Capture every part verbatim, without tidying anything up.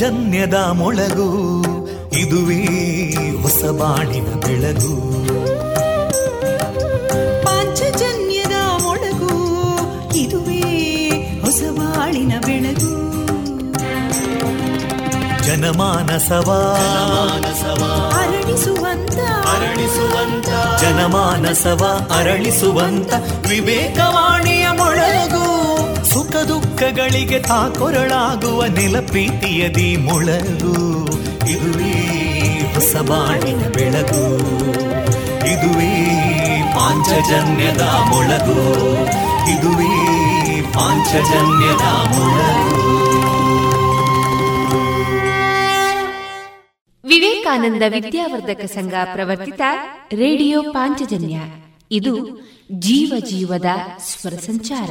ಜನ್ಯದ ಮೊಳಗು ಇದುವೇ ಹೊಸ ಬಾಳಿನ ಬೆಳಗು, ಪಾಂಚಜನ್ಯದ ಮೊಳಗು ಇದುವೇ ಹೊಸ ಬಾಳಿನ ಬೆಳಗು, ಜನಮಾನಸವ ಅರಳಿಸುವಂತ ಅರಳಿಸುವಂತ ಜನಮಾನಸವ ಅರಳಿಸುವಂತ ವಿವೇಕವಾಣಿಯ ಮೊಳಗು, ಸುಖ ದುಃಖಗಳಿಗೆ ತಾಕೊರಳಾಗುವ ನೆಲಪ್ರೀತಿಯದಿ ಮೊಳಗು, ಇದುವೇ ಹೊಸ ಬಾಳಿನ ಬೆಳಗು, ಇದುವೇ ಪಾಂಚಜನ್ಯದ ಮೊಳಗು, ಇದುವೇ ಪಾಂಚಜನ್ಯದ ಮೊಳಗು. ವಿವೇಕಾನಂದ ವಿದ್ಯಾವರ್ಧಕ ಸಂಘ ಪ್ರವರ್ತಿತ ರೇಡಿಯೋ ಪಾಂಚಜನ್ಯ, ಇದು ಜೀವ ಜೀವದ ಸ್ವರ ಸಂಚಾರ.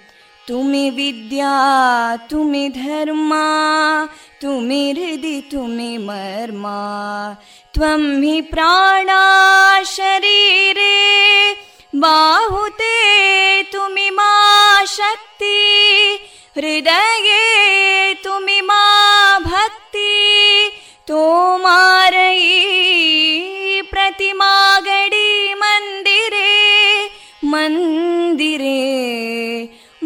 ತುಮಿ ವಿದ್ಯಾ ತುಮಿ ಧರ್ಮ ತುಮಿ ಹೃದಿ ತುಮಿ ಮರ್ಮ, ತ್ವಂ ಹಿ ಪ್ರಾಣ ಶರೀರೇ ಬಾಹುತೇ ತುಮಿ ಮಾ ಶಕ್ತಿ, ಹೃದಯೇ ತುಮಿ ಮಾ ಭಕ್ತಿ, ತೋಮಾರಯಿ ಪ್ರತಿಮಾ ಗಡಿ ಮಂದಿರೇ ಮಂದಿರೇ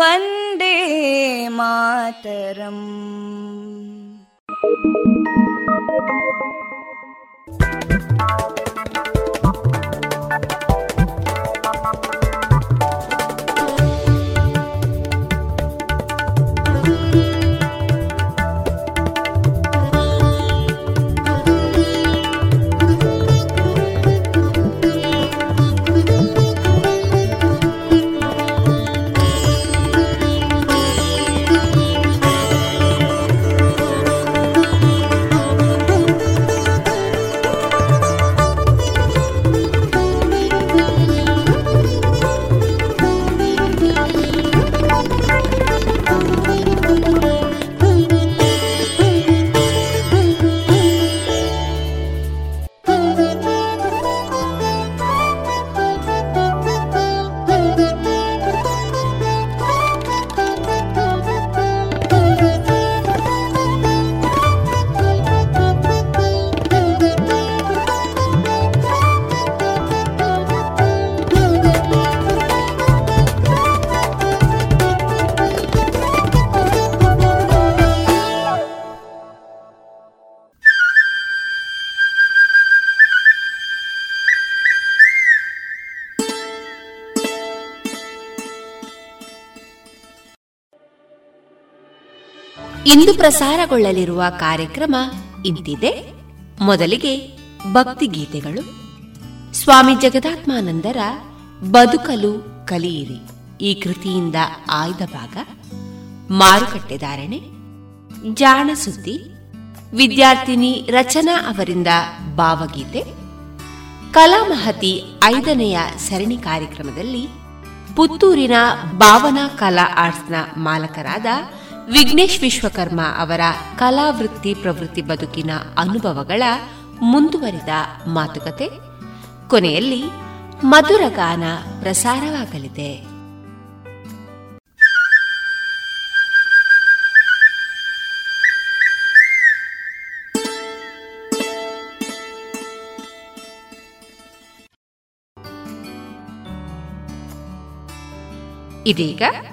ವಂದೇ ವಂದೇ ಮಾತರಂ. ಇಂದು ಪ್ರಸಾರಗೊಳ್ಳಲಿರುವ ಕಾರ್ಯಕ್ರಮ ಇಂತಿದೆ. ಮೊದಲಿಗೆ ಭಕ್ತಿಗೀತೆಗಳು. ಸ್ವಾಮಿ ಜಗದಾತ್ಮಾನಂದರ ಬದುಕಲು ಕಲಿಯಿರಿ ಈ ಕೃತಿಯಿಂದ ಆಯ್ದ ಭಾಗ, ಮಾರುಕಟ್ಟೆ ಧಾರಣೆ, ಜಾಣ ಸುದ್ದಿ, ವಿದ್ಯಾರ್ಥಿನಿ ರಚನಾ ಅವರಿಂದ ಭಾವಗೀತೆ, ಕಲಾಮಹತಿ ಐದನೆಯ ಸರಣಿ ಕಾರ್ಯಕ್ರಮದಲ್ಲಿ ಪುತ್ತೂರಿನ ಭಾವನಾ ಕಲಾ ಆರ್ಟ್ಸ್ನ ಮಾಲಕರಾದ ವಿಘ್ನೇಶ್ ವಿಶ್ವಕರ್ಮಾ ಅವರ ಕಲಾವೃತ್ತಿ ಪ್ರವೃತ್ತಿ ಬದುಕಿನ ಅನುಭವಗಳ ಮುಂದುವರಿದ ಮಾತುಕತೆ, ಕೊನೆಯಲ್ಲಿ ಮಧುರ ಗಾನ ಪ್ರಸಾರವಾಗಲಿದೆ. ಇದೀಗ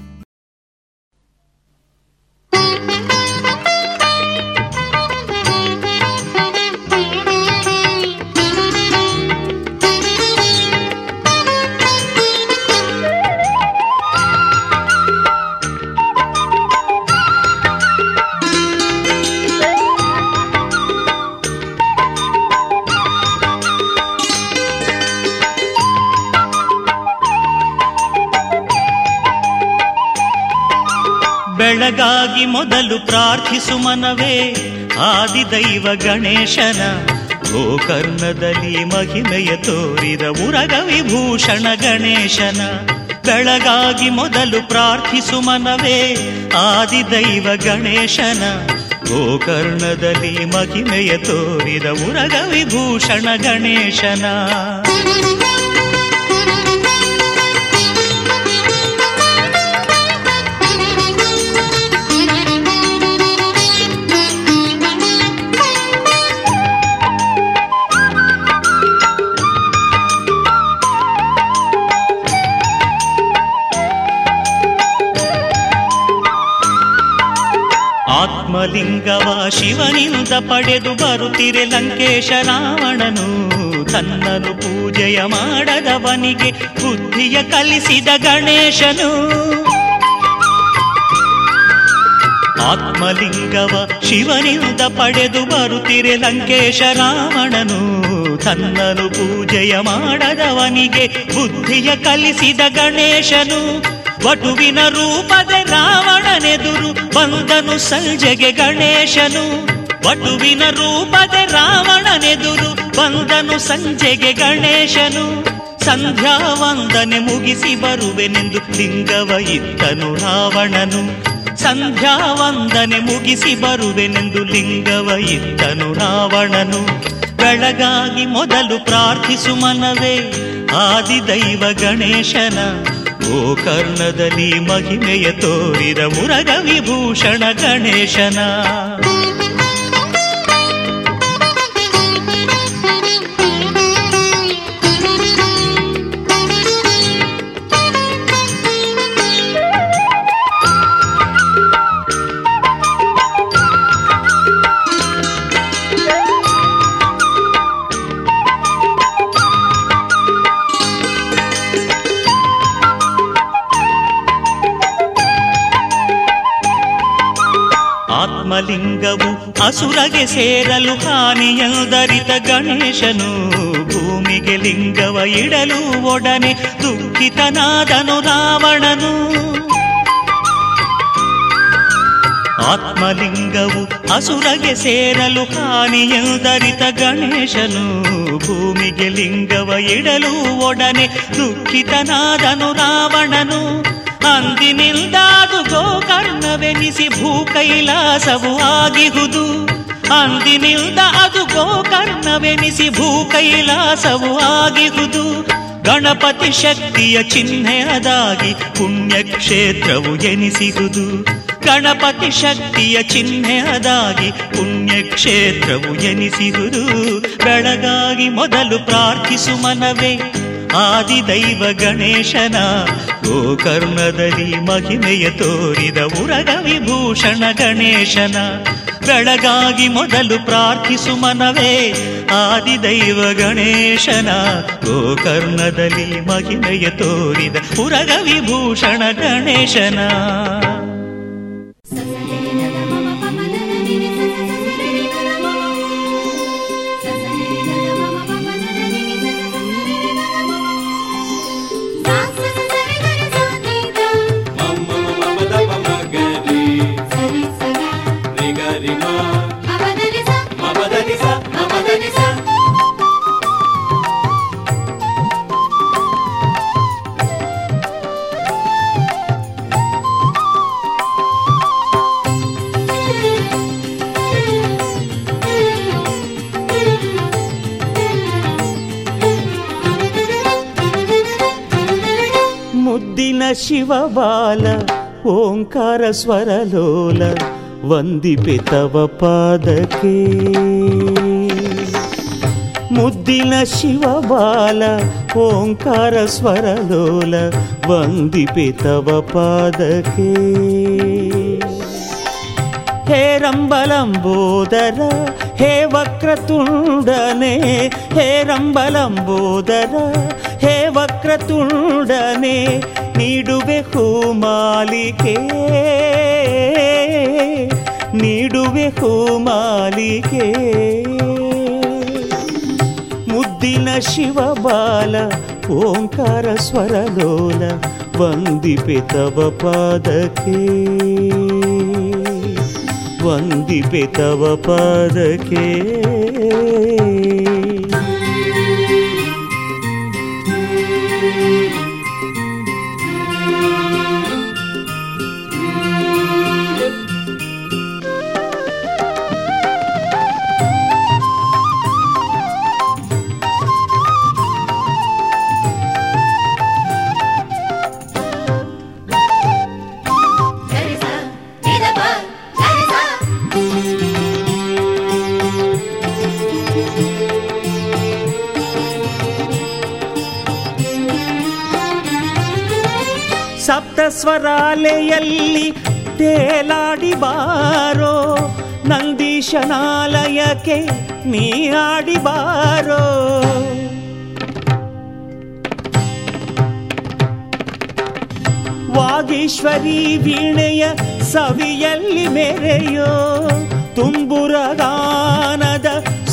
ಬೆಳಗಾಗಿ ಮೊದಲು ಪ್ರಾರ್ಥಿಸು ಮನವೇ ಆದಿದೈವ ಗಣೇಶನ, ಗೋಕರ್ಣದಲ್ಲಿ ಮಹಿಮೆಯ ತೋರಿದ ಉರಗ ವಿಭೂಷಣ ಗಣೇಶನ. ಬೆಳಗಾಗಿ ಮೊದಲು ಪ್ರಾರ್ಥಿಸು ಮನವೇ ಆದಿದೈವ ಗಣೇಶನ, ಗೋಕರ್ಣದಲ್ಲಿ ಮಹಿಮೆಯ ತೋರಿದ ಉರಗ ವಿಭೂಷಣ ಗಣೇಶನ. ಆತ್ಮಲಿಂಗವ ಶಿವನಿಂದ ಪಡೆದು ಬರುತ್ತಿರೆ ಲಂಕೇಶ ರಾವಣನು, ತನ್ನನು ಪೂಜೆಯ ಮಾಡದವನಿಗೆ ಬುದ್ಧಿಯ ಕಲಿಸಿದ ಗಣೇಶನು. ಆತ್ಮಲಿಂಗವ ಶಿವನಿಂದ ಪಡೆದು ಬರುತ್ತಿರೆ ಲಂಕೇಶ ರಾವಣನು, ತನ್ನನು ಪೂಜೆಯ ಮಾಡದವನಿಗೆ ಬುದ್ಧಿಯ ಕಲಿಸಿದ ಗಣೇಶನು. ವಟುವಿನ ರೂಪದ ರಾವಣನೆದುರು ಬಂದನು ಸಂಜೆಗೆ ಗಣೇಶನು, ವಟುವಿನ ರೂಪದ ರಾವಣನೆದುರು ಬಂದನು ಸಂಜೆಗೆ ಗಣೇಶನು. ಸಂಧ್ಯಾ ವಂದನೆ ಮುಗಿಸಿ ಬರುವೆನೆಂದು ಲಿಂಗವ ಇತ್ತನು ರಾವಣನು, ಸಂಧ್ಯಾ ವಂದನೆ ಮುಗಿಸಿ ಬರುವೆನೆಂದು ಲಿಂಗವ ಇತ್ತನು ರಾವಣನು. ಬೆಳಗಾಗಿ ಮೊದಲು ಪ್ರಾರ್ಥಿಸು ಮನವೇ ಆದಿದೈವ ಗಣೇಶನ, ಗೋಕರ್ಣದಲ್ಲಿ ಮಹಿಮೆಯ ತೋರಿದ ಮುರಗ ವಿಭೂಷಣ ಗಣೇಶನ. ಶಿವಲಿಂಗವು ಅಸುರಗೆ ಸೇರಲು ಹಾನಿಯಲ್ದರಿತ ಗಣೇಶನು ಭೂಮಿಗೆ ಲಿಂಗವ ಇಡಲು ಒಡನೆ ದುಃಖಿತನಾದನು ರಾವಣನು. ಆತ್ಮಲಿಂಗವು ಅಸುರಗೆ ಸೇರಲು ಹಾನಿಯಲ್ದರಿತ ಗಣೇಶನು ಭೂಮಿಗೆ ಲಿಂಗವ ಇಡಲು ಒಡನೆ ದುಃಖಿತನಾದನು ರಾವಣನು. ಅಂದಿನಿಲ್ದಾದು ಗೋಕರ್ಣವೆನಿಸಿ ಭೂಕೈಲಾಸವು ಆಗಿಹುದು, ಅಂದಿನಿಲ್ದ ಅದು ಗೋಕರ್ಣವೆನಿಸಿ ಭೂಕೈಲಾಸವು ಆಗಿಹುದು. ಗಣಪತಿ ಶಕ್ತಿಯ ಚಿಹ್ನೆಯದಾಗಿ ಪುಣ್ಯಕ್ಷೇತ್ರವು ಎನಿಸಿಹುದು, ಗಣಪತಿ ಶಕ್ತಿಯ ಚಿಹ್ನೆಯದಾಗಿ ಪುಣ್ಯಕ್ಷೇತ್ರವು ಎನಿಸಿಹುದು. ಬೆಳಗಾಗಿ ಮೊದಲು ಪ್ರಾರ್ಥಿಸು ಮನವೇ ಆದಿದೈವ ಗಣೇಶನ, ಗೋಕರ್ಣದಲ್ಲಿ ಮಹಿಮೆಯ ತೋರಿದ ಉರಗ ವಿಭೂಷಣ ಗಣೇಶನ. ಬೆಳಗಾಗಿ ಮೊದಲು ಪ್ರಾರ್ಥಿಸು ಮನವೇ ಆದಿದೈವ ಗಣೇಶನ, ಗೋಕರ್ಣದಲ್ಲಿ ಮಹಿಮೆಯ ತೋರಿದ ಉರಗ ವಿಭೂಷಣ ಗಣೇಶನ. ಶಿವಬಾಲ ಓಂಕಾರ ಸ್ವರಲೋಲ ವಂದಿಪೆ ತವ ಪಾದಕ್ಕೆ. ಮುದ್ದಿನ ಶಿವಬಾಲ ಓಂಕಾರ ಸ್ವರಲೋಲ ವಂದಿಪೆ ತವ ಪಾದಕ್ಕೆ. ಹೇ ರಂಬಲಂಬೋದರ ಹೇ ವಕ್ರತುಂಡನೆ, ಹೇ ರಂಬಲಂಬೋದರ ಹೇ ವಕ್ರತುಂಡನೆ ನೀಡುವೆ ಹೂ ಮಾಲಿಕೆ, ನೀಡುವೆ ಹೂ ಮಾಲಿಕೆ. ಮುದ್ದಿನ ಶಿವಬಾಲ ಓಂಕಾರ ಸ್ವರಲೋಲ ವಂದಿಪೆ ತವ ಪಾದಕ್ಕೆ, ವಂದಿಪೆ ತವ ಪಾದಕ್ಕೆ. ಸ್ವರಾಲೆಯಲ್ಲಿ ತೇಲಾಡಿ ಬಾರೋ, ನಂದೀಶನಾಲಯಕ್ಕೆ ನೀ ಆಡಿ ಬಾರೋ. ವಾಗೀಶ್ವರಿ ವೀಣೆಯ ಸವಿಯಲ್ಲಿ ಮೆರೆಯೋ, ತುಂಬುರಗಾನದ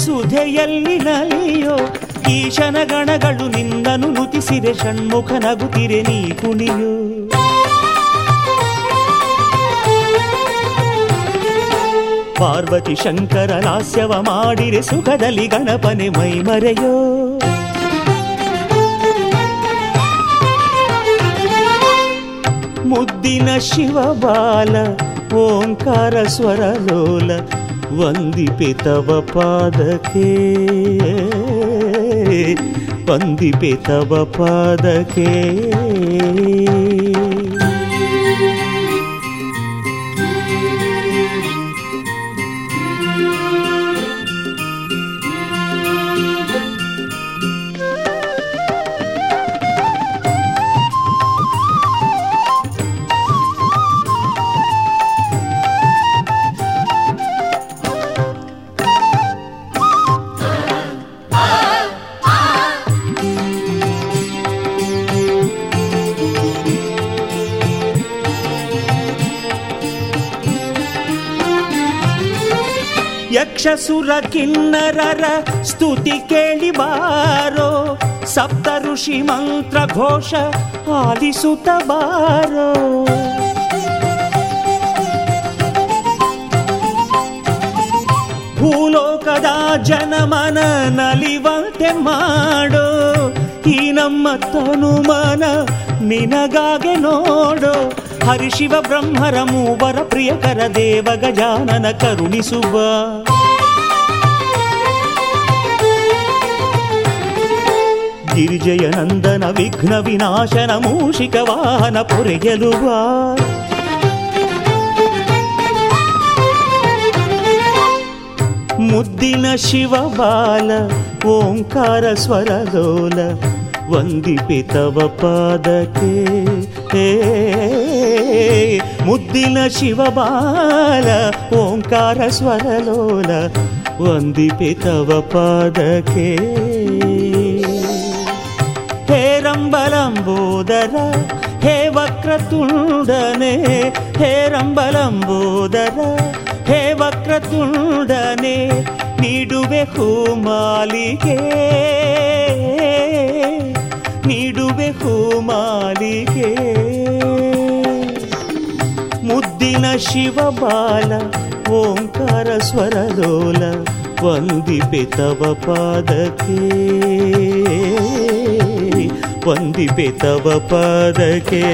ಸುಧೆಯಲ್ಲಿ ನಲಿಯೋ. ಈಶನ ಗಣಗಳು ನಿಂದನು ನುತಿಸಿರೆ, ಷಣ್ಮುಖನಗುತ್ತಿರೆ ನೀ ಕುಣಿಯೋ. ಪಾರ್ವತಿ ಶಂಕರ ಲಾಸ್ಯವ ಮಾಡಿರೆ, ಸುಖದಲ್ಲಿ ಗಣಪನೆ ಮೈ ಮರೆಯೋ. ಮುದ್ದಿನ ಶಿವಬಾಲ ಓಂಕಾರ ಸ್ವರಲೋಲ ವಂದಿಪೆ ತವ ಪಾದಕ್ಕೆ, ವಂದಿಪೆ ತವ ಪಾದಕ್ಕೆ. ಯಕ್ಷಸುರ ಕಿನ್ನರರ ಸ್ತುತಿ ಕೇಳಿ ಬಾರೋ, ಸಪ್ತ ಋಷಿ ಮಂತ್ರ ಘೋಷ ಆಲಿಸುತ್ತ ಬಾರೋ. ಭೂಲೋಕದ ಜನಮನ ನಲಿವಂತೆ ಮಾಡೋ, ಈ ನಮ್ಮ ತನುಮನ ನಿನಗಾಗೆ ನೋಡೋ. ಹರಿಶಿವ ಬ್ರಹ್ಮರ ಮೂವರ ಪ್ರಿಯಕರ ದೇವ ಗಜಾನನ ಕರುಣಿಸುವ. ಗಿರಿಜಯ ನಂದನ ವಿಘ್ನ ವಿನಾಶನ ಮೂಷಿಕ ವಾಹನ ಪೊರೆಯಲುವ. ಮುದ್ದಿನ ಶಿವಬಾಲ ಓಂಕಾರ ಸ್ವರದೋಲ, ವಂದಿಪೆ ತವ ಪಾದಕ್ಕೆ. ಮುದ್ದಿನ ಶಿವಬಾಲ ಓಂಕಾರ ಸ್ವರಲೋಲ, ವಂದಿಪೆ ತವ ಪಾದಕ್ಕೆ. ಹೇ ರಂಬಲಂಬೋದರ ಹೇ ವಕ್ರತುಂಡನೆ, ಹೇ ರಂಬಲಂಬೋದರ ಹೇ ವಕ್ರತುಂಡನೆ, ನೀಡುವೆ ಹೂಮಾಲಿಗೆ, ನೀಡುವೆ ಹೂಮಾಲಿಗೆ. ಮುದ್ದಿನ ಶಿವಬಾಲ ಓಂಕಾರ ಸ್ವರದೋಲ, ವಂದಿಪೆ ತವ ಪಾದಕ್ಕೆ, ವಂದಿಪೆ ತವ ಪಾದಕ್ಕೆ.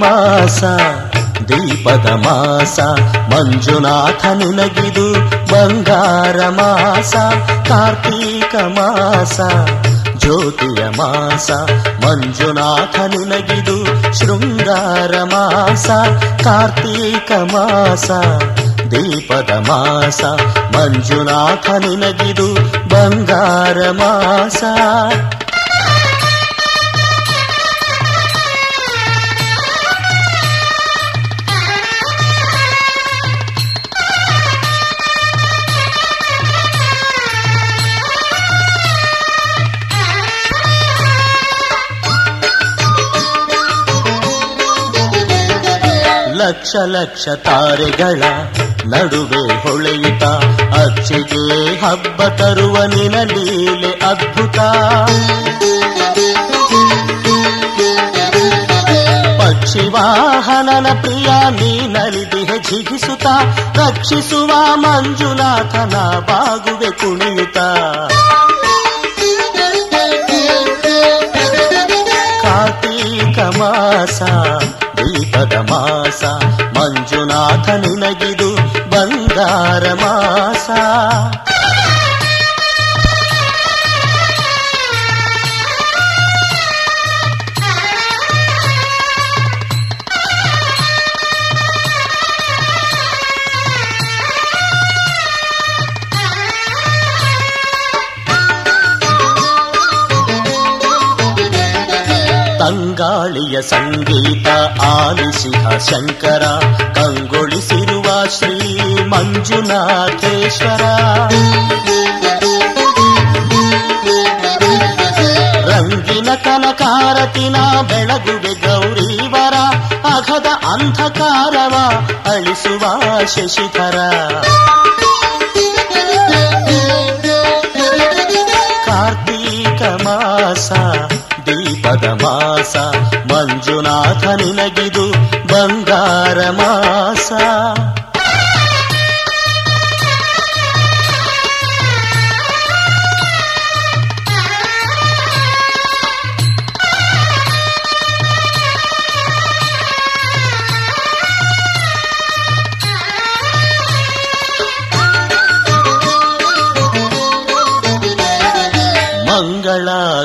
ಮಾಸ ದೀಪದ ಮಾಸ ಮಂಜುನಾಥ ನಿನಗಿದು ಬಂಗಾರ ಮಾಸ ಕಾರ್ತೀಕ ಮಾಸ ಜ್ಯೋತಿಯ ಮಾಸ ಮಂಜುನಾಥ ನಿನಗಿದು ಶೃಂಗಾರ ಮಾಸ ಕಾರ್ತೀಕ ಮಾಸ ದೀಪದ ಮಾಸ ಮಂಜುನಾಥ ನಿನಗಿದು ಬಂಗಾರ ಮಾಸ ಲಕ್ಷ ಲಕ್ಷ ತಾರೆಗಳ ನಡುವೆ ಹೊಳೆಯುತ್ತ ಅಕ್ಷಿಗೆ ಹಬ್ಬ ತರುವ ನಿನ ಲೀಲೆ ಅದ್ಭುತ ಪಕ್ಷಿ ವಾಹನನ ಪ್ರಿಯ ನೀ ನಲಿದಿಹೆ ಜಿಗಿಸುತ್ತ ರಕ್ಷಿಸುವ ಮಂಜುನಾಥನ ಬಾಗುವೆ ಕುಣಿಯುತ್ತ ಕಾರ್ತೀಕ ಮಾಸ ದೀಪದ ಮಾಸ ಮಂಜುನಾಥ ನಿನಗಿದು ಬಂಗಾರ ಮಾಸ ತಂಗಾಳಿಯ ಸಂಗೀತ ಆಲಿಸಿಹ ಶಂಕರ ಕಂಗೊಳಿಸಿರುವ ಶ್ರೀ ಮಂಜುನಾಥೇಶ್ವರ ರಂಗಿನ ಕನಕಾರತಿನ ಬೆಳಗುವೆ ಗೌರೀವರ ಅಘದ ಅಂಧಕಾರವ ಅಳಿಸುವ ಶಶಿಧರ ಕಾರ್ತೀಕ ಮಾಸ ದೀಪದ ಮಾಸ ಮಂಜುನಾಥ ನಿನಗಿದು ಬಂಗಾರ ಮಾಸ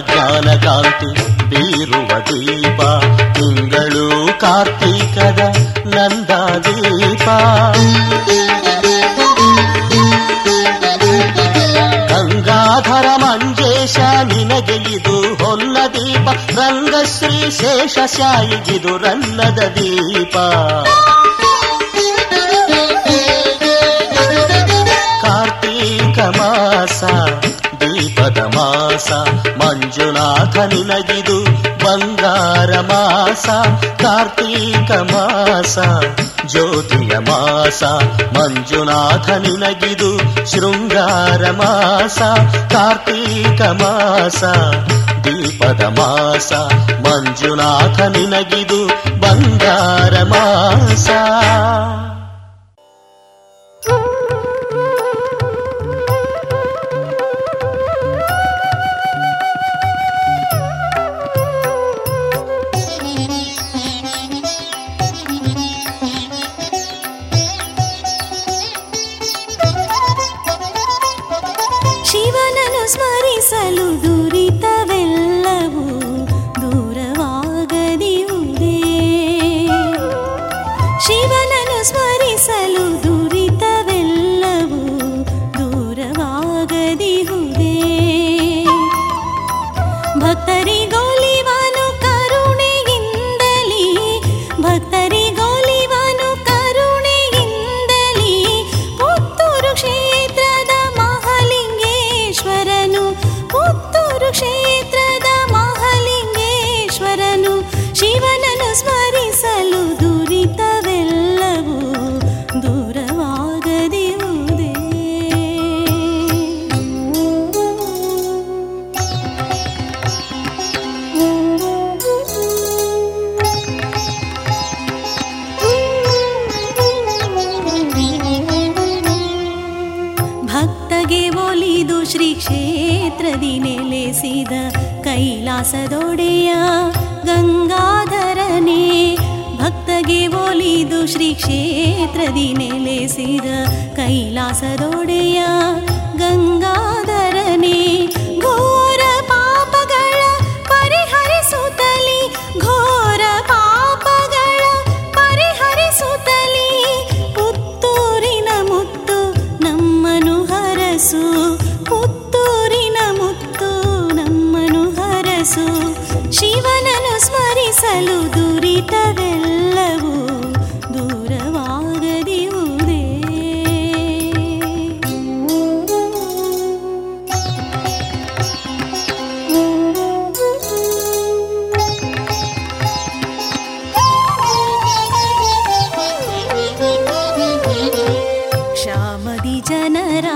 ಜ್ಞಾನಕಾಂತಿ ಬೀರುವ ದೀಪ ತಿಂಗಳು ಕಾರ್ತೀಕದ ನಂದಾದೀಪ ಗಂಗಾಧರ ಮಂಜೇಶ ನಿನಗೆ ಇದು ಹೊನ್ನ ದೀಪ ರಂಗಶ್ರೀ ಶೇಷಶಾಯಿಗಿದು ರನ್ನದ ದೀಪ ಕಾರ್ತೀಕ ಮಾಸ ದೀಪದ ಮಾಸ ಮಂಜುನಾಥ ನಿನಗಿದು ಬಂಗಾರ ಮಾಸ ಕಾರ್ತೀಕ ಮಾಸ ಜ್ಯೋತಿಯ ಮಾಸ ಮಂಜುನಾಥ ನಿನಗಿದು ಶೃಂಗಾರ ಮಾಸ ಕಾರ್ತೀಕ ಮಾಸ ದೀಪದ ಮಾಸ ಮಂಜುನಾಥ ನಿನಗಿದು ಬಂಗಾರ ಮಾಸ. ಸ್ಮರಿಸಲು ದುರಿತವೆಲ್ಲವೂ ದೂರವಾಗದಿರುವುದೇ, ಶಿವನನ್ನು ಸ್ಮರಿಸಲು ದುರಿತವೆಲ್ಲವೂ ಒಲಿದು ಶ್ರೀ ಕ್ಷೇತ್ರದಿ ನೆಲೆಸಿದ ಕೈಲಾಸದೊಡೆಯ ಗಂಗಾಧರನೇ, ಭಕ್ತಗೆ ಒಲಿದು ಶ್ರೀ ಕ್ಷೇತ್ರದಿ ನೆಲೆಸಿದ ಕೈಲಾಸದೊಡೆಯ ಗಂಗಾಧರನೇ, ಘೋರ ಪಾಪಗಳ ಪರಿಹರಿಸುತ್ತಲಿ, ಘೋರ ಪಾಪಗಳ ಪರಿಹರಿಸುತ್ತಲಿ, ಪುತ್ತೂರಿನ ಮುತ್ತು ನಮ್ಮನ್ನು ಹರಸು, ಪುತ್ತೂರಿನ ಮುತ್ತು ನಮ್ಮನ್ನು ಹರಸು, ಶಿವನನ್ನು ಸ್ಮರಿಸಲು ದುರಿತವೆಲ್ಲವೂ ದೂರವಾಗದಿರುವುದೇ. ಕ್ಷಾಮದಿ ಜನರ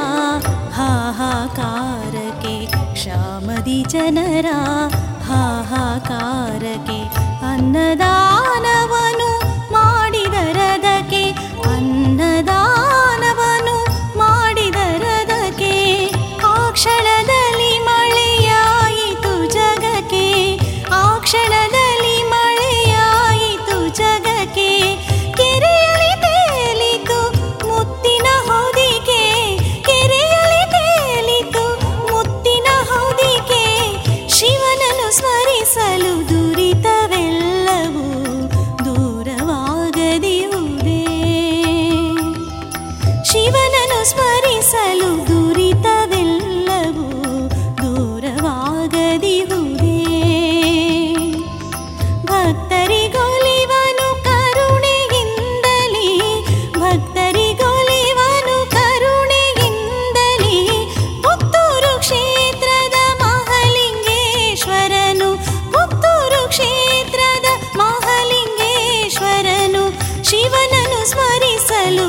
ಹಾಹಾಕಾರಕ್ಕೆ, ಕ್ಷಾಮದಿ ಜನರ ಹಾಹಾಕಾರಕ್ಕೆ ಅನ್ನದಾನವನು ಮಾಡಿದರದಕ್ಕೆ, ಅನ್ನದಾನವನು ಮಾಡಿದರದಕ್ಕೆ, ಆ ಕ್ಷಣದಲ್ಲಿ ಮಳೆಯಾಯಿತು ಜಗಕ್ಕೆ, ಆ ಕ್ಷಣದಲ್ಲಿ ಮಳೆಯಾಯಿತು ಜಗಕ್ಕೆ, ಕೆರೆಯಲಿ ತೇಲಿತು ಮುತ್ತಿನ ಹೌದಿಕೆ, ಕೆರೆಯಲಿ ತೇಲಿತು ಮುತ್ತಿನ ಹೌದಿಕೆ, ಶಿವನನ್ನು ಸ್ಮರಿಸಲು ಸ್ಮರಿಸಲು ದುರಿತವೆಲ್ಲವೂ ದೂರವಾಗದಿರುವುದೇ. ಭಕ್ತರಿಗೊಲಿವನು ಕರುಣೆಯಿಂದಲೇ, ಭಕ್ತರಿಗೊಲಿವನು ಕರುಣೆಯಿಂದಲೇ, ಪುತ್ತೂರು ಕ್ಷೇತ್ರದ ಮಹಾಲಿಂಗೇಶ್ವರನು, ಪುತ್ತೂರು ಕ್ಷೇತ್ರದ ಮಹಾಲಿಂಗೇಶ್ವರನು, ಶಿವನನ್ನು ಸ್ಮರಿಸಲು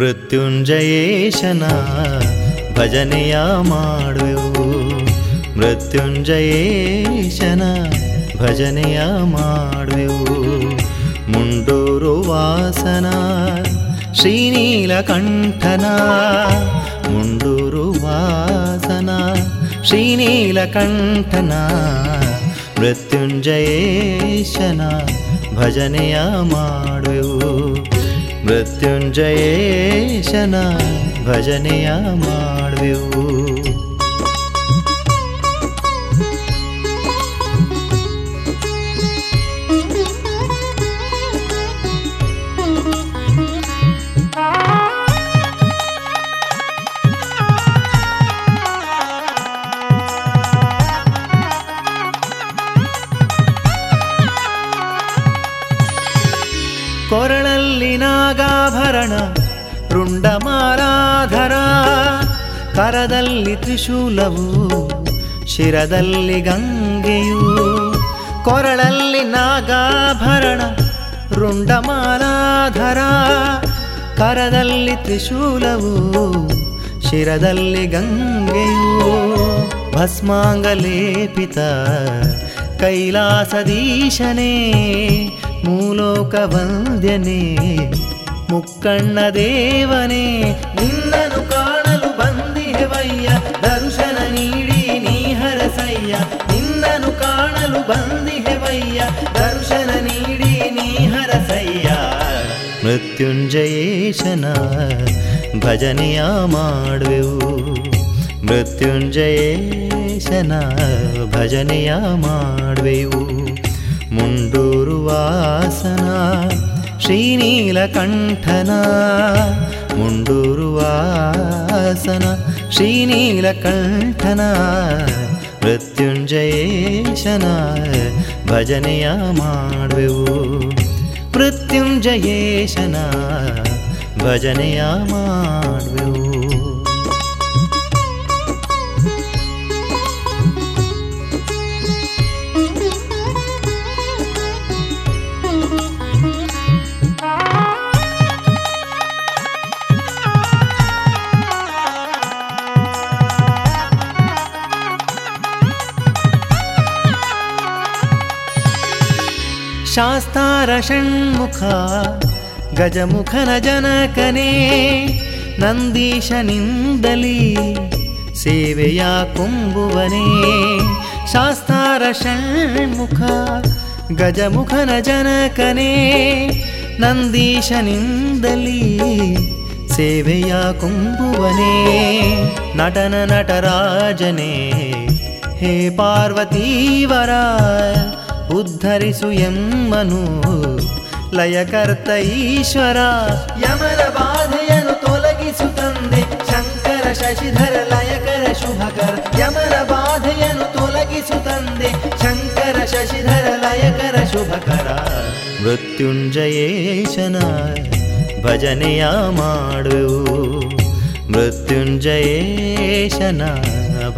ಮೃತ್ಯುಂಜಯೇಶನ ಭಜನೆಯ ಮಾಡುವೆವು, ಮೃತ್ಯುಂಜಯೇಶನ ಭಜನೆಯ ಮಾಡುವೆವು, ಮುಂಡೂರು ವಾಸನ ಶ್ರೀನೀಲಕಂಠನ, ಮುಂಡೂರು ವಾಸನ ಶ್ರೀನೀಲಕಂಠನ, ಮೃತ್ಯುಂಜಯೇಶನ ಭಜನೆಯ ಮಾಡುವೆವು, ಮೃತ್ಯುಂಜಯೇಶನ ಭಜನೆಯ ಮಾಡುವೆವು. ನಾಗಾಭರಣ ರುಂಡಮಾಲಾಧರ, ಕರದಲ್ಲಿ ತ್ರಿಶೂಲವು ಶಿರದಲ್ಲಿ ಗಂಗೆಯು, ಕೊರಳಲ್ಲಿ ನಾಗಾಭರಣ ರುಂಡಮಾಲಾಧರ, ಕರದಲ್ಲಿ ತ್ರಿಶೂಲವು ಶಿರದಲ್ಲಿ ಗಂಗೆಯು, ಭಸ್ಮಾಂಗಲೇಪಿತ ಕೈಲಾಸದೀಶನೇ, ಮೂಲೋಕ ವಂದ್ಯನೇ ಮುಕ್ಕಣ್ಣ ದೇವನೇ, ನಿನ್ನನ್ನು ಕಾಣಲು ಬಂದಿಹೆವಯ್ಯ, ದರ್ಶನ ನೀಡಿ ನೀ ಹರಸಯ್ಯ, ನಿನ್ನನ್ನು ಕಾಣಲು ಬಂದಿಹೆವಯ್ಯ, ದರ್ಶನ ನೀಡಿ ನೀ ಹರಸಯ್ಯ. ಮೃತ್ಯುಂಜಯೇಶನ ಭಜನೆಯ ಮಾಡುವೆವು, ಮೃತ್ಯುಂಜಯೇಶನ ಭಜನೆಯ ಮಾಡುವೆವು. ಮುಂಡೂರು ವಾಸನ ಶ್ರೀನೀಲಕಂಠನ, ಮುಂಡೂರು ವಾಸನ ಶ್ರೀನೀಲಕಂಠನ ಮೃತ್ಯುಂಜಯೇಶನ ಭಜನೆಯ ಮಾಡುವೆವು, ಮೃತ್ಯುಂಜಯೇಶನ ಭಜನೆಯ ಮಾಡುವೆವು. ಶಾಸ್ತಾರ ಷಣ್ಮುಖ ಗಜಮುಖನ ಜನಕನೇ, ನಂದೀಶನಿಂದಲೀ ಸೇವೆಯ ಕುಂಬುವನೇ. ಶಾಸ್ತಾರ ಷಣ್ಮುಖ ಗಜಮುಖನ ಜನಕನೇ, ನಂದೀಶನಿಂದಲೀ ಸೇವೆಯ ಕುಂಬುವನೇ. ನಟನ ನಟರಾಜನೇ ಹೇ ಪಾರ್ವತೀವರ, ಉದ್ಧರಿಸು ಎಮ್ಮನು ಲಯಕರ್ತ ಈಶ್ವರ. ಯಮನ ಬಾಧೆಯನ್ನು ತೊಲಗಿಸು ತಂದೆ ಶಂಕರ ಶಶಿಧರ ಲಯಕರ ಶುಭಕರ. ಯಮನ ಬಾಧೆಯನ್ನು ತೊಲಗಿಸು ತಂದೆ ಶಂಕರ ಶಶಿಧರ ಲಯಕರ ಶುಭಕರ. ಮೃತ್ಯುಂಜಯೇಶನ ಭಜನೆಯ ಮಾಡುವೆವು, ಮೃತ್ಯುಂಜಯೇಶನ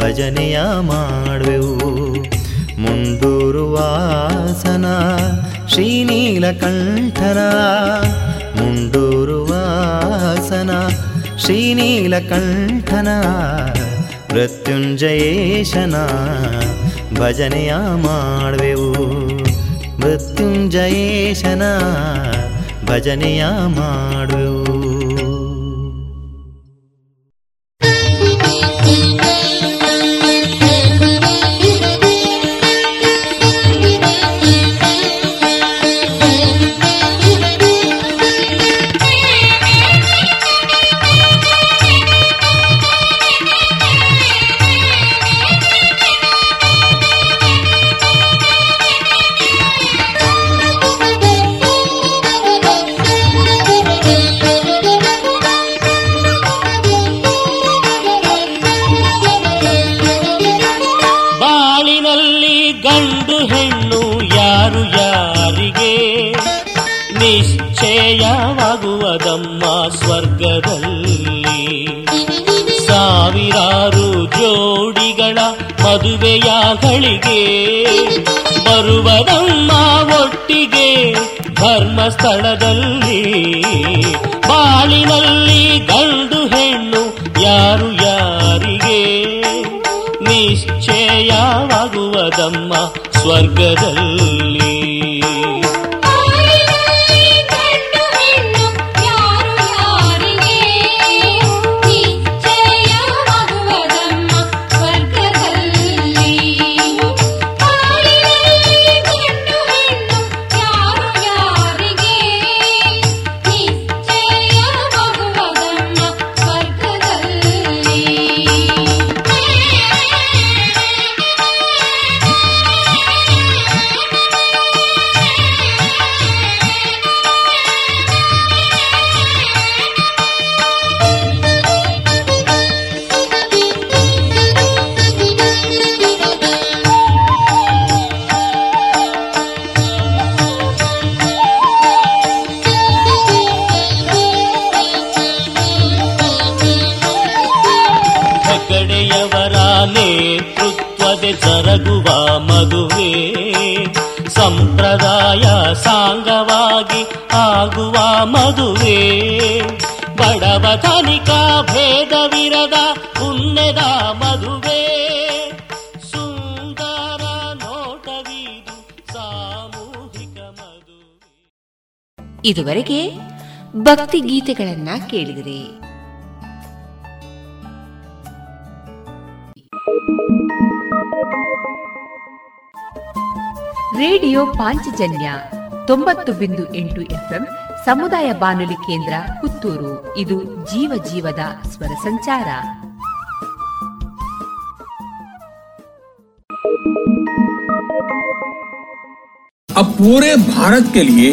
ಭಜನೆಯ ಮಾಡುವೆವು. ಮುಂಡೂರುವಾಸನ ಶ್ರೀನೀಲಕಂಠನ, ಮುಂಡೂರುವಾಸನ ಶ್ರೀನೀಲಕಂಠನ ಮೃತ್ಯುಂಜಯೇಶನ ಭಜನೆಯ ಮಾಡುವೆವು, ಮೃತ್ಯುಂಜಯೇಶನ ಭಜನೆಯ ಮಾಡುವೆವು. ಯಾವಾಗುವುದಮ್ಮ ಸ್ವರ್ಗದಲ್ಲಿ ಸಾವಿರಾರು ಜೋಡಿಗಳ ಮದುವೆಯಾಗಳಿಗೆ ಬರುವದಮ್ಮ ಒಟ್ಟಿಗೆ ಧರ್ಮಸ್ಥಳದಲ್ಲಿ. ಬಾಳಿನಲ್ಲಿ ಗಂಡು ಹೆಣ್ಣು ಯಾರು ಯಾರಿಗೆ ನಿಶ್ಚಯವಾಗುವುದಮ್ಮ ಸ್ವರ್ಗದಲ್ಲಿ. ಜರಗುವ ಮದುವೆ ಸಂಪ್ರದಾಯ ಸಾಂಗವಾಗಿ ಆಗುವ ಮದುವೆ ಬಡವ ಧನಿಕ ಭೇದವಿರದ ಪುಣ್ಯದ ಮದುವೆ ಸುಂದರ ನೋಟವಿದು ಸಾಮೂಹಿಕ ಮದುವೆ. ಇದುವರೆಗೆ ಭಕ್ತಿ ಗೀತೆಗಳನ್ನ ಕೇಳಿದರೆ ರೇಡಿಯೋ ಪಾಂಚಜನ್ಯ ತೊಂಬತ್ತು ಬಿಂದು ಎಂಟು ಎಫ್ಎಂ ಸಮುದಾಯ ಬಾನುಲಿ ಕೇಂದ್ರ ಪುತ್ತೂರು. ಇದು ಜೀವ ಜೀವದ ಸ್ವರ ಸಂಚಾರ. अब पूरे भारत के लिए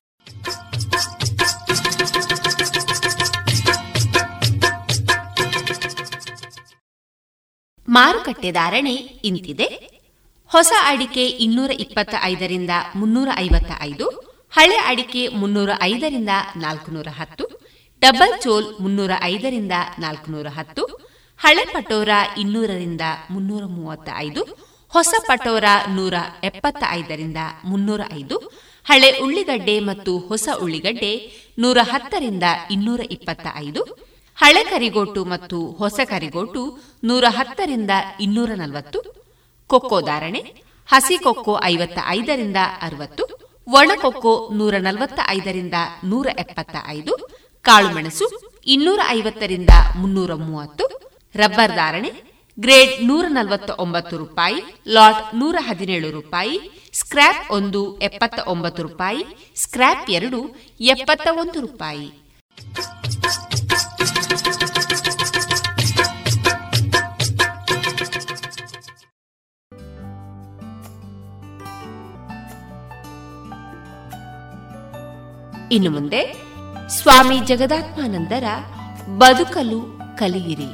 ಮಾರುಕಟ್ಟೆ ಧಾರಣೆ ಇಂತಿದೆ. ಹೊಸ ಅಡಿಕೆ ಇನ್ನೂರ ಇಪ್ಪತ್ತ ಐದರಿಂದ ಮುನ್ನೂರ ಐವತ್ತ ಐದು, ಹಳೆ ಅಡಿಕೆ ಮುನ್ನೂರ ಐದರಿಂದ ನಾಲ್ಕುನೂರ ಹತ್ತು, ಡಬಲ್ ಚೋಲ್ ಮುನ್ನೂರ ಐದರಿಂದ ನಾಲ್ಕುನೂರ ಹತ್ತು, ಹಳೆ ಪಟೋರ ಇನ್ನೂರರಿಂದ ಮುನ್ನೂರ ಮೂವತ್ತ ಐದು, ಹೊಸ ಪಟೋರ ನೂರ ಎಪ್ಪತ್ತ ಐದರಿಂದ ಮುನ್ನೂರ ಐದು, ಹಳೆ ಉಳ್ಳಿಗಡ್ಡೆ ಮತ್ತು ಹೊಸ ಉಳ್ಳಿಗಡ್ಡೆ ನೂರ ಹತ್ತರಿಂದ ಇನ್ನೂರ ಇಪ್ಪತ್ತ ಐದು, ಹಳೆ ಕರಿಗೋಟು ಮತ್ತು ಹೊಸ ಕರಿಗೋಟು ನೂರ ಹತ್ತರಿಂದ ಇನ್ನೂರ ನಲವತ್ತು. ಕೊಕ್ಕೋ ಧಾರಣೆ: ಹಸಿ ಕೊಕ್ಕೋ ಐವತ್ತ ಐದರಿಂದ ಅರವತ್ತು, ಒಣ ಕೊಕ್ಕೋ ನೂರ ನಲವತ್ತ ಐದರಿಂದ ನೂರ ಎಪ್ಪತ್ತ ಐದು, ಕಾಳುಮೆಣಸು ಇನ್ನೂರ ಐವತ್ತರಿಂದ ಮುನ್ನೂರ ಮೂವತ್ತು. ರಬ್ಬರ್ ಧಾರಣೆ: ಗ್ರೇಡ್ ನೂರ ನಲವತ್ತ ಒಂಬತ್ತು ರೂಪಾಯಿ, ಲಾಟ್ ನೂರ ಹದಿನೇಳು ರೂಪಾಯಿ, ಸ್ಕ್ರ್ಯಾಪ್ ಒಂದು ಎಪ್ಪತ್ತ ಒಂಬತ್ತು ರೂಪಾಯಿ, ಸ್ಕ್ರ್ಯಾಪ್ ಎರಡು ಎಪ್ಪತ್ತ ಒಂದು ರೂಪಾಯಿ. ಇನ್ನು ಮುಂದೆ ಸ್ವಾಮಿ ಜಗದಾತ್ಮಾನಂದರ ಬದುಕಲು ಕಲಿಯಿರಿ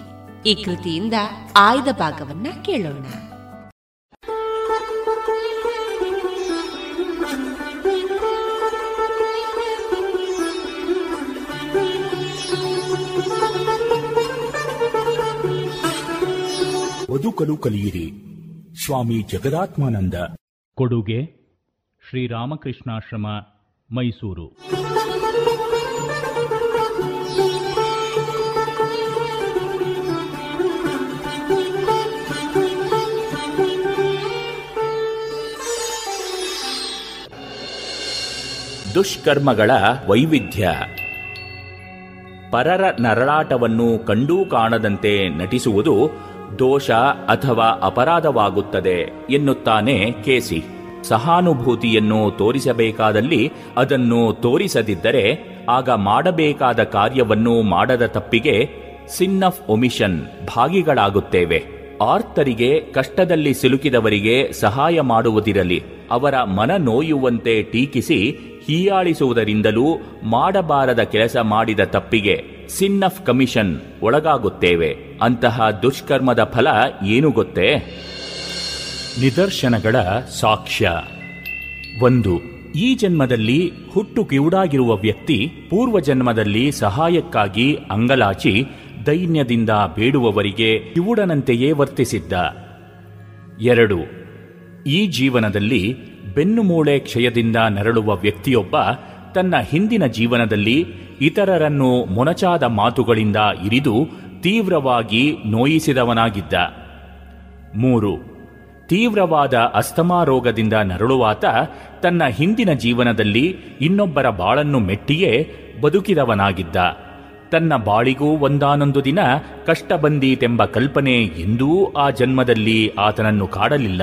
ಈ ಕೃತಿಯಿಂದ ಆಯ್ದ ಭಾಗವನ್ನ ಕೇಳೋಣ. ಬದುಕಲು ಕಲಿಯಿರಿ, ಸ್ವಾಮಿ ಜಗದಾತ್ಮಾನಂದ. ಕೊಡುಗೆ: ಶ್ರೀರಾಮಕೃಷ್ಣಾಶ್ರಮ, ಮೈಸೂರು. ದುಷ್ಕರ್ಮಗಳ ವೈವಿಧ್ಯ. ಪರರ ನರಳಾಟವನ್ನು ಕಂಡೂ ಕಾಣದಂತೆ ನಟಿಸುವುದು ದೋಷ ಅಥವಾ ಅಪರಾಧವಾಗುತ್ತದೆ ಎನ್ನುತ್ತಾನೆ ಕೇಸಿ. ಸಹಾನುಭೂತಿಯನ್ನು ತೋರಿಸಬೇಕಾದಲ್ಲಿ ಅದನ್ನು ತೋರಿಸದಿದ್ದರೆ ಆಗ ಮಾಡಬೇಕಾದ ಕಾರ್ಯವನ್ನು ಮಾಡದ ತಪ್ಪಿಗೆ ಸಿನ್ ಆಫ್ ಒಮಿಷನ್ ಭಾಗಿಗಳಾಗುತ್ತೇವೆ. ಆರ್ತರಿಗೆ, ಕಷ್ಟದಲ್ಲಿ ಸಿಲುಕಿದವರಿಗೆ ಸಹಾಯ ಮಾಡುವುದಿರಲಿ, ಅವರ ಮನ ನೋಯುವಂತೆ ಟೀಕಿಸಿ ಹೀಯಾಳಿಸುವುದರಿಂದಲೂ ಮಾಡಬಾರದ ಕೆಲಸ ಮಾಡಿದ ತಪ್ಪಿಗೆ ಸಿನ್ ಆಫ್ ಕಮಿಷನ್ ಒಳಗಾಗುತ್ತೇವೆ. ಅಂತಹ ದುಷ್ಕರ್ಮದ ಫಲ ಏನು ಗೊತ್ತೇ? ನಿದರ್ಶನಗಳ ಸಾಕ್ಷ್ಯ ಒಂದು. ಈ ಜನ್ಮದಲ್ಲಿ ಹುಟ್ಟು ಕಿವುಡಾಗಿರುವ ವ್ಯಕ್ತಿ ಪೂರ್ವ ಜನ್ಮದಲ್ಲಿ ಸಹಾಯಕ್ಕಾಗಿ ಅಂಗಲಾಚಿ ದೈನ್ಯದಿಂದ ಬೇಡುವವರಿಗೆ ಕಿವುಡನಂತೆಯೇ ವರ್ತಿಸಿದ್ದ. ಎರಡು. ಈ ಜೀವನದಲ್ಲಿ ಬೆನ್ನುಮೂಳೆ ಕ್ಷಯದಿಂದ ನರಳುವ ವ್ಯಕ್ತಿಯೊಬ್ಬ ತನ್ನ ಹಿಂದಿನ ಜೀವನದಲ್ಲಿ ಇತರರನ್ನು ಮೊನಚಾದ ಮಾತುಗಳಿಂದ ಇರಿದು ತೀವ್ರವಾಗಿ ನೋಯಿಸಿದವನಾಗಿದ್ದ. ಮೂರು. ತೀವ್ರವಾದ ಅಸ್ತಮಾ ರೋಗದಿಂದ ನರಳುವಾತ ತನ್ನ ಹಿಂದಿನ ಜೀವನದಲ್ಲಿ ಇನ್ನೊಬ್ಬರ ಬಾಳನ್ನು ಮೆಟ್ಟಿಯೇ ಬದುಕಿದವನಾಗಿದ್ದ. ತನ್ನ ಬಾಳಿಗೂ ಒಂದಾನೊಂದು ದಿನ ಕಷ್ಟ ಬಂದೀತೆಂಬ ಕಲ್ಪನೆ ಎಂದೂ ಆ ಜನ್ಮದಲ್ಲಿ ಆತನನ್ನು ಕಾಡಲಿಲ್ಲ.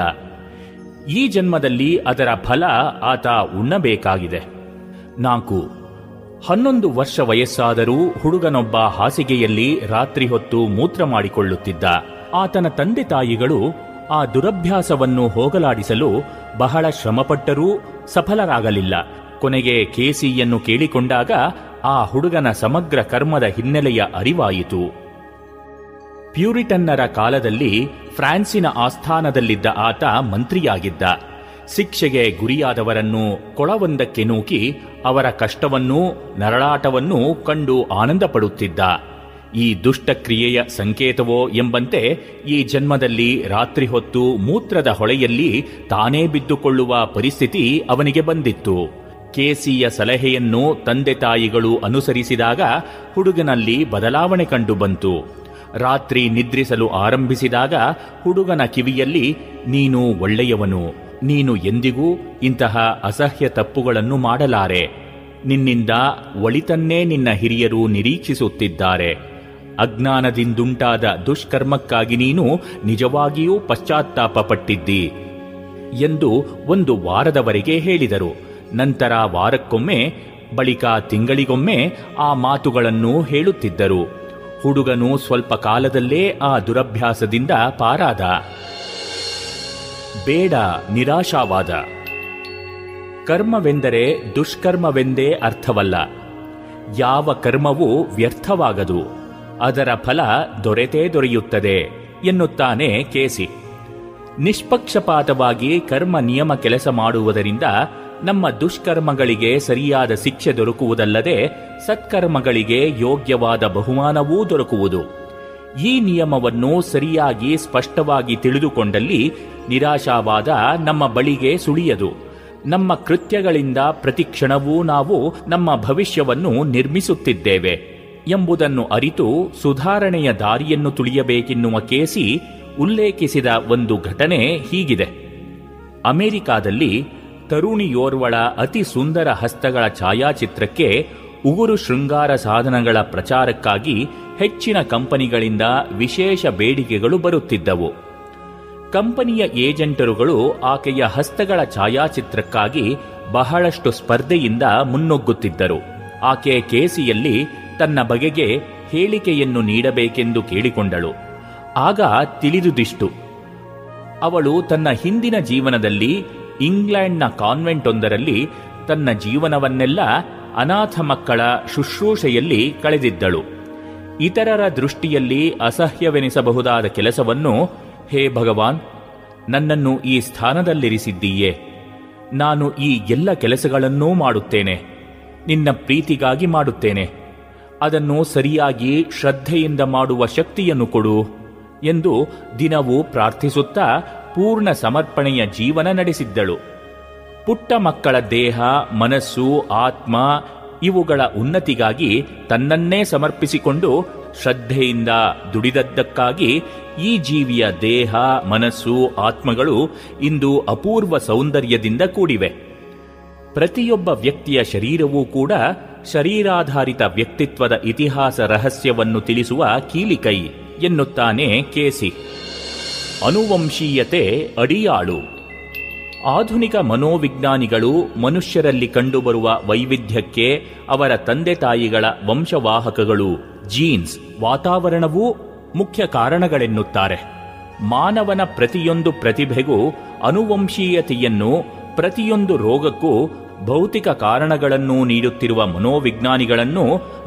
ಈ ಜನ್ಮದಲ್ಲಿ ಅದರ ಫಲ ಆತ ಉಣ್ಣಬೇಕಾಗಿದೆ. ನಾಲ್ಕು. ಹನ್ನೊಂದು ವರ್ಷ ವಯಸ್ಸಾದರೂ ಹುಡುಗನೊಬ್ಬ ಹಾಸಿಗೆಯಲ್ಲಿ ರಾತ್ರಿ ಹೊತ್ತು ಮೂತ್ರ ಮಾಡಿಕೊಳ್ಳುತ್ತಿದ್ದ. ಆತನ ತಂದೆ ತಾಯಿಗಳು ಆ ದುರಭ್ಯಾಸವನ್ನು ಹೋಗಲಾಡಿಸಲು ಬಹಳ ಶ್ರಮಪಟ್ಟರೂ ಸಫಲರಾಗಲಿಲ್ಲ. ಕೊನೆಗೆ ಕೇಸಿಯನ್ನು ಕೇಳಿಕೊಂಡಾಗ ಆ ಹುಡುಗನ ಸಮಗ್ರ ಕರ್ಮದ ಹಿನ್ನೆಲೆಯ ಅರಿವಾಯಿತು. ಪ್ಯೂರಿಟನ್ನರ ಕಾಲದಲ್ಲಿ ಫ್ರಾನ್ಸಿನ ಆಸ್ಥಾನದಲ್ಲಿದ್ದ ಆತ ಮಂತ್ರಿಯಾಗಿದ್ದ. ಶಿಕ್ಷೆಗೆ ಗುರಿಯಾದವರನ್ನು ಕೊಳವೊಂದಕ್ಕೆ ನೂಕಿ ಅವರ ಕಷ್ಟವನ್ನೂ ನರಳಾಟವನ್ನೂ ಕಂಡು ಆನಂದಪಡುತ್ತಿದ್ದ. ಈ ದುಷ್ಟಕ್ರಿಯೆಯ ಸಂಕೇತವೋ ಎಂಬಂತೆ ಈ ಜನ್ಮದಲ್ಲಿ ರಾತ್ರಿ ಹೊತ್ತು ಮೂತ್ರದ ಹೊಳೆಯಲ್ಲಿ ತಾನೇ ಬಿದ್ದುಕೊಳ್ಳುವ ಪರಿಸ್ಥಿತಿ ಅವನಿಗೆ ಬಂದಿತ್ತು. ಕೆಸಿಯ ಸಲಹೆಯನ್ನು ತಂದೆ ತಾಯಿಗಳು ಅನುಸರಿಸಿದಾಗ ಹುಡುಗನಲ್ಲಿ ಬದಲಾವಣೆ ಕಂಡುಬಂತು. ರಾತ್ರಿ ನಿದ್ರಿಸಲು ಆರಂಭಿಸಿದಾಗ ಹುಡುಗನ ಕಿವಿಯಲ್ಲಿ ನೀನು ಒಳ್ಳೆಯವನು, ನೀನು ಎಂದಿಗೂ ಇಂತಹ ಅಸಹ್ಯ ತಪ್ಪುಗಳನ್ನು ಮಾಡಲಾರೆ, ನಿನ್ನಿಂದ ಒಳಿತನ್ನೇ ನಿನ್ನ ಹಿರಿಯರು ನಿರೀಕ್ಷಿಸುತ್ತಿದ್ದಾರೆ, ಅಜ್ಞಾನದಿಂದುಂಟಾದ ದುಷ್ಕರ್ಮಕ್ಕಾಗಿ ನೀನು ನಿಜವಾಗಿಯೂ ಪಶ್ಚಾತ್ತಾಪಪಟ್ಟಿದ್ದಿ ಎಂದು ಒಂದು ವಾರದವರೆಗೆ ಹೇಳಿದರು. ನಂತರ ವಾರಕ್ಕೊಮ್ಮೆ, ಬಳಿಕ ತಿಂಗಳಿಗೊಮ್ಮೆ ಆ ಮಾತುಗಳನ್ನು ಹೇಳುತ್ತಿದ್ದರು. ಹುಡುಗನು ಸ್ವಲ್ಪ ಕಾಲದಲ್ಲೇ ಆ ದುರಭ್ಯಾಸದಿಂದ ಪಾರಾದ, ಬೇಡ ನಿರಾಶಾವಾದ. ಕರ್ಮವೆಂದರೆ ದುಷ್ಕರ್ಮವೆಂದೇ ಅರ್ಥವಲ್ಲ. ಯಾವ ಕರ್ಮವೂ ವ್ಯರ್ಥವಾಗದು, ಅದರ ಫಲ ದೊರೆತೇ ದೊರೆಯುತ್ತದೆ ಎನ್ನುತ್ತಾನೆ ಕೇಸಿ. ನಿಷ್ಪಕ್ಷಪಾತವಾಗಿ ಕರ್ಮ ನಿಯಮ ಕೆಲಸ ಮಾಡುವುದರಿಂದ ನಮ್ಮ ದುಷ್ಕರ್ಮಗಳಿಗೆ ಸರಿಯಾದ ಶಿಕ್ಷೆ ದೊರಕುವುದಲ್ಲದೆ ಸತ್ಕರ್ಮಗಳಿಗೆ ಯೋಗ್ಯವಾದ ಬಹುಮಾನವೂ ದೊರಕುವುದು. ಈ ನಿಯಮವನ್ನು ಸರಿಯಾಗಿ ಸ್ಪಷ್ಟವಾಗಿ ತಿಳಿದುಕೊಂಡಲ್ಲಿ ನಿರಾಶಾವಾದ ನಮ್ಮ ಬಳಿಗೆ ಸುಳಿಯದು. ನಮ್ಮ ಕೃತ್ಯಗಳಿಂದ ಪ್ರತಿ ಕ್ಷಣವೂ ನಾವು ನಮ್ಮ ಭವಿಷ್ಯವನ್ನು ನಿರ್ಮಿಸುತ್ತಿದ್ದೇವೆ ಎಂಬುದನ್ನು ಅರಿತು ಸುಧಾರಣೆಯ ದಾರಿಯನ್ನು ತುಳಿಯಬೇಕೆನ್ನುವ ಕೇಸಿ ಉಲ್ಲೇಖಿಸಿದ ಒಂದು ಘಟನೆ ಹೀಗಿದೆ. ಅಮೆರಿಕಾದಲ್ಲಿ ತರುಣಿಯೋರ್ವಳ ಅತಿ ಸುಂದರ ಹಸ್ತಗಳ ಛಾಯಾಚಿತ್ರಕ್ಕೆ ಉಗುರು ಶೃಂಗಾರ ಸಾಧನಗಳ ಪ್ರಚಾರಕ್ಕಾಗಿ ಹೆಚ್ಚಿನ ಕಂಪನಿಗಳಿಂದ ವಿಶೇಷ ಬೇಡಿಕೆಗಳು ಬರುತ್ತಿದ್ದವು. ಕಂಪನಿಯ ಏಜೆಂಟರುಗಳು ಆಕೆಯ ಹಸ್ತಗಳ ಛಾಯಾಚಿತ್ರಕ್ಕಾಗಿ ಬಹಳಷ್ಟು ಸ್ಪರ್ಧೆಯಿಂದ ಮುನ್ನುಗ್ಗುತ್ತಿದ್ದರು. ಆಕೆ ಕೇಸಿಯಲ್ಲಿ ತನ್ನ ಬಗೆಗೆ ಹೇಳಿಕೆಯನ್ನು ನೀಡಬೇಕೆಂದು ಕೇಳಿಕೊಂಡಳು. ಆಗ ತಿಳಿದುದಿಷ್ಟು, ಅವಳು ತನ್ನ ಹಿಂದಿನ ಜೀವನದಲ್ಲಿ ಇಂಗ್ಲೆಂಡ್ನ ಕಾನ್ವೆಂಟೊಂದರಲ್ಲಿ ತನ್ನ ಜೀವನವನ್ನೆಲ್ಲ ಅನಾಥ ಮಕ್ಕಳ ಶುಶ್ರೂಷೆಯಲ್ಲಿ ಕಳೆದಿದ್ದಳು. ಇತರರ ದೃಷ್ಟಿಯಲ್ಲಿ ಅಸಹ್ಯವೆನಿಸಬಹುದಾದ ಕೆಲಸವನ್ನು, ಹೇ ಭಗವಾನ್, ನನ್ನನ್ನು ಈ ಸ್ಥಾನದಲ್ಲಿರಿಸಿದ್ದೀಯೇ, ನಾನು ಈ ಎಲ್ಲ ಕೆಲಸಗಳನ್ನೂ ಮಾಡುತ್ತೇನೆ, ನಿನ್ನ ಪ್ರೀತಿಗಾಗಿ ಮಾಡುತ್ತೇನೆ, ಅದನ್ನು ಸರಿಯಾಗಿ ಶ್ರದ್ಧೆಯಿಂದ ಮಾಡುವ ಶಕ್ತಿಯನ್ನು ಕೊಡು ಎಂದು ದಿನವೂ ಪ್ರಾರ್ಥಿಸುತ್ತಾ ಪೂರ್ಣ ಸಮರ್ಪಣೆಯ ಜೀವನ ನಡೆಸಿದ್ದಳು. ಪುಟ್ಟ ಮಕ್ಕಳ ದೇಹ, ಮನಸ್ಸು, ಆತ್ಮ ಇವುಗಳ ಉನ್ನತಿಗಾಗಿ ತನ್ನನ್ನೇ ಸಮರ್ಪಿಸಿಕೊಂಡು ಶ್ರದ್ಧೆಯಿಂದ ದುಡಿದದ್ದಕ್ಕಾಗಿ ಈ ಜೀವಿಯ ದೇಹ, ಮನಸ್ಸು, ಆತ್ಮಗಳು ಇಂದು ಅಪೂರ್ವ ಸೌಂದರ್ಯದಿಂದ ಕೂಡಿವೆ. ಪ್ರತಿಯೊಬ್ಬ ವ್ಯಕ್ತಿಯ ಶರೀರವೂ ಕೂಡ ಶರೀರಾಧಾರಿತ ವ್ಯಕ್ತಿತ್ವದ ಇತಿಹಾಸ ರಹಸ್ಯವನ್ನು ತಿಳಿಸುವ ಕೀಲಿಕೈ ಎನ್ನುತ್ತಾನೆ ಕೇಸಿ. ಅನುವಂಶೀಯತೆ ಅಡಿಯಾಳು. ಆಧುನಿಕ ಮನೋವಿಜ್ಞಾನಿಗಳು ಮನುಷ್ಯರಲ್ಲಿ ಕಂಡುಬರುವ ವೈವಿಧ್ಯಕ್ಕೆ ಅವರ ತಂದೆ ತಾಯಿಗಳ ವಂಶವಾಹಕಗಳು, ಜೀನ್ಸ್, ವಾತಾವರಣವೂ ಮುಖ್ಯ ಕಾರಣಗಳೆನ್ನುತ್ತಾರೆ. ಮಾನವನ ಪ್ರತಿಯೊಂದು ಪ್ರತಿಭೆಗೂ ಅನುವಂಶೀಯತೆಯನ್ನು, ಪ್ರತಿಯೊಂದು ರೋಗಕ್ಕೂ ಭೌತಿಕ ಕಾರಣಗಳನ್ನು ನೀಡುತ್ತಿರುವ ಮನೋವಿಜ್ಞಾನಿಗಳನ್ನು,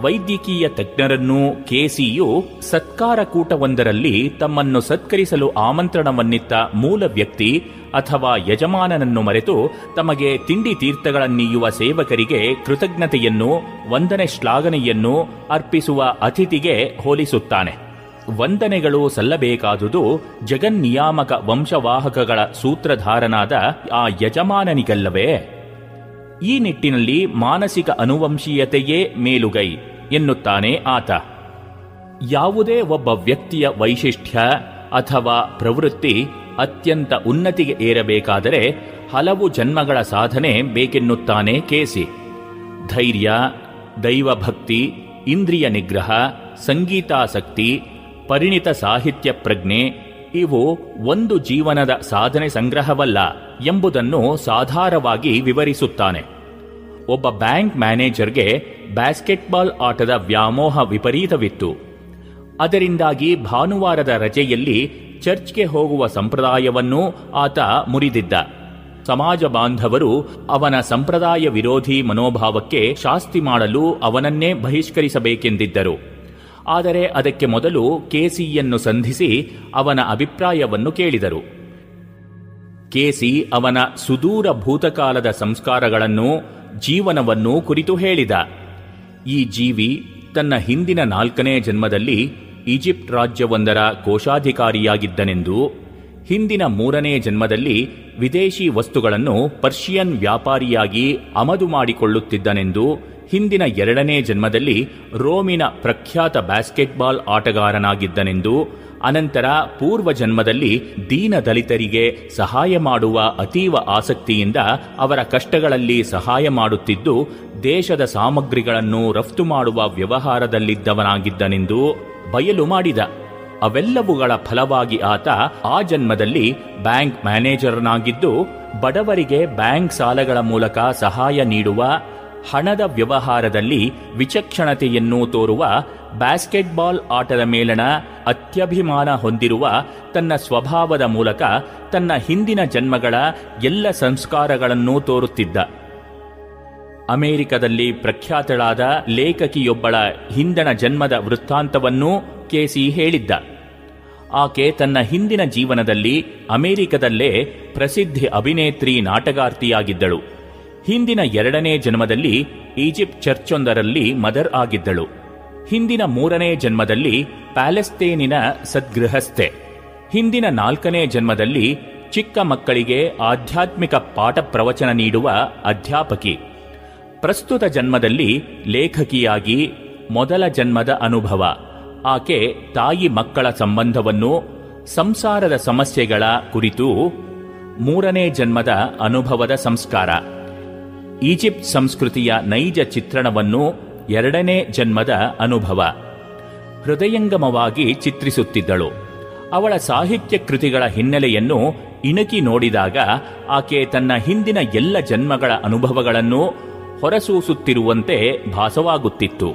ವೈದ್ಯಕೀಯ ತಜ್ಞರನ್ನು ಕೆಸಿಯು ಸತ್ಕಾರಕೂಟವೊಂದರಲ್ಲಿ ತಮ್ಮನ್ನು ಸತ್ಕರಿಸಲು ಆಮಂತ್ರಣವನ್ನಿತ್ತ ಮೂಲ ವ್ಯಕ್ತಿ ಅಥವಾ ಯಜಮಾನನನ್ನು ಮರೆತು ತಮಗೆ ತಿಂಡಿ ತೀರ್ಥಗಳನ್ನೀಯುವ ಸೇವಕರಿಗೆ ಕೃತಜ್ಞತೆಯನ್ನು, ವಂದನೆ ಶ್ಲಾಘನೆಯನ್ನು ಅರ್ಪಿಸುವ ಅತಿಥಿಗೆ ಹೋಲಿಸುತ್ತಾನೆ. ವಂದನೆಗಳು ಸಲ್ಲಬೇಕಾದುದು ಜಗನ್ನಿಯಾಮಕ ವಂಶವಾಹಕಗಳ ಸೂತ್ರಧಾರನಾದ ಆ ಯಜಮಾನನಿಗಲ್ಲವೇ? ಈ ನಿಟ್ಟಿನಲ್ಲಿ ಮಾನಸಿಕ ಅನುವಂಶೀಯತೆಯೇ ಮೇಲುಗೈ ಎನ್ನುತ್ತಾನೆ ಆತ. ಯಾವುದೇ ಒಬ್ಬ ವ್ಯಕ್ತಿಯ ವೈಶಿಷ್ಟ್ಯ ಅಥವಾ ಪ್ರವೃತ್ತಿ ಅತ್ಯಂತ ಉನ್ನತಿಗೆ ಏರಬೇಕಾದರೆ ಹಲವು ಜನ್ಮಗಳ ಸಾಧನೆ ಬೇಕೆನ್ನುತ್ತಾನೆ ಕೇಸಿ. ಧೈರ್ಯ, ದೈವಭಕ್ತಿ, ಇಂದ್ರಿಯ ನಿಗ್ರಹ, ಸಂಗೀತಾಸಕ್ತಿ, ಪರಿಣಿತ ಸಾಹಿತ್ಯ ಪ್ರಜ್ಞೆ ಇವು ಒಂದು ಜೀವನದ ಸಾಧನೆ ಸಂಗ್ರಹವಲ್ಲ ಎಂಬುದನ್ನು ಸಾಧಾರವಾಗಿ ವಿವರಿಸುತ್ತಾನೆ. ಒಬ್ಬ ಬ್ಯಾಂಕ್ ಮ್ಯಾನೇಜರ್ಗೆ ಬ್ಯಾಸ್ಕೆಟ್ಬಾಲ್ ಆಟದ ವ್ಯಾಮೋಹ ವಿಪರೀತವಿತ್ತು. ಅದರಿಂದಾಗಿ ಭಾನುವಾರದ ರಜೆಯಲ್ಲಿ ಚರ್ಚ್ಗೆ ಹೋಗುವ ಸಂಪ್ರದಾಯವನ್ನು ಆತ ಮುರಿದಿದ್ದ. ಸಮಾಜ ಬಾಂಧವರು ಅವನ ಸಂಪ್ರದಾಯ ವಿರೋಧಿ ಮನೋಭಾವಕ್ಕೆ ಶಾಸ್ತಿ ಮಾಡಲು ಅವನನ್ನೇ ಬಹಿಷ್ಕರಿಸಬೇಕೆಂದಿದ್ದರು. ಆದರೆ ಅದಕ್ಕೆ ಮೊದಲು ಕೆಸಿಯನ್ನು ಸಂಧಿಸಿ ಅವನ ಅಭಿಪ್ರಾಯವನ್ನು ಕೇಳಿದರು. ಕೆಸಿ ಅವನ ಸುದೂರ ಭೂತಕಾಲದ ಸಂಸ್ಕಾರಗಳನ್ನು, ಜೀವನವನ್ನು ಕುರಿತು ಹೇಳಿದ. ಈ ಜೀವಿ ತನ್ನ ಹಿಂದಿನ ನಾಲ್ಕನೇ ಜನ್ಮದಲ್ಲಿ ಈಜಿಪ್ಟ್ ರಾಜ್ಯವೊಂದರ ಕೋಶಾಧಿಕಾರಿಯಾಗಿದ್ದನೆಂದೂ, ಹಿಂದಿನ ಮೂರನೇ ಜನ್ಮದಲ್ಲಿ ವಿದೇಶಿ ವಸ್ತುಗಳನ್ನು ಪರ್ಷಿಯನ್ ವ್ಯಾಪಾರಿಯಾಗಿ ಆಮದು ಮಾಡಿಕೊಳ್ಳುತ್ತಿದ್ದನೆಂದು, ಹಿಂದಿನ ಎರಡನೇ ಜನ್ಮದಲ್ಲಿ ರೋಮಿನ ಪ್ರಖ್ಯಾತ ಬ್ಯಾಸ್ಕೆಟ್ಬಾಲ್ ಆಟಗಾರನಾಗಿದ್ದನೆಂದು, ಅನಂತರ ಪೂರ್ವ ಜನ್ಮದಲ್ಲಿ ದೀನ ದಲಿತರಿಗೆ ಸಹಾಯ ಮಾಡುವ ಅತೀವ ಆಸಕ್ತಿಯಿಂದ ಅವರ ಕಷ್ಟಗಳಲ್ಲಿ ಸಹಾಯ ಮಾಡುತ್ತಿದ್ದು ದೇಶದ ಸಾಮಗ್ರಿಗಳನ್ನು ರಫ್ತು ಮಾಡುವ ವ್ಯವಹಾರದಲ್ಲಿದ್ದವನಾಗಿದ್ದನೆಂದು ಬಯಲು ಮಾಡಿದ. ಅವೆಲ್ಲವುಗಳ ಫಲವಾಗಿ ಆತ ಆ ಜನ್ಮದಲ್ಲಿ ಬ್ಯಾಂಕ್ ಮ್ಯಾನೇಜರ್ನಾಗಿದ್ದು ಬಡವರಿಗೆ ಬ್ಯಾಂಕ್ ಸಾಲಗಳ ಮೂಲಕ ಸಹಾಯ ನೀಡುವ, ಹಣದ ವ್ಯವಹಾರದಲ್ಲಿ ವಿಚಕ್ಷಣತೆಯನ್ನು ತೋರುವ, ಬ್ಯಾಸ್ಕೆಟ್ಬಾಲ್ ಆಟದ ಮೇಲಣ ಅತ್ಯಭಿಮಾನ ಹೊಂದಿರುವ, ತನ್ನ ಸ್ವಭಾವದ ಮೂಲಕ ತನ್ನ ಹಿಂದಿನ ಜನ್ಮಗಳ ಎಲ್ಲ ಸಂಸ್ಕಾರಗಳನ್ನು ತೋರುತ್ತಿದ್ದ. ಅಮೆರಿಕದಲ್ಲಿ ಪ್ರಖ್ಯಾತಳಾದ ಲೇಖಕಿಯೊಬ್ಬಳ ಹಿಂದಣ ಜನ್ಮದ ವೃತ್ತಾಂತವನ್ನೂ ಕೇಸಿ ಹೇಳಿದ್ದ. ಆಕೆ ತನ್ನ ಹಿಂದಿನ ಜೀವನದಲ್ಲಿ ಅಮೆರಿಕದಲ್ಲೇ ಪ್ರಸಿದ್ಧಿ ಅಭಿನೇತ್ರಿ ನಾಟಗಾರ್ತಿಯಾಗಿದ್ದಳು. ಹಿಂದಿನ ಎರಡನೇ ಜನ್ಮದಲ್ಲಿ ಈಜಿಪ್ಟ್ ಚರ್ಚೊಂದರಲ್ಲಿ ಮದರ್ ಆಗಿದ್ದಳು. ಹಿಂದಿನ ಮೂರನೇ ಜನ್ಮದಲ್ಲಿ ಪ್ಯಾಲೆಸ್ತೇನಿನ ಸದ್ಗೃಹಸ್ಥೆ. ಹಿಂದಿನ ನಾಲ್ಕನೇ ಜನ್ಮದಲ್ಲಿ ಚಿಕ್ಕ ಮಕ್ಕಳಿಗೆ ಆಧ್ಯಾತ್ಮಿಕ ಪಾಠ ಪ್ರವಚನ ನೀಡುವ ಅಧ್ಯಾಪಕಿ. ಪ್ರಸ್ತುತ ಜನ್ಮದಲ್ಲಿ ಲೇಖಕಿಯಾಗಿ. ಮೊದಲ ಜನ್ಮದ ಅನುಭವ. ಆಕೆ ತಾಯಿ ಮಕ್ಕಳ ಸಂಬಂಧವನ್ನು, ಸಂಸಾರದ ಸಮಸ್ಯೆಗಳ ಕುರಿತು ಮೂರನೇ ಜನ್ಮದ ಅನುಭವದ ಸಂಸ್ಕಾರ. ಈಜಿಪ್ಟ್ ಸಂಸ್ಕೃತಿಯ ನೈಜ ಚಿತ್ರಣವನ್ನು ಎರಡನೇ ಜನ್ಮದ ಅನುಭವ ಹೃದಯಂಗಮವಾಗಿ ಚಿತ್ರಿಸುತ್ತಿದ್ದಳು. ಅವಳ ಸಾಹಿತ್ಯ ಕೃತಿಗಳ ಹಿನ್ನೆಲೆಯನ್ನು ಇಣುಕಿ ನೋಡಿದಾಗ ಆಕೆ ತನ್ನ ಹಿಂದಿನ ಎಲ್ಲ ಜನ್ಮಗಳ ಅನುಭವಗಳನ್ನು ಹೊರಸೂಸುತ್ತಿರುವಂತೆ ಭಾಸವಾಗುತ್ತಿತ್ತು.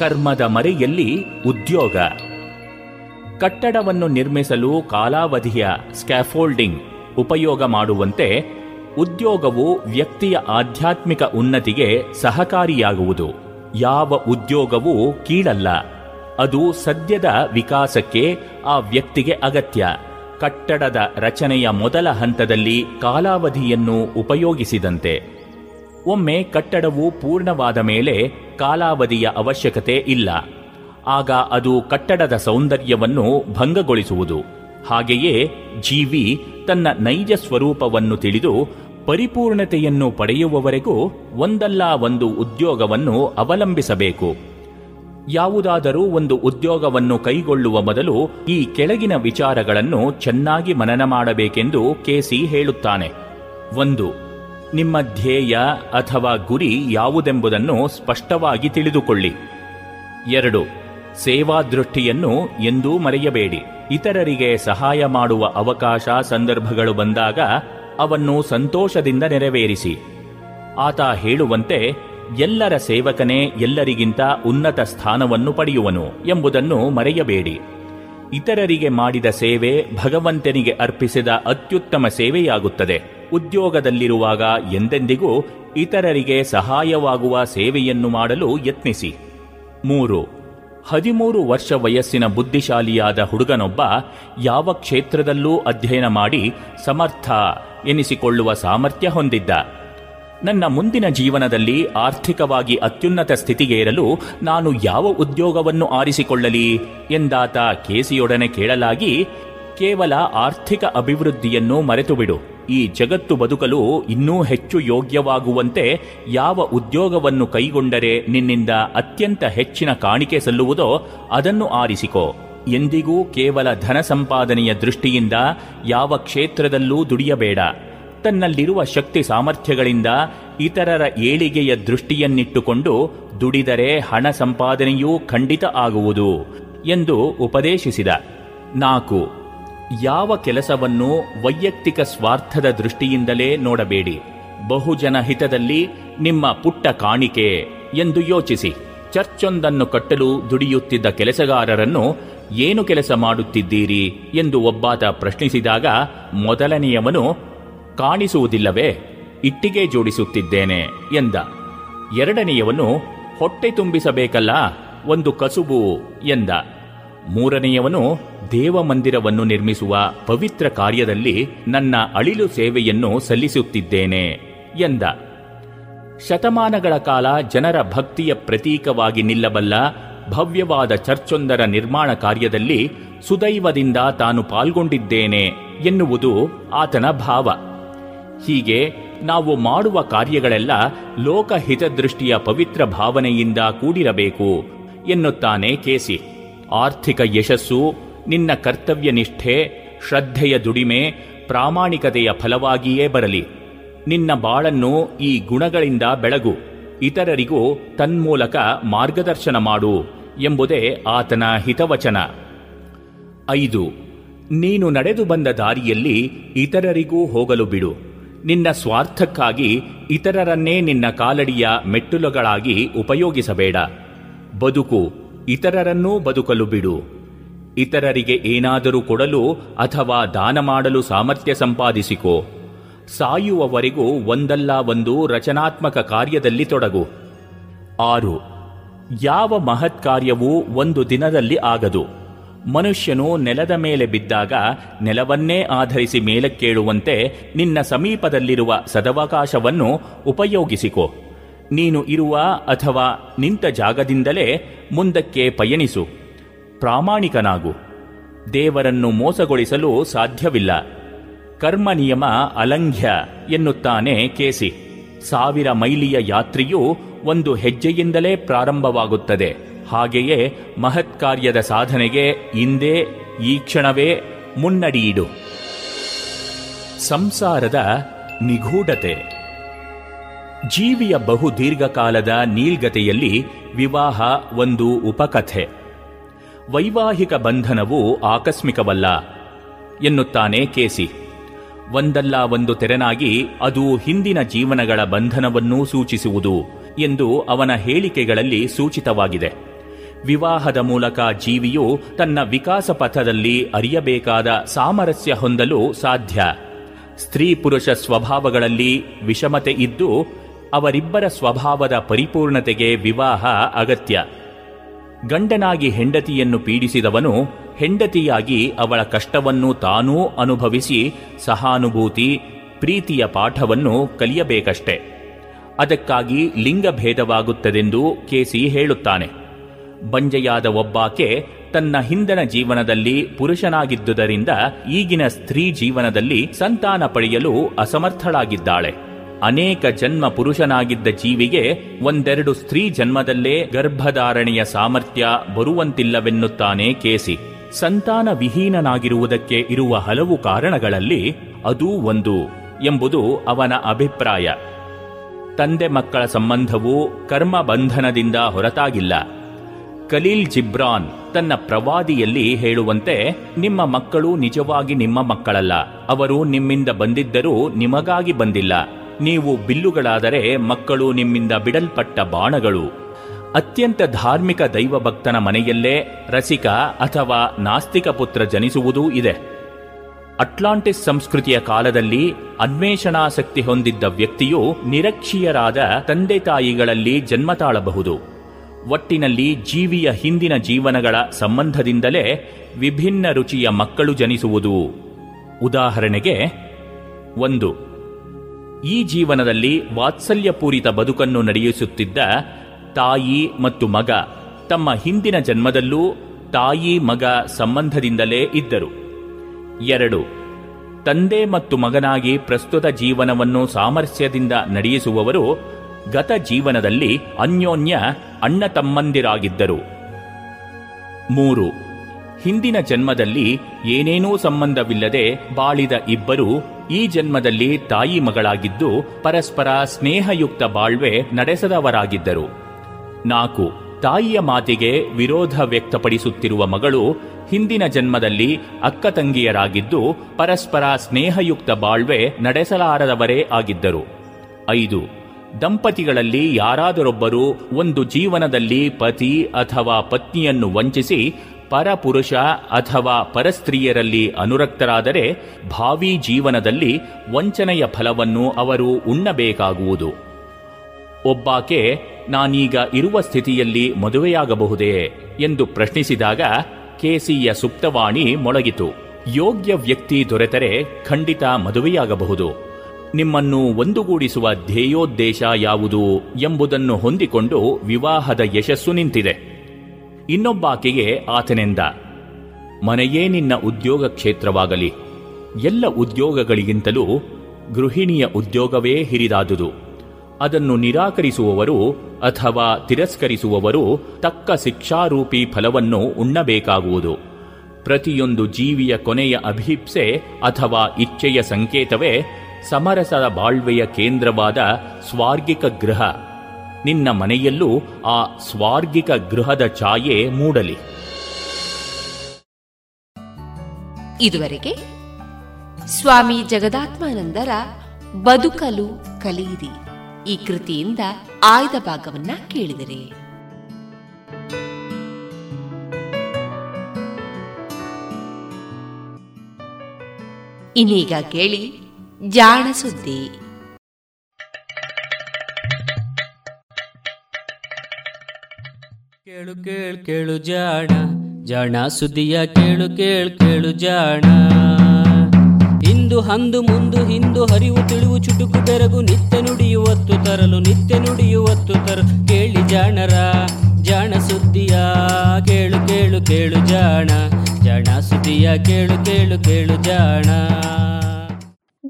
ಕರ್ಮದ ಮರೆಯಲ್ಲಿ ಉದ್ಯೋಗ. ಕಟ್ಟಡವನ್ನು ನಿರ್ಮಿಸಲು ಕಾಲಾವಧಿಯ ಸ್ಕ್ಯಾಫೋಲ್ಡಿಂಗ್ ಉಪಯೋಗ ಮಾಡುವಂತೆ ಉದ್ಯೋಗವು ವ್ಯಕ್ತಿಯ ಆಧ್ಯಾತ್ಮಿಕ ಉನ್ನತಿಗೆ ಸಹಕಾರಿಯಾಗುವುದು. ಯಾವ ಉದ್ಯೋಗವೂ ಕೀಳಲ್ಲ, ಅದು ಸದ್ಯದ ವಿಕಾಸಕ್ಕೆ ಆ ವ್ಯಕ್ತಿಗೆ ಅಗತ್ಯ. ಕಟ್ಟಡದ ರಚನೆಯ ಮೊದಲ ಹಂತದಲ್ಲಿ ಕಾಲಾವಧಿಯನ್ನು ಉಪಯೋಗಿಸಿದಂತೆ. ಒಮ್ಮೆ ಕಟ್ಟಡವು ಪೂರ್ಣವಾದ ಮೇಲೆ ಕಾಲಾವಧಿಯ ಅವಶ್ಯಕತೆ ಇಲ್ಲ, ಆಗ ಅದು ಕಟ್ಟಡದ ಸೌಂದರ್ಯವನ್ನು ಭಂಗಗೊಳಿಸುವುದು. ಹಾಗೆಯೇ ಜೀವಿ ತನ್ನ ನೈಜ ಸ್ವರೂಪವನ್ನು ತಿಳಿದು ಪರಿಪೂರ್ಣತೆಯನ್ನು ಪಡೆಯುವವರೆಗೂ ಒಂದಲ್ಲ ಒಂದು ಉದ್ಯೋಗವನ್ನು ಅವಲಂಬಿಸಬೇಕು. ಯಾವುದಾದರೂ ಒಂದು ಉದ್ಯೋಗವನ್ನು ಕೈಗೊಳ್ಳುವ ಮೊದಲು ಈ ಕೆಳಗಿನ ವಿಚಾರಗಳನ್ನು ಚೆನ್ನಾಗಿ ಮನನ ಮಾಡಬೇಕೆಂದು ಕೆಸಿ ಹೇಳುತ್ತಾನೆ. ಒಂದು, ನಿಮ್ಮ ಧ್ಯೇಯ ಅಥವಾ ಗುರಿ ಯಾವುದೆಂಬುದನ್ನು ಸ್ಪಷ್ಟವಾಗಿ ತಿಳಿದುಕೊಳ್ಳಿ. ಎರಡು, ಸೇವಾ ದೃಷ್ಟಿಯನ್ನು ಎಂದೂ ಮರೆಯಬೇಡಿ. ಇತರರಿಗೆ ಸಹಾಯ ಮಾಡುವ ಅವಕಾಶ, ಸಂದರ್ಭಗಳು ಬಂದಾಗ ಅವನ್ನು ಸಂತೋಷದಿಂದ ನೆರವೇರಿಸಿ. ಆತ ಹೇಳುವಂತೆ ಎಲ್ಲರ ಸೇವಕನೇ ಎಲ್ಲರಿಗಿಂತ ಉನ್ನತ ಸ್ಥಾನವನ್ನು ಪಡೆಯುವನು ಎಂಬುದನ್ನು ಮರೆಯಬೇಡಿ. ಇತರರಿಗೆ ಮಾಡಿದ ಸೇವೆ ಭಗವಂತನಿಗೆ ಅರ್ಪಿಸಿದ ಅತ್ಯುತ್ತಮ ಸೇವೆಯಾಗುತ್ತದೆ. ಉದ್ಯೋಗದಲ್ಲಿರುವಾಗ ಎಂದೆಂದಿಗೂ ಇತರರಿಗೆ ಸಹಾಯವಾಗುವ ಸೇವೆಯನ್ನು ಮಾಡಲು ಯತ್ನಿಸಿ. ಮೂರು, ಹದಿಮೂರು ವರ್ಷ ವಯಸ್ಸಿನ ಬುದ್ಧಿಶಾಲಿಯಾದ ಹುಡುಗನೊಬ್ಬ ಯಾವ ಕ್ಷೇತ್ರದಲ್ಲೂ ಅಧ್ಯಯನ ಮಾಡಿ ಸಮರ್ಥ ಎನಿಸಿಕೊಳ್ಳುವ ಸಾಮರ್ಥ್ಯ ಹೊಂದಿದ್ದ. ನನ್ನ ಮುಂದಿನ ಜೀವನದಲ್ಲಿ ಆರ್ಥಿಕವಾಗಿ ಅತ್ಯುನ್ನತ ಸ್ಥಿತಿಗೇರಲು ನಾನು ಯಾವ ಉದ್ಯೋಗವನ್ನು ಆರಿಸಿಕೊಳ್ಳಲಿ ಎಂದಾತ ಕೆಸಿಯೊಡನೆ ಕೇಳಲಾಗಿ, ಕೇವಲ ಆರ್ಥಿಕ ಅಭಿವೃದ್ಧಿಯನ್ನು ಮರೆತುಬಿಡು. ಈ ಜಗತ್ತು ಬದುಕಲು ಇನ್ನೂ ಹೆಚ್ಚು ಯೋಗ್ಯವಾಗುವಂತೆ ಯಾವ ಉದ್ಯೋಗವನ್ನು ಕೈಗೊಂಡರೆ ನಿನ್ನಿಂದ ಅತ್ಯಂತ ಹೆಚ್ಚಿನ ಕಾಣಿಕೆ ಸಲ್ಲುವುದೋ ಅದನ್ನು ಆರಿಸಿಕೋ. ಎಂದಿಗೂ ಕೇವಲ ಧನ ಸಂಪಾದನೆಯ ದೃಷ್ಟಿಯಿಂದ ಯಾವ ಕ್ಷೇತ್ರದಲ್ಲೂ ದುಡಿಯಬೇಡ. ತನ್ನಲ್ಲಿರುವ ಶಕ್ತಿ ಸಾಮರ್ಥ್ಯಗಳಿಂದ ಇತರರ ಏಳಿಗೆಯ ದೃಷ್ಟಿಯನ್ನಿಟ್ಟುಕೊಂಡು ದುಡಿದರೆ ಹಣ ಸಂಪಾದನೆಯೂ ಖಂಡಿತ ಆಗುವುದು ಎಂದು ಉಪದೇಶಿಸಿದ. ನಾಲ್ಕು, ಯಾವ ಕೆಲಸವನ್ನು ವೈಯಕ್ತಿಕ ಸ್ವಾರ್ಥದ ದೃಷ್ಟಿಯಿಂದಲೇ ನೋಡಬೇಡಿ. ಬಹುಜನ ಹಿತದಲ್ಲಿ ನಿಮ್ಮ ಪುಟ್ಟ ಕಾಣಿಕೆ ಎಂದು ಯೋಚಿಸಿ. ಚರ್ಚೊಂದನ್ನು ಕಟ್ಟಲು ದುಡಿಯುತ್ತಿದ್ದ ಕೆಲಸಗಾರರನ್ನು ಏನು ಕೆಲಸ ಮಾಡುತ್ತಿದ್ದೀರಿ ಎಂದು ಒಬ್ಬಾತ ಪ್ರಶ್ನಿಸಿದಾಗ ಮೊದಲನೆಯವನು, ಕಾಣಿಸುವುದಿಲ್ಲವೇ, ಇಟ್ಟಿಗೆ ಜೋಡಿಸುತ್ತಿದ್ದೇನೆ ಎಂದ. ಎರಡನೆಯವನು, ಹೊಟ್ಟೆ ತುಂಬಿಸಬೇಕಲ್ಲ, ಒಂದು ಕಸುಬು ಎಂದ. ಮೂರನೆಯವನು, ದೇವಮಂದಿರವನ್ನು ನಿರ್ಮಿಸುವ ಪವಿತ್ರ ಕಾರ್ಯದಲ್ಲಿ ನನ್ನ ಅಳಿಲು ಸೇವೆಯನ್ನು ಸಲ್ಲಿಸುತ್ತಿದ್ದೇನೆ ಎಂದ. ಶತಮಾನಗಳ ಕಾಲ ಜನರ ಭಕ್ತಿಯ ಪ್ರತೀಕವಾಗಿ ನಿಲ್ಲಬಲ್ಲ ಭವ್ಯವಾದ ಚರ್ಚೊಂದರ ನಿರ್ಮಾಣ ಕಾರ್ಯದಲ್ಲಿ ಸುದೈವದಿಂದ ತಾನು ಪಾಲ್ಗೊಂಡಿದ್ದೇನೆ ಎನ್ನುವುದು ಆತನ ಭಾವ. ಹೀಗೆ ನಾವು ಮಾಡುವ ಕಾರ್ಯಗಳೆಲ್ಲ ಲೋಕಹಿತದೃಷ್ಟಿಯ ಪವಿತ್ರ ಭಾವನೆಯಿಂದ ಕೂಡಿರಬೇಕು ಎನ್ನುತ್ತಾನೆ ಕೇಸಿ. ಆರ್ಥಿಕ ಯಶಸ್ಸು ನಿನ್ನ ಕರ್ತವ್ಯ ನಿಷ್ಠೆ, ಶ್ರದ್ಧೆಯ ದುಡಿಮೆ, ಪ್ರಾಮಾಣಿಕತೆಯ ಫಲವಾಗಿಯೇ ಬರಲಿ. ನಿನ್ನ ಬಾಳನ್ನು ಈ ಗುಣಗಳಿಂದ ಬೆಳಗು, ಇತರರಿಗೂ ತನ್ಮೂಲಕ ಮಾರ್ಗದರ್ಶನ ಮಾಡು ಎಂಬುದೇ ಆತನ ಹಿತವಚನ. ಐದು. ನೀನು ನಡೆದು ಬಂದ ದಾರಿಯಲ್ಲಿ ಇತರರಿಗೂ ಹೋಗಲು ಬಿಡು. ನಿನ್ನ ಸ್ವಾರ್ಥಕ್ಕಾಗಿ ಇತರರನ್ನೇ ನಿನ್ನ ಕಾಲಡಿಯ ಮೆಟ್ಟಲುಗಳಾಗಿ ಉಪಯೋಗಿಸಬೇಡ. ಬದುಕು, ಇತರರನ್ನೂ ಬದುಕಲು ಬಿಡು. ಇತರರಿಗೆ ಏನಾದರೂ ಕೊಡಲು ಅಥವಾ ದಾನ ಮಾಡಲು ಸಾಮರ್ಥ್ಯ ಸಂಪಾದಿಸಿಕೋ. ಸಾಯುವವರೆಗೂ ಒಂದಲ್ಲ ಒಂದು ರಚನಾತ್ಮಕ ಕಾರ್ಯದಲ್ಲಿ ತೊಡಗು. ಆರು. ಯಾವ ಮಹತ್ ಕಾರ್ಯವೂ ಒಂದು ದಿನದಲ್ಲಿ ಆಗದು. ಮನುಷ್ಯನು ನೆಲದ ಮೇಲೆ ಬಿದ್ದಾಗ ನೆಲವನ್ನೇ ಆಧರಿಸಿ ಮೇಲಕ್ಕೇಳುವಂತೆ ನಿನ್ನ ಸಮೀಪದಲ್ಲಿರುವ ಸದವಕಾಶವನ್ನು ಉಪಯೋಗಿಸಿಕೋ. ನೀನು ಇರುವ ಅಥವಾ ನಿಂತ ಜಾಗದಿಂದಲೇ ಮುಂದಕ್ಕೆ ಪಯಣಿಸು. ಪ್ರಾಮಾಣಿಕನಾಗು. ದೇವರನ್ನು ಮೋಸಗೊಳಿಸಲು ಸಾಧ್ಯವಿಲ್ಲ. ಕರ್ಮ ನಿಯಮ ಅಲಂಘ್ಯ ಎನ್ನುತ್ತಾನೆ ಕೇಸಿ. ಸಾವಿರ ಮೈಲಿಯ ಯಾತ್ರೆಯು ಒಂದು ಹೆಜ್ಜೆಯಿಂದಲೇ ಪ್ರಾರಂಭವಾಗುತ್ತದೆ. ಹಾಗೆಯೇ ಮಹತ್ಕಾರ್ಯದ ಸಾಧನೆಗೆ ಇಂದೇ ಈ ಕ್ಷಣವೇ ಮುನ್ನಡಿಯಿಡು. ಸಂಸಾರದ ನಿಗೂಢತೆ. ಜೀವಿಯ ಬಹು ದೀರ್ಘಕಾಲದ ನೀಳ್ಗತೆಯಲ್ಲಿ ವಿವಾಹ ಒಂದು ಉಪಕಥೆ. ವೈವಾಹಿಕ ಬಂಧನವು ಆಕಸ್ಮಿಕವಲ್ಲ ಎನ್ನುತ್ತಾನೆ ಕೇಸಿ. ಒಂದಲ್ಲ ಒಂದು ತೆರನಾಗಿ ಅದು ಹಿಂದಿನ ಜೀವನಗಳ ಬಂಧನವನ್ನೂ ಸೂಚಿಸುವುದು ಎಂದು ಅವನ ಹೇಳಿಕೆಗಳಲ್ಲಿ ಸೂಚಿತವಾಗಿದೆ. ವಿವಾಹದ ಮೂಲಕ ಜೀವಿಯು ತನ್ನ ವಿಕಾಸ ಪಥದಲ್ಲಿ ಅರಿಯಬೇಕಾದ ಸಾಮರಸ್ಯ ಹೊಂದಲು ಸಾಧ್ಯ. ಸ್ತ್ರೀ ಪುರುಷ ಸ್ವಭಾವಗಳಲ್ಲಿ ವಿಷಮತೆ ಇದ್ದು ಅವರಿಬ್ಬರ ಸ್ವಭಾವದ ಪರಿಪೂರ್ಣತೆಗೆ ವಿವಾಹ ಅಗತ್ಯ. ಗಂಡನಾಗಿ ಹೆಂಡತಿಯನ್ನು ಪೀಡಿಸಿದವನು ಹೆಂಡತಿಯಾಗಿ ಅವಳ ಕಷ್ಟವನ್ನು ತಾನೂ ಅನುಭವಿಸಿ ಸಹಾನುಭೂತಿ, ಪ್ರೀತಿಯ ಪಾಠವನ್ನು ಕಲಿಯಬೇಕಷ್ಟೆ. ಅದಕ್ಕಾಗಿ ಲಿಂಗಭೇದವಾಗುತ್ತದೆಂದು ಕೇಸಿ ಹೇಳುತ್ತಾನೆ. ಬಂಜೆಯಾದ ಒಬ್ಬಾಕೆ ತನ್ನ ಹಿಂದಿನ ಜೀವನದಲ್ಲಿ ಪುರುಷನಾಗಿದ್ದುದರಿಂದ ಈಗಿನ ಸ್ತ್ರೀ ಜೀವನದಲ್ಲಿ ಸಂತಾನ ಪಡೆಯಲು ಅಸಮರ್ಥಳಾಗಿದ್ದಾಳೆ. ಅನೇಕ ಜನ್ಮ ಪುರುಷನಾಗಿದ್ದ ಜೀವಿಗೆ ಒಂದೆರಡು ಸ್ತ್ರೀ ಜನ್ಮದಲ್ಲೇ ಗರ್ಭಧಾರಣೆಯ ಸಾಮರ್ಥ್ಯ ಬರುವಂತಿಲ್ಲವೆನ್ನುತ್ತಾನೆ ಕೇಸಿ. ಸಂತಾನ ವಿಹೀನನಾಗಿರುವುದಕ್ಕೆ ಇರುವ ಹಲವು ಕಾರಣಗಳಲ್ಲಿ ಅದೂ ಒಂದು ಎಂಬುದು ಅವನ ಅಭಿಪ್ರಾಯ. ತಂದೆ ಮಕ್ಕಳ ಸಂಬಂಧವು ಕರ್ಮ ಬಂಧನದಿಂದ ಹೊರತಾಗಿಲ್ಲ. ಖಲೀಲ್ ಜಿಬ್ರಾನ್ ತನ್ನ ಪ್ರವಾದಿಯಲ್ಲಿ ಹೇಳುವಂತೆ, ನಿಮ್ಮ ಮಕ್ಕಳು ನಿಜವಾಗಿ ನಿಮ್ಮ ಮಕ್ಕಳಲ್ಲ. ಅವರು ನಿಮ್ಮಿಂದ ಬಂದಿದ್ದರೂ ನಿಮಗಾಗಿ ಬಂದಿಲ್ಲ. ನೀವು ಬಿಲ್ಲುಗಳಾದರೆ ಮಕ್ಕಳು ನಿಮ್ಮಿಂದ ಬಿಡಲ್ಪಟ್ಟ ಬಾಣಗಳು. ಅತ್ಯಂತ ಧಾರ್ಮಿಕ ದೈವಭಕ್ತನ ಮನೆಯಲ್ಲೇ ರಸಿಕ ಅಥವಾ ನಾಸ್ತಿಕ ಪುತ್ರ ಜನಿಸುವುದೂ ಇದೆ. ಅಟ್ಲಾಂಟಿಸ್ ಸಂಸ್ಕೃತಿಯ ಕಾಲದಲ್ಲಿ ಅನ್ವೇಷಣಾಸಕ್ತಿ ಹೊಂದಿದ್ದ ವ್ಯಕ್ತಿಯು ನಿರಕ್ಷೀಯರಾದ ತಂದೆ ತಾಯಿಗಳಲ್ಲಿ ಜನ್ಮ ತಾಳಬಹುದು. ಒಟ್ಟಿನಲ್ಲಿ ಜೀವಿಯ ಹಿಂದಿನ ಜೀವನಗಳ ಸಂಬಂಧದಿಂದಲೇ ವಿಭಿನ್ನ ರುಚಿಯ ಮಕ್ಕಳು ಜನಿಸುವುದು. ಉದಾಹರಣೆಗೆ, ಒಂದು, ಈ ಜೀವನದಲ್ಲಿ ವಾತ್ಸಲ್ಯಪೂರಿತ ಬದುಕನ್ನು ನಡೆಯಿಸುತ್ತಿದ್ದ ತಾಯಿ ಮತ್ತು ಮಗ ತಮ್ಮ ಹಿಂದಿನ ಜನ್ಮದಲ್ಲೂ ತಾಯಿ ಮಗ ಸಂಬಂಧದಿಂದಲೇ ಇದ್ದರು. ಎರಡು, ತಂದೆ ಮತ್ತು ಮಗನಾಗಿ ಪ್ರಸ್ತುತ ಜೀವನವನ್ನು ಸಾಮರಸ್ಯದಿಂದ ನಡೆಯಿಸುವವರು ಗತ ಜೀವನದಲ್ಲಿ ಅನ್ಯೋನ್ಯ ಅಣ್ಣ ತಮ್ಮಂದಿರಾಗಿದ್ದರು. ಮೂರು, ಹಿಂದಿನ ಜನ್ಮದಲ್ಲಿ ಏನೇನೂ ಸಂಬಂಧವಿಲ್ಲದೆ ಬಾಳಿದ ಇಬ್ಬರು ಈ ಜನ್ಮದಲ್ಲಿ ತಾಯಿ ಮಗಳಾಗಿದ್ದು ಪರಸ್ಪರ ಸ್ನೇಹಯುಕ್ತ ಬಾಳ್ವೆ ನಡೆಸದವರಾಗಿದ್ದರು. ನಾಲ್ಕು, ತಾಯಿಯ ಮಾತಿಗೆ ವಿರೋಧ ವ್ಯಕ್ತಪಡಿಸುತ್ತಿರುವ ಮಗಳು ಹಿಂದಿನ ಜನ್ಮದಲ್ಲಿ ಅಕ್ಕ ತಂಗಿಯರಾಗಿದ್ದು ಪರಸ್ಪರ ಸ್ನೇಹಯುಕ್ತ ಬಾಳ್ವೆ ನಡೆಸಲಾರದವರೇ ಆಗಿದ್ದರು. ಐದು, ದಂಪತಿಗಳಲ್ಲಿ ಯಾರಾದರೊಬ್ಬರು ಒಂದು ಜೀವನದಲ್ಲಿ ಪತಿ ಅಥವಾ ಪತ್ನಿಯನ್ನು ವಂಚಿಸಿ ಪರಪುರುಷ ಅಥವಾ ಪರಸ್ತ್ರೀಯರಲ್ಲಿ ಅನುರಕ್ತರಾದರೆ ಭಾವಿ ಜೀವನದಲ್ಲಿ ವಂಚನೆಯ ಫಲವನ್ನು ಅವರು ಉಣ್ಣಬೇಕಾಗುವುದು. ಒಬ್ಬಾಕೆ ನಾನೀಗ ಇರುವ ಸ್ಥಿತಿಯಲ್ಲಿ ಮದುವೆಯಾಗಬಹುದೇ ಎಂದು ಪ್ರಶ್ನಿಸಿದಾಗ ಕೇಸಿಯ ಸುಪ್ತವಾಣಿ ಮೊಳಗಿತು. ಯೋಗ್ಯ ವ್ಯಕ್ತಿ ದೊರೆತರೆ ಖಂಡಿತ ಮದುವೆಯಾಗಬಹುದು. ನಿಮ್ಮನ್ನು ಒಂದುಗೂಡಿಸುವ ಧ್ಯೇಯೋದ್ದೇಶ ಯಾವುದು ಎಂಬುದನ್ನು ಹೊಂದಿಕೊಂಡು ವಿವಾಹದ ಯಶಸ್ಸು ನಿಂತಿದೆ. ಇನ್ನೊಬ್ಬಾಕೆಗೆ ಆತನಿಂದ, ಮನೆಯೇ ನಿನ್ನ ಉದ್ಯೋಗ ಕ್ಷೇತ್ರವಾಗಲಿ, ಎಲ್ಲ ಉದ್ಯೋಗಗಳಿಗಿಂತಲೂ ಗೃಹಿಣಿಯ ಉದ್ಯೋಗವೇ ಹಿರಿದಾದುದು, ಅದನ್ನು ನಿರಾಕರಿಸುವವರು ಅಥವಾ ತಿರಸ್ಕರಿಸುವವರು ತಕ್ಕ ಶಿಕ್ಷಾರೂಪಿ ಫಲವನ್ನು ಉಣ್ಣಬೇಕಾಗುವುದು. ಪ್ರತಿಯೊಂದು ಜೀವಿಯ ಕೊನೆಯ ಅಭೀಪ್ಸೆ ಅಥವಾ ಇಚ್ಛೆಯ ಸಂಕೇತವೇ ಸಮರಸದ ಬಾಳ್ವೆಯ ಕೇಂದ್ರವಾದ ಸ್ವಾರ್ಗಿಕ ಗೃಹ. ನಿನ್ನ ಮನೆಯಲ್ಲೂ ಆ ಸ್ವಾರ್ಗಿಕ ಗೃಹದ ಛಾಯೆ ಮೂಡಲಿ. ಇದುವರೆಗೆ ಸ್ವಾಮಿ ಜಗದಾತ್ಮಾನಂದರ ಬದುಕಲು ಕಲಿಯಿರಿ ಈ ಕೃತಿಯಿಂದ ಆಯ್ದ ಭಾಗವನ್ನ ಕೇಳಿದರೆ. ಇನ್ನೀಗ ಕೇಳಿ ಜಾಣ ಸುದ್ದಿ. ಕೇಳು ಕೇಳು ಕೇಳು ಜಾಣ, ಜಾಣ ಸುದ್ದಿಯ ಕೇಳು ಕೇಳು ಕೇಳು ಜಾಣ. ಇಂದು ಅಂದು ಮುಂದು ಹಿಂದು ಹರಿವು ತಿಳಿವು ಚುಟುಕು ಬೆರಗು ನಿತ್ಯ ನುಡಿಯುವತ್ತು ತರಲು ನಿತ್ಯ ನುಡಿಯುವತ್ತು ತರಲು ಕೇಳಿ ಜಾಣರ ಜಾಣ ಸುದ್ದಿಯ ಕೇಳು ಕೇಳು ಕೇಳು ಜಾಣ, ಜಾಣ ಸುದ್ದಿಯ ಕೇಳು ಕೇಳು ಕೇಳು ಜಾಣ.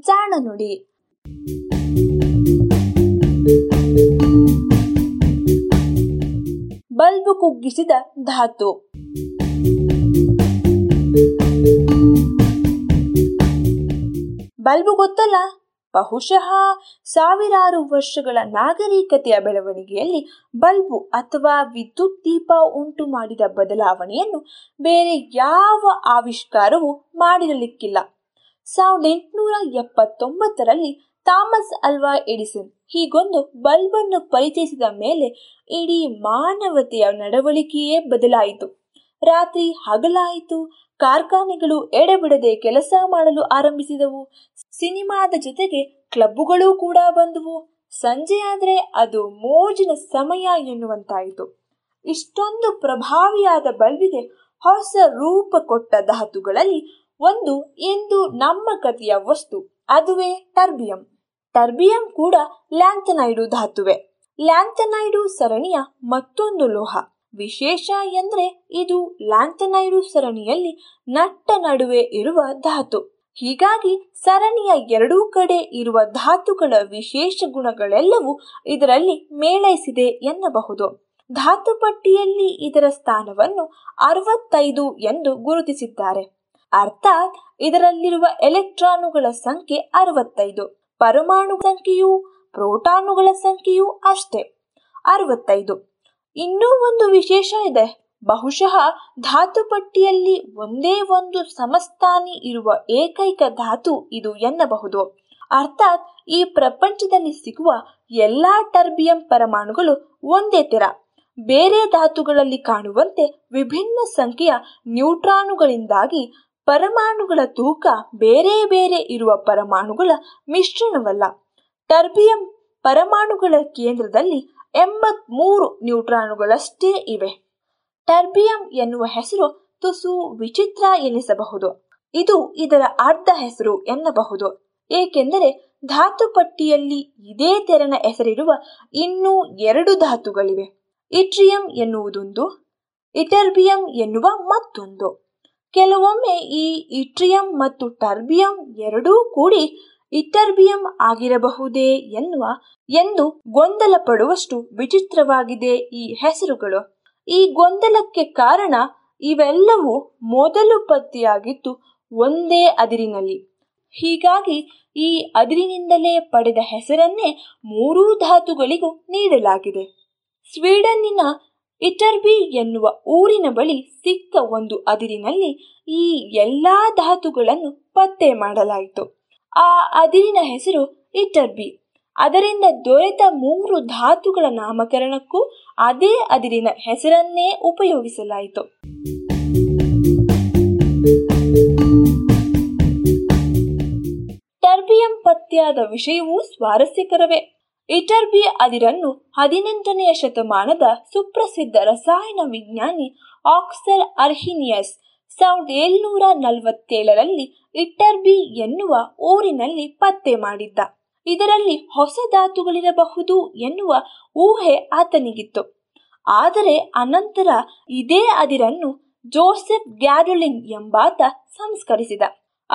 ಜಾಣ ನುಡಿ. ಬಲ್ಬು ಕುಗ್ಗಿಸಿದ ಧಾತು. ಬಲ್ಬು ಗೊತ್ತಲ್ಲ, ಬಹುಶಃ ಸಾವಿರಾರು ವರ್ಷಗಳ ನಾಗರಿಕತೆಯ ಬೆಳವಣಿಗೆಯಲ್ಲಿ ಬಲ್ಬು ಅಥವಾ ವಿದ್ಯುತ್ ದೀಪ ಉಂಟು ಮಾಡಿದ ಬದಲಾವಣೆಯನ್ನು ಬೇರೆ ಯಾವ ಆವಿಷ್ಕಾರವೂ ಮಾಡಿರಲಿಕ್ಕಿಲ್ಲ. ಸಾವಿರದ ಎಂಟುನೂರ ಎಪ್ಪತ್ತೊಂಬತ್ತರಲ್ಲಿ ಥಾಮಸ್ ಅಲ್ವಾ ಎಡಿಸನ್ ಹೀಗೊಂದು ಬಲ್ಬನ್ನು ಪರಿಚಯಿಸಿದ ಮೇಲೆ ಇಡೀ ಮಾನವತೆಯ ನಡವಳಿಕೆಯೇ ಬದಲಾಯಿತು. ರಾತ್ರಿ ಹಗಲಾಯಿತು, ಕಾರ್ಖಾನೆಗಳು ಎಡೆಬಿಡದೆ ಕೆಲಸ ಮಾಡಲು ಆರಂಭಿಸಿದವು, ಸಿನಿಮಾದ ಜೊತೆಗೆ ಕ್ಲಬ್ಗಳು ಕೂಡ ಬಂದವು, ಸಂಜೆಯಾದರೆ ಅದು ಮೋಜಿನ ಸಮಯ ಎನ್ನುವಂತಾಯಿತು. ಇಷ್ಟೊಂದು ಪ್ರಭಾವಿಯಾದ ಬಲ್ಬಿಗೆ ಹೊಸ ರೂಪ ಕೊಟ್ಟ ಧಾತುಗಳಲ್ಲಿ ಒಂದು ಎಂದು ನಮ್ಮ ಕಥೆಯ ವಸ್ತು, ಅದುವೇ ಟರ್ಬಿಯಂ. ಟರ್ಬಿಯಂ ಕೂಡ ಲ್ಯಾಂಥನೈಡು ಧಾತುವೆ. ಲ್ಯಾಂಥನೈಡು ಸರಣಿಯ ಮತ್ತೊಂದು ಲೋಹ. ವಿಶೇಷ ಎಂದರೆ ಇದು ಲ್ಯಾಂಥನೈಡು ಸರಣಿಯಲ್ಲಿ ನಟ್ಟ ನಡುವೆ ಇರುವ ಧಾತು. ಹೀಗಾಗಿ ಸರಣಿಯ ಎರಡೂ ಕಡೆ ಇರುವ ಧಾತುಗಳ ವಿಶೇಷ ಗುಣಗಳೆಲ್ಲವೂ ಇದರಲ್ಲಿ ಮೇಳೈಸಿದೆ ಎನ್ನಬಹುದು. ಧಾತು ಪಟ್ಟಿಯಲ್ಲಿ ಇದರ ಸ್ಥಾನವನ್ನು ಅರವತ್ತೈದು ಎಂದು ಗುರುತಿಸಿದ್ದಾರೆ. ಅರ್ಥಾತ್ ಇದರಲ್ಲಿರುವ ಎಲೆಕ್ಟ್ರಾನುಗಳ ಸಂಖ್ಯೆ ಅರವತ್ತೈದು. ಪರಮಾಣು ಸಂಖ್ಯೆಯೂ ಪ್ರೋಟಾನುಗಳ ಸಂಖ್ಯೆಯೂ ಅಷ್ಟೇ, ಅರವತ್ತೈದು. ಇನ್ನೂ ಒಂದು ವಿಶೇಷ ಇದೆ. ಬಹುಶಃ ಧಾತು ಪಟ್ಟಿಯಲ್ಲಿ ಒಂದೇ ಒಂದು ಸಮಸ್ಥಾನಿ ಇರುವ ಏಕೈಕ ಧಾತು ಇದು ಎನ್ನಬಹುದು. ಅರ್ಥಾತ್ ಈ ಪ್ರಪಂಚದಲ್ಲಿ ಸಿಗುವ ಎಲ್ಲಾ ಟರ್ಬಿಯಂ ಪರಮಾಣುಗಳು ಒಂದೇ ತೆರ, ಬೇರೆ ಧಾತುಗಳಲ್ಲಿ ಕಾಣುವಂತೆ ವಿಭಿನ್ನ ಸಂಖ್ಯೆಯ ನ್ಯೂಟ್ರಾನುಗಳಿಂದಾಗಿ ಪರಮಾಣುಗಳ ತೂಕ ಬೇರೆ ಬೇರೆ ಇರುವ ಪರಮಾಣುಗಳ ಮಿಶ್ರಣವಲ್ಲ. ಟರ್ಬಿಯಂ ಪರಮಾಣುಗಳ ಕೇಂದ್ರದಲ್ಲಿ ಎಂಬತ್ ಮೂರು ನ್ಯೂಟ್ರಾನುಗಳಷ್ಟೇ ಇವೆ. ಟರ್ಬಿಯಂ ಎನ್ನುವ ಹೆಸರು ತುಸು ವಿಚಿತ್ರ ಎನಿಸಬಹುದು. ಇದು ಇದರ ಅರ್ಧ ಹೆಸರು ಎನ್ನಬಹುದು, ಏಕೆಂದರೆ ಧಾತು ಪಟ್ಟಿಯಲ್ಲಿ ಇದೇ ತೆರನ ಹೆಸರಿರುವ ಇನ್ನೂ ಎರಡು ಧಾತುಗಳಿವೆ. ಇಟ್ರಿಯಂ ಎನ್ನುವುದೊಂದು, ಇಟರ್ಬಿಯಂ ಎನ್ನುವ ಮತ್ತೊಂದು. ಕೆಲವೊಮ್ಮೆ ಈ ಇಟ್ರಿಯಂ ಮತ್ತು ಟರ್ಬಿಯಂ ಎರಡೂ ಕೂಡಿ ಇಟರ್ಬಿಯಂ ಆಗಿರಬಹುದೇ ಎನ್ನುವ ಎಂದು ಗೊಂದಲ ಪಡುವಷ್ಟು ವಿಚಿತ್ರವಾಗಿದೆ ಈ ಹೆಸರುಗಳು. ಈ ಗೊಂದಲಕ್ಕೆ ಕಾರಣ ಇವೆಲ್ಲವೂ ಮೊದಲು ಪತ್ತೆಯಾಗಿತ್ತು ಒಂದೇ ಅದಿರಿನಲ್ಲಿ. ಹೀಗಾಗಿ ಈ ಅದಿರಿನಿಂದಲೇ ಪಡೆದ ಹೆಸರನ್ನೇ ಮೂರೂ ಧಾತುಗಳಿಗೂ ನೀಡಲಾಗಿದೆ. ಸ್ವೀಡನ್ನಿನ ಇಟರ್ಬಿ ಎನ್ನುವ ಊರಿನ ಬಳಿ ಸಿಕ್ಕ ಒಂದು ಅದಿರಿನಲ್ಲಿ ಈ ಎಲ್ಲ ಧಾತುಗಳನ್ನು ಪತ್ತೆ ಮಾಡಲಾಯಿತು. ಆ ಅದಿರಿನ ಹೆಸರು ಇಟರ್ಬಿ. ಅದರಿಂದ ದೊರೆತ ಮೂರು ಧಾತುಗಳ ನಾಮಕರಣಕ್ಕೂ ಅದೇ ಅದಿರಿನ ಹೆಸರನ್ನೇ ಉಪಯೋಗಿಸಲಾಯಿತು. ಟರ್ಬಿಯಂ ಪತ್ತೆಯಾದ ವಿಷಯವೂ ಸ್ವಾರಸ್ಯಕರವೇ. ಇಟರ್ಬಿ ಅದಿರನ್ನು ಹದಿನೆಂಟನೆಯ ಶತಮಾನದ ಸುಪ್ರಸಿದ್ಧ ರಸಾಯನ ವಿಜ್ಞಾನಿ ಆಕ್ಸರ್ ಅರ್ಹಿನಿಯಸ್ ಸಾವಿರದ ಏಳುನೂರ ನಲವತ್ತೇಳರಲ್ಲಿ ಇಟರ್ಬಿ ಎನ್ನುವ ಊರಿನಲ್ಲಿ ಪತ್ತೆ ಮಾಡಿದ್ದ. ಇದರಲ್ಲಿ ಹೊಸ ಧಾತುಗಳಿರಬಹುದು ಎನ್ನುವ ಊಹೆ ಆತನಿಗಿತ್ತು. ಆದರೆ ಅನಂತರ ಇದೇ ಅದಿರನ್ನು ಜೋಸೆಫ್ ಗ್ಯಾರೊಲಿನ್ ಎಂಬಾತ ಸಂಸ್ಕರಿಸಿದ.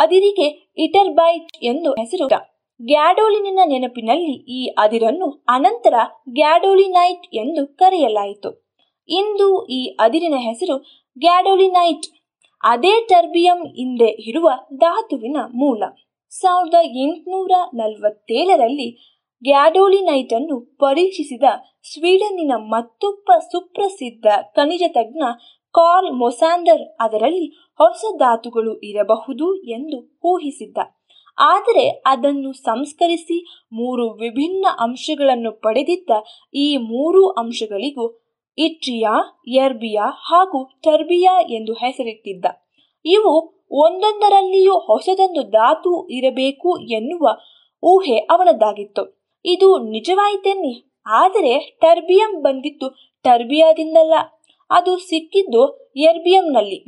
ಅದಿರಿಗೆ ಇಟರ್ಬೈಟ್ ಎಂದು ಹೆಸರು. ಗ್ಯಾಡೋಲಿನಿನ ನೆನಪಿನಲ್ಲಿ ಈ ಅದಿರನ್ನು ಅನಂತರ ಗ್ಯಾಡೋಲಿನೈಟ್ ಎಂದು ಕರೆಯಲಾಯಿತು. ಇಂದು ಈ ಅದಿರಿನ ಹೆಸರು ಗ್ಯಾಡೋಲಿನೈಟ್, ಅದೇ ಟರ್ಬಿಯಂ ಹಿಂದೆ ಇರುವ ಧಾತುವಿನ ಮೂಲ. ಸಾವಿರದ ಎಂಟುನೂರ ನಲವತ್ತೇಳರಲ್ಲಿ ಗ್ಯಾಡೋಲಿನೈಟ್ ಅನ್ನು ಪರೀಕ್ಷಿಸಿದ ಸ್ವೀಡನ್ನಿನ ಮತ್ತೊಬ್ಬ ಸುಪ್ರಸಿದ್ಧ ಖನಿಜ ತಜ್ಞ ಕಾರ್ಲ್ ಮೊಸಾಂಡರ್ ಅದರಲ್ಲಿ ಹೊಸ ಧಾತುಗಳು ಇರಬಹುದು ಎಂದು ಊಹಿಸಿದ್ದ. ಆದರೆ ಅದನ್ನು ಸಂಸ್ಕರಿಸಿ ಮೂರು ವಿಭಿನ್ನ ಅಂಶಗಳನ್ನು ಪಡೆದಿದ್ದ ಈ ಮೂರು ಅಂಶಗಳಿಗೂ ಇಟ್ರಿಯಾ, ಎರ್ಬಿಯಾ ಹಾಗೂ ಟರ್ಬಿಯಾ ಎಂದು ಹೆಸರಿಟ್ಟಿದ್ದ. ಇವು ಒಂದೊಂದರಲ್ಲಿಯೂ ಹೊಸದೊಂದು ಧಾತು ಇರಬೇಕು ಎನ್ನುವ ಊಹೆ ಅವನದಾಗಿತ್ತು. ಇದು ನಿಜವಾಯಿತೆನ್ನಿ, ಆದರೆ ಟರ್ಬಿಯಂ ಬಂದಿತ್ತು ಟರ್ಬಿಯಾದಿಂದಲ್ಲ, ಅದು ಸಿಕ್ಕಿದ್ದು ಎರ್ಬಿಯಂನಲ್ಲಿ.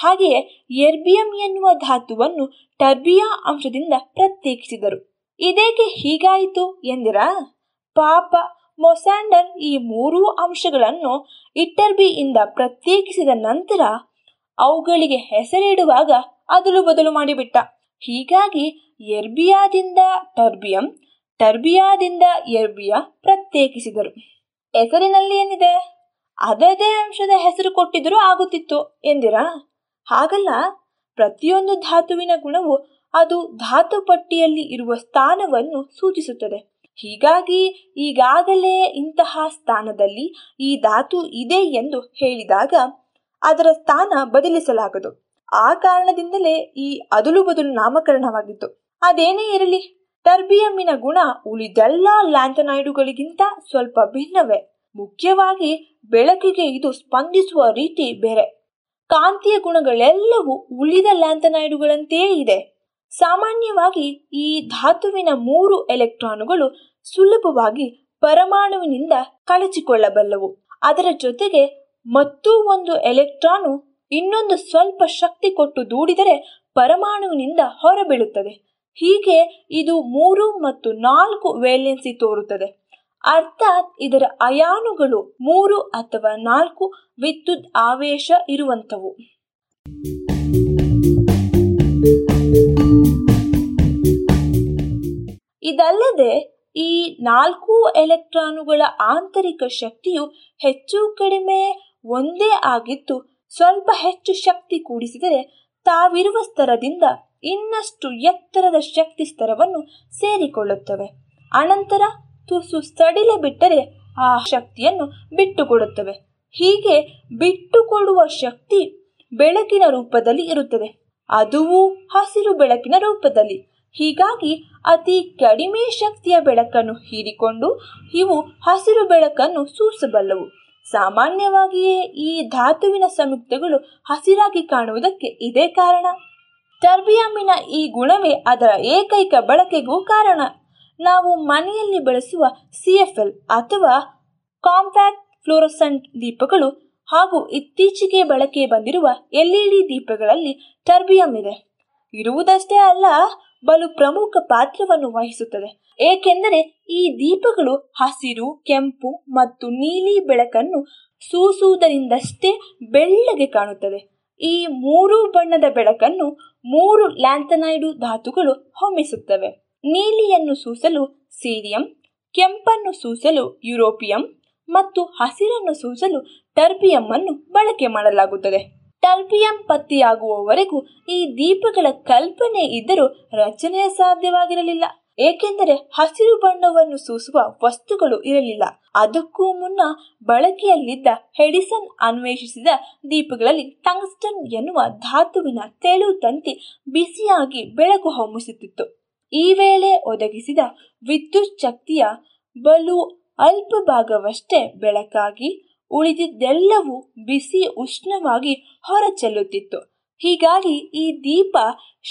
ಹಾಗೆಯೇ ಎರ್ಬಿಯಂ ಎನ್ನುವ ಧಾತುವನ್ನು ಟರ್ಬಿಯಾ ಅಂಶದಿಂದ ಪ್ರತ್ಯೇಕಿಸಿದರು. ಇದೇಕೆ ಹೀಗಾಯಿತು ಎಂದಿರಾ? ಪಾಪ ಮೊಸಾಂಡರ್ ಈ ಮೂರೂ ಅಂಶಗಳನ್ನು ಇಟ್ಟರ್ಬಿಯಿಂದ ಪ್ರತ್ಯೇಕಿಸಿದ ನಂತರ ಅವುಗಳಿಗೆ ಹೆಸರಿಡುವಾಗ ಅದಲು ಬದಲು ಮಾಡಿಬಿಟ್ಟ. ಹೀಗಾಗಿ ಎರ್ಬಿಯಾದಿಂದ ಟರ್ಬಿಯಂ, ಟರ್ಬಿಯಾದಿಂದ ಎರ್ಬಿಯಾ ಪ್ರತ್ಯೇಕಿಸಿದರು. ಹೆಸರಿನಲ್ಲಿ ಏನಿದೆ? ಅದರದೇ ಅಂಶದ ಹೆಸರು ಕೊಟ್ಟಿದ್ರೂ ಆಗುತ್ತಿತ್ತು ಎಂದಿರಾ? ಹಾಗಲ್ಲ, ಪ್ರತಿಯೊಂದು ಧಾತುವಿನ ಗುಣವು ಅದು ಧಾತು ಪಟ್ಟಿಯಲ್ಲಿ ಇರುವ ಸ್ಥಾನವನ್ನು ಸೂಚಿಸುತ್ತದೆ. ಹೀಗಾಗಿ ಈಗಾಗಲೇ ಇಂತಹ ಸ್ಥಾನದಲ್ಲಿ ಈ ಧಾತು ಇದೆ ಎಂದು ಹೇಳಿದಾಗ ಅದರ ಸ್ಥಾನ ಬದಲಿಸಲಾಗದು. ಆ ಕಾರಣದಿಂದಲೇ ಈ ಅದಲು ಬದಲು ನಾಮಕರಣವಾಗಿತ್ತು. ಅದೇನೇ ಇರಲಿ, ಟರ್ಬಿಯಮ್ಮಿನ ಗುಣ ಉಳಿದೆಲ್ಲ ಲ್ಯಾಂಥನೈಡುಗಳಿಗಿಂತ ಸ್ವಲ್ಪ ಭಿನ್ನವೇ. ಮುಖ್ಯವಾಗಿ ಬೆಳಕಿಗೆ ಇದು ಸ್ಪಂದಿಸುವ ರೀತಿ ಬೇರೆ. ಕಾಂತೀಯ ಗುಣಗಳೆಲ್ಲವೂ ಉಳಿದ ಲ್ಯಾಂಥನೈಡುಗಳಂತೆಯೇ ಇದೆ. ಸಾಮಾನ್ಯವಾಗಿ ಈ ಧಾತುವಿನ ಮೂರು ಎಲೆಕ್ಟ್ರಾನುಗಳು ಸುಲಭವಾಗಿ ಪರಮಾಣುವಿನಿಂದ ಕಳಚಿಕೊಳ್ಳಬಲ್ಲವು. ಅದರ ಜೊತೆಗೆ ಮತ್ತೂ ಒಂದು ಎಲೆಕ್ಟ್ರಾನು ಇನ್ನೊಂದು ಸ್ವಲ್ಪ ಶಕ್ತಿ ಕೊಟ್ಟು ದೂಡಿದರೆ ಪರಮಾಣುವಿನಿಂದ ಹೊರಬೀಳುತ್ತದೆ. ಹೀಗೆ ಇದು ಮೂರು ಮತ್ತು ನಾಲ್ಕು ವೇಲೆನ್ಸಿ ತೋರುತ್ತದೆ. ಅರ್ಥಾತ್ ಇದರ ಅಯಾನುಗಳು ಮೂರು ಅಥವಾ ನಾಲ್ಕು ವಿದ್ಯುತ್ ಆವೇಶ ಇರುವಂಥವು. ಇದಲ್ಲದೆ ಈ ನಾಲ್ಕು ಎಲೆಕ್ಟ್ರಾನುಗಳ ಆಂತರಿಕ ಶಕ್ತಿಯು ಹೆಚ್ಚು ಕಡಿಮೆ ಒಂದೇ ಆಗಿದ್ದು, ಸ್ವಲ್ಪ ಹೆಚ್ಚು ಶಕ್ತಿ ಕೂಡಿಸಿದರೆ ತಾವಿರುವ ಸ್ತರದಿಂದ ಇನ್ನಷ್ಟು ಎತ್ತರದ ಶಕ್ತಿ ಸ್ತರವನ್ನು ಸೇರಿಕೊಳ್ಳುತ್ತವೆ. ಅನಂತರ ತುಸು ಸಡಿಲ ಬಿಟ್ಟರೆ ಆ ಶಕ್ತಿಯನ್ನು ಬಿಟ್ಟುಕೊಡುತ್ತವೆ. ಹೀಗೆ ಬಿಟ್ಟುಕೊಡುವ ಶಕ್ತಿ ಬೆಳಕಿನ ರೂಪದಲ್ಲಿ ಇರುತ್ತದೆ, ಅದುವು ಹಸಿರು ಬೆಳಕಿನ ರೂಪದಲ್ಲಿ. ಹೀಗಾಗಿ ಅತಿ ಕಡಿಮೆ ಶಕ್ತಿಯ ಬೆಳಕನ್ನು ಹೀರಿಕೊಂಡು ಇವು ಹಸಿರು ಬೆಳಕನ್ನು ಸೂಸಬಲ್ಲವು. ಸಾಮಾನ್ಯವಾಗಿಯೇ ಈ ಧಾತುವಿನ ಸಂಯುಕ್ತಗಳು ಹಸಿರಾಗಿ ಕಾಣುವುದಕ್ಕೆ ಇದೇ ಕಾರಣ. ಟರ್ಬಿಯಮ್ಮಿನ ಈ ಗುಣವೇ ಅದರ ಏಕೈಕ ಬಳಕೆಗೂ ಕಾರಣ. ನಾವು ಮನೆಯಲ್ಲಿ ಬಳಸುವ ಸಿಎಫ್ಎಲ್ ಅಥವಾ ಕಾಂಪ್ಯಾಕ್ಟ್ ಫ್ಲೋರಸೆಂಟ್ ದೀಪಗಳು ಹಾಗೂ ಇತ್ತೀಚೆಗೆ ಬಳಕೆ ಬಂದಿರುವ ಎಲ್ಇಡಿ ದೀಪಗಳಲ್ಲಿ ಟರ್ಬಿಯಂ ಇದೆ. ಇರುವುದಷ್ಟೇ ಅಲ್ಲ, ಬಲು ಪ್ರಮುಖ ಪಾತ್ರವನ್ನು ವಹಿಸುತ್ತದೆ. ಏಕೆಂದರೆ ಈ ದೀಪಗಳು ಹಸಿರು, ಕೆಂಪು ಮತ್ತು ನೀಲಿ ಬೆಳಕನ್ನು ಸೂಸುವುದರಿಂದಷ್ಟೇ ಬೆಳ್ಳಗೆ ಕಾಣುತ್ತದೆ. ಈ ಮೂರು ಬಣ್ಣದ ಬೆಳಕನ್ನು ಮೂರು ಲ್ಯಾಂಥನೈಡು ಧಾತುಗಳು ಹೊಮ್ಮಿಸುತ್ತವೆ. ನೀಲಿಯನ್ನು ಸೂಸಲು ಸೀರಿಯಂ, ಕೆಂಪನ್ನು ಸೂಸಲು ಯುರೋಪಿಯಂ ಮತ್ತು ಹಸಿರನ್ನು ಸೂಸಲು ಟರ್ಬಿಯಂ ಅನ್ನು ಬಳಕೆ ಮಾಡಲಾಗುತ್ತದೆ. ಟರ್ಬಿಯಂ ಪತ್ತೆಯಾಗುವವರೆಗೂ ಈ ದೀಪಗಳ ಕಲ್ಪನೆ ಇದ್ದರೂ ರಚನೆ ಸಾಧ್ಯವಾಗಿರಲಿಲ್ಲ. ಏಕೆಂದರೆ ಹಸಿರು ಬಣ್ಣವನ್ನು ಸೂಸುವ ವಸ್ತುಗಳು ಇರಲಿಲ್ಲ. ಅದಕ್ಕೂ ಮುನ್ನ ಬಳಕೆಯಲ್ಲಿದ್ದ ಎಡಿಸನ್ ಅನ್ವೇಷಿಸಿದ ದೀಪಗಳಲ್ಲಿ ಟಂಗ್ಸ್ಟನ್ ಎನ್ನುವ ಧಾತುವಿನ ತೆಳು ತಂತಿ ಬಿಸಿಯಾಗಿ ಬೆಳಕು ಹೊಮ್ಮಿಸುತ್ತಿತ್ತು. ಈ ವೇಳೆ ಒದಗಿಸಿದ ವಿದ್ಯುತ್ ಶಕ್ತಿಯ ಬಲು ಅಲ್ಪ ಭಾಗವಷ್ಟೇ ಬೆಳಕಾಗಿ ಉಳಿದಿದ್ದೆಲ್ಲವೂ ಬಿಸಿ ಉಷ್ಣವಾಗಿ ಹೊರಚೆಲ್ಲುತ್ತಿತ್ತು. ಹೀಗಾಗಿ ಈ ದೀಪ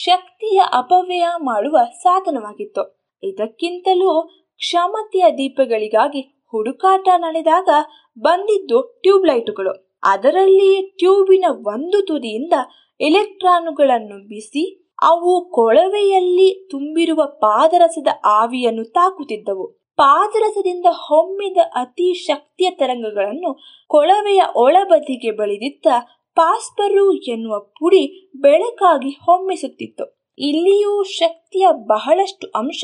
ಶಕ್ತಿಯ ಅಪವ್ಯಯ ಮಾಡುವ ಸಾಧನವಾಗಿತ್ತು. ಇದಕ್ಕಿಂತಲೂ ಕ್ಷಮತೆಯ ದೀಪಗಳಿಗಾಗಿ ಹುಡುಕಾಟ ನಡೆದಾಗ ಬಂದಿದ್ದು ಟ್ಯೂಬ್ಲೈಟುಗಳು. ಅದರಲ್ಲಿ ಟ್ಯೂಬಿನ ಒಂದು ತುದಿಯಿಂದ ಎಲೆಕ್ಟ್ರಾನುಗಳನ್ನು ಬಿಸಿ ಅವು ಕೊಳವೆಯಲ್ಲಿ ತುಂಬಿರುವ ಪಾದರಸದ ಆವಿಯನ್ನು ತಾಕುತ್ತಿದ್ದವು. ಪಾದರಸದಿಂದ ಹೊಮ್ಮಿದ ಅತಿ ಶಕ್ತಿಯ ತರಂಗಗಳನ್ನು ಕೊಳವೆಯ ಒಳಬದಿಗೆ ಬಳಿದಿದ್ದ ಪಾಸ್ಪರು ಎನ್ನುವ ಪುಡಿ ಬೆಳಕಾಗಿ ಹೊಮ್ಮಿಸುತ್ತಿತ್ತು. ಇಲ್ಲಿಯೂ ಶಕ್ತಿಯ ಬಹಳಷ್ಟು ಅಂಶ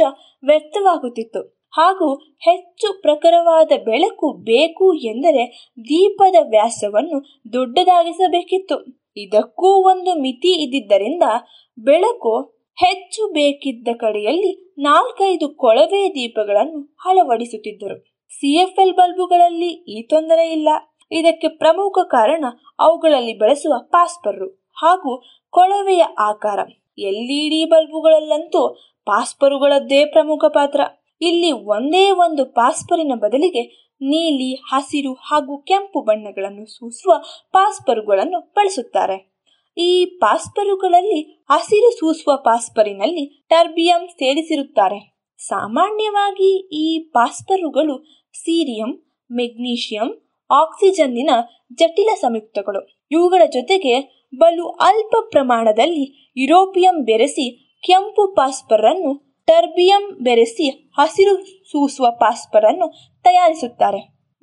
ವ್ಯರ್ಥವಾಗುತ್ತಿತ್ತು. ಹಾಗೂ ಹೆಚ್ಚು ಪ್ರಖರವಾದ ಬೆಳಕು ಬೇಕು ಎಂದರೆ ದೀಪದ ವ್ಯಾಸವನ್ನು ದೊಡ್ಡದಾಗಿಸಬೇಕಿತ್ತು. ಇದಕ್ಕೂ ಒಂದು ಮಿತಿ ಇದ್ದಿದ್ದರಿಂದ ಬೆಳಕು ಹೆಚ್ಚು ಬೇಕಿದ್ದ ಕಡೆಯಲ್ಲಿ ನಾಲ್ಕೈದು ಕೊಳವೆ ದೀಪಗಳನ್ನು ಅಳವಡಿಸುತ್ತಿದ್ದರು. ಸಿಎಫ್ಎಲ್ ಬಲ್ಬುಗಳಲ್ಲಿ ಈ ತೊಂದರೆ ಇಲ್ಲ. ಇದಕ್ಕೆ ಪ್ರಮುಖ ಕಾರಣ ಅವುಗಳಲ್ಲಿ ಬಳಸುವ ಪಾಸ್ಪರ್ರು ಹಾಗೂ ಕೊಳವೆಯ ಆಕಾರ. ಎಲ್ಇಡಿ ಬಲ್ಬುಗಳಲ್ಲಂತೂ ಪಾಸ್ಪರುಗಳದ್ದೇ ಪ್ರಮುಖ ಪಾತ್ರ. ಇಲ್ಲಿ ಒಂದೇ ಒಂದು ಪಾಸ್ಪರಿನ ಬದಲಿಗೆ ನೀಲಿ, ಹಸಿರು ಹಾಗೂ ಕೆಂಪು ಬಣ್ಣಗಳನ್ನು ಸೂಸುವ ಪಾಸ್ಪರುಗಳನ್ನು ಬಳಸುತ್ತಾರೆ. ಈ ಪಾಸ್ಪರುಗಳಲ್ಲಿ ಹಸಿರು ಸೂಸುವ ಪಾಸ್ಪರಿನಲ್ಲಿ ಟರ್ಬಿಯಂ ಸೇರಿಸಿರುತ್ತಾರೆ. ಸಾಮಾನ್ಯವಾಗಿ ಈ ಪಾಸ್ಪರುಗಳು ಸೀರಿಯಂ, ಮೆಗ್ನೀಷಿಯಂ, ಆಕ್ಸಿಜನ್ನಿನ ಜಟಿಲ ಸಂಯುಕ್ತಗಳು. ಇವುಗಳ ಜೊತೆಗೆ ಬಲು ಅಲ್ಪ ಪ್ರಮಾಣದಲ್ಲಿ ಯುರೋಪಿಯಂ ಬೆರೆಸಿ ಕೆಂಪು ಪಾಸ್ಪರನ್ನು, ಟರ್ಬಿಯಂ ಬೆರೆಸಿ ಹಸಿರು ಸೂಸುವ ಪಾಸ್ಪರನ್ನು ತಯಾರಿಸುತ್ತಾರೆ.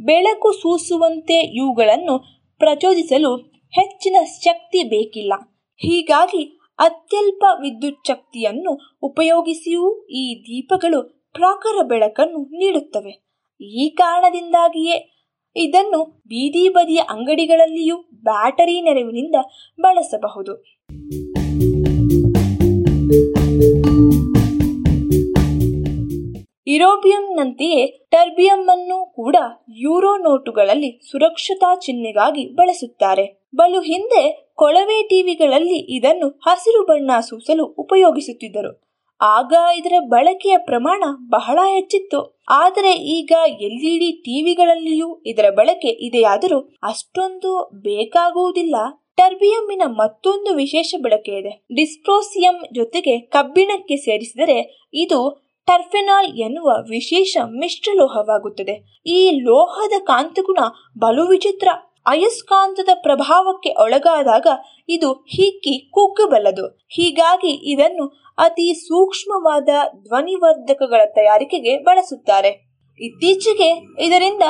ಬೆಳಕು ಸೂಸುವಂತೆ ಇವುಗಳನ್ನು ಪ್ರಚೋದಿಸಲು ಹೆಚ್ಚಿನ ಶಕ್ತಿ ಬೇಕಿಲ್ಲ. ಹೀಗಾಗಿ ಅತ್ಯಲ್ಪ ವಿದ್ಯುತ್ ಶಕ್ತಿಯನ್ನು ಉಪಯೋಗಿಸಿಯೂ ಈ ದೀಪಗಳು ಪ್ರಾಖರ ಬೆಳಕನ್ನು ನೀಡುತ್ತವೆ. ಈ ಕಾರಣದಿಂದಾಗಿಯೇ ಇದನ್ನು ಬೀದಿ ಬದಿಯ ಅಂಗಡಿಗಳಲ್ಲಿಯೂ ಬ್ಯಾಟರಿ ನೆರವಿನಿಂದ ಬಳಸಬಹುದು. ಯುರೋಪಿಯಂನಂತೆಯೇ ಟರ್ಬಿಯಂ ಅನ್ನು ಕೂಡ ಯೂರೋ ನೋಟುಗಳಲ್ಲಿ ಸುರಕ್ಷತಾ ಚಿಹ್ನೆಗಾಗಿ ಬಳಸುತ್ತಾರೆ. ಬಲು ಹಿಂದೆ ಕೊಳವೆ ಟಿವಿಗಳಲ್ಲಿ ಇದನ್ನು ಹಸಿರು ಬಣ್ಣ ಸೂಸಲು ಉಪಯೋಗಿಸುತ್ತಿದ್ದರು. ಆಗ ಇದರ ಬಳಕೆಯ ಪ್ರಮಾಣ ಬಹಳ ಹೆಚ್ಚಿತ್ತು. ಆದರೆ ಈಗ ಎಲ್ಇಡಿ ಟಿವಿಗಳಲ್ಲಿಯೂ ಇದರ ಬಳಕೆ ಇದೆಯಾದರೂ ಅಷ್ಟೊಂದು ಬೇಕಾಗುವುದಿಲ್ಲ. ಟರ್ಬಿಯಂನ ಮತ್ತೊಂದು ವಿಶೇಷ ಬಳಕೆ ಇದೆ. ಡಿಸ್ಪ್ರೋಸಿಯಂ ಜೊತೆಗೆ ಕಬ್ಬಿಣಕ್ಕೆ ಸೇರಿಸಿದರೆ ಇದು ಟರ್ಫೆನಾಲ್ ಎನ್ನುವ ವಿಶೇಷ ಮಿಶ್ರ ಲೋಹವಾಗುತ್ತದೆ. ಈ ಲೋಹದ ಕಾಂತಗುಣ ಬಲು ವಿಚಿತ್ರ. ಅಯಸ್ಕಾಂತದ ಪ್ರಭಾವಕ್ಕೆ ಒಳಗಾದಾಗ ಇದು ಹಿಕ್ಕಿ ಕುಗ್ಗಬಲ್ಲದು. ಹೀಗಾಗಿ ಇದನ್ನು ಅತಿ ಸೂಕ್ಷ್ಮವಾದ ಧ್ವನಿವರ್ಧಕಗಳ ತಯಾರಿಕೆಗೆ ಬಳಸುತ್ತಾರೆ. ಇತ್ತೀಚೆಗೆ ಇದರಿಂದ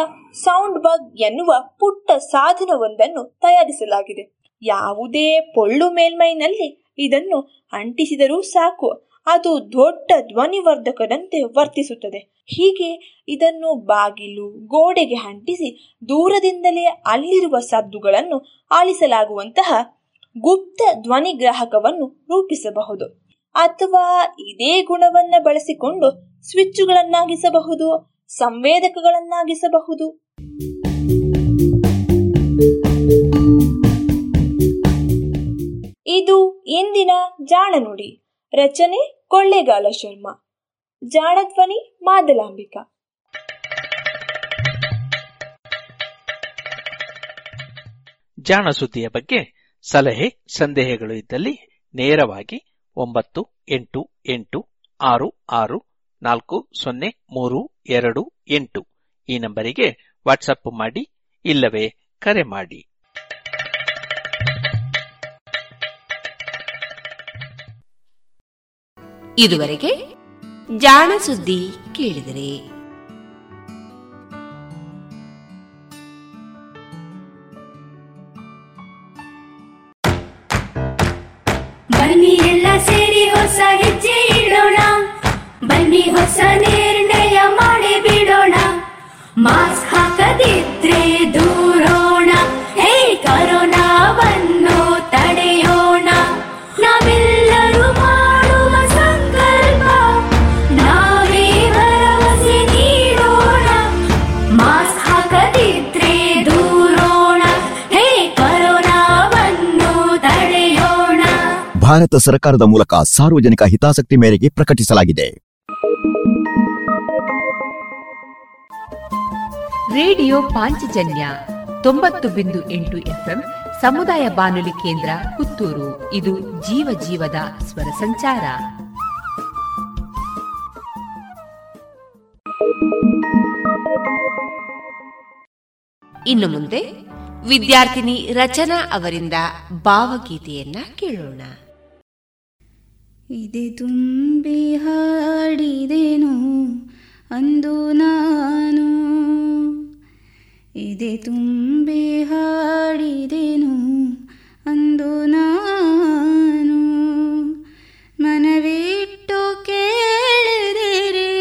ಸೌಂಡ್ ಬಗ್ ಎನ್ನುವ ಪುಟ್ಟ ಸಾಧನವೊಂದನ್ನು ತಯಾರಿಸಲಾಗಿದೆ. ಯಾವುದೇ ಪೊಳ್ಳು ಮೇಲ್ಮೈನಲ್ಲಿ ಇದನ್ನು ಅಂಟಿಸಿದರೂ ಸಾಕು, ಅದು ದೊಡ್ಡ ಧ್ವನಿವರ್ಧಕದಂತೆ ವರ್ತಿಸುತ್ತದೆ. ಹೀಗೆ ಇದನ್ನು ಬಾಗಿಲು, ಗೋಡೆಗೆ ಅಂಟಿಸಿ ದೂರದಿಂದಲೇ ಅಲ್ಲಿರುವ ಸದ್ದುಗಳನ್ನು ಆಲಿಸಲಾಗುವಂತಹ ಗುಪ್ತ ಧ್ವನಿಗ್ರಾಹಕವನ್ನು ರೂಪಿಸಬಹುದು. ಅಥವಾ ಇದೇ ಗುಣವನ್ನು ಬಳಸಿಕೊಂಡು ಸ್ವಿಚ್ಚುಗಳನ್ನಾಗಿಸಬಹುದು, ಸಂವೇದಕಗಳನ್ನಾಗಿಸಬಹುದು. ಇದು ಇಂದಿನ ಜಾಣನುಡಿ. ರಚನೆ ಕೊಳ್ಳೇಗಾಲ ಶರ್ಮಾ. ಜಾಣಧ್ವನಿ ಮಾದಲಾಂಬಿಕಾ. ಜಾಣ ಸುದ್ದಿಯ ಬಗ್ಗೆ ಸಲಹೆ ಸಂದೇಹಗಳು ಇದ್ದಲ್ಲಿ ನೇರವಾಗಿ ಒಂಬತ್ತು ಎಂಟು ಎಂಟು ಆರು ಆರು ನಾಲ್ಕು ಸೊನ್ನೆ ಮೂರು ಎರಡು ಎಂಟು ಈ ನಂಬರಿಗೆ ವಾಟ್ಸಪ್ ಮಾಡಿ, ಇಲ್ಲವೇ ಕರೆ ಮಾಡಿ. ಇದುವರೆಗೆ ಜಾಣ ಸುದ್ದಿ ಕೇಳಿದರೆ ಬನ್ನಿ ಎಲ್ಲ ಸೇರಿ ಹೊಸ ಹೆಜ್ಜೆ ಇಡೋಣ, ಬನ್ನಿ ಹೊಸ ನಿರ್ಣಯ ಮಾಡಿ ಬಿಡೋಣ, ಮಾಸ್ಕ್ ಹಾಕದಿದ್ರೆ ದೂರೋಣ, ಹೇ ಕರೋನಾವನ್ನು ತಡೆಯೋಣ, ನಾವೆಲ್ಲರೂ ಮಾಡುವ ಸಂಕಲ್ಪ ನಾವೇ ಭರವಸೆ ನೀಡೋಣ, ಮಾಸ್ಕ್ ಹಾಕದಿದ್ರೆ ದೂರೋಣ, ಹೇ ಕರೋನಾವನ್ನು ತಡೆಯೋಣ. ಭಾರತ ಸರ್ಕಾರದ ಮೂಲಕ ಸಾರ್ವಜನಿಕ ಹಿತಾಸಕ್ತಿ ಮೇರೆಗೆ ಪ್ರಕಟಿಸಲಾಗಿದೆ. ರೇಡಿಯೋ ಪಾಂಚಜನ್ಯ ತೊಂಬತ್ತು ಬಿಂದು ಎಂಟು ಎಫ್ಎಂ ಸಮುದಾಯ ಬಾನುಲಿ ಕೇಂದ್ರ ಪುತ್ತೂರು. ಇದು ಜೀವ ಜೀವದ ಸ್ವರ ಸಂಚಾರ. ಇನ್ನು ಮುಂದೆ ವಿದ್ಯಾರ್ಥಿನಿ ರಚನಾ ಅವರಿಂದ ಭಾವಗೀತೆಯನ್ನ ಕೇಳೋಣ. ಇದೆ ತುಂಬಿ ಹಾಡಿದೆನು ಅಂದು ನಾನು, ಇದೆ ತುಂಬಿ ಹಾಡಿದೆನು ಅಂದು ನಾನು, ಮನವಿಟ್ಟು ಕೇಳಿದಿರಿ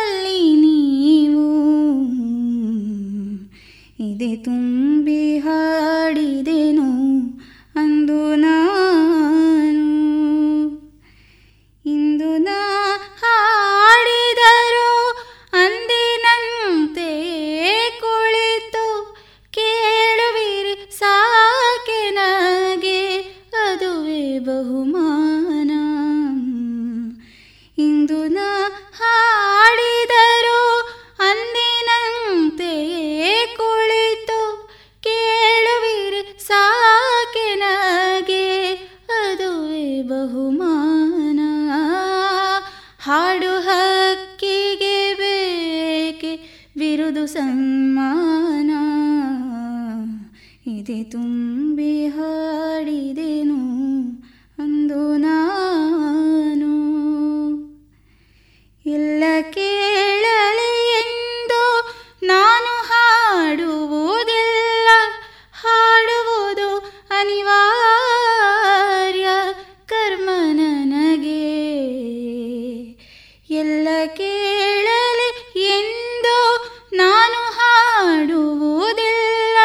ಅಲ್ಲಿ ನೀವು, ಇದೆ ತುಂಬಿ ಹಾಡಿದೆನು ಅಂದು ನಾನು. ಇಂದು ನಾ ಹಾಡಿದರು ಅಂದಿನಂತೆ ಕುಳಿತು ಕೇಳುವಿರಿ ಸಾಕೆ ನಗೆ ಅದುವೇ ಬಹುಮಾನ. ಇಂದು ನಾ ಹಾಡಿದರು ಅಂದಿನಂತೆ ಕುಳಿತು ಕೇಳುವಿರಿ ಸಾಕೆ ನಗೆ ಅದುವೇ ಬಹುಮಾನ. ಹಾಡು ಹಕ್ಕಿಗೆ ಬೇಕೆ ಬಿರುದು ಸನ್ಮಾನ, ಇದೆ ತುಂಬಿ ಹಾಡಿದೆನು ಅಂದು ನಾನು. ಎಲ್ಲ ಕೇಳಲಿ ಎಂದು ನಾನು ಹಾಡುವುದಿಲ್ಲ, ಹಾಡುವುದು ಅನಿವಾರ್ಯ ಕರ್ಮ ನನಗೆ. ಎಲ್ಲ ಕೇಳಲಿ ಎಂದು ನಾನು ಹಾಡುವುದಿಲ್ಲ,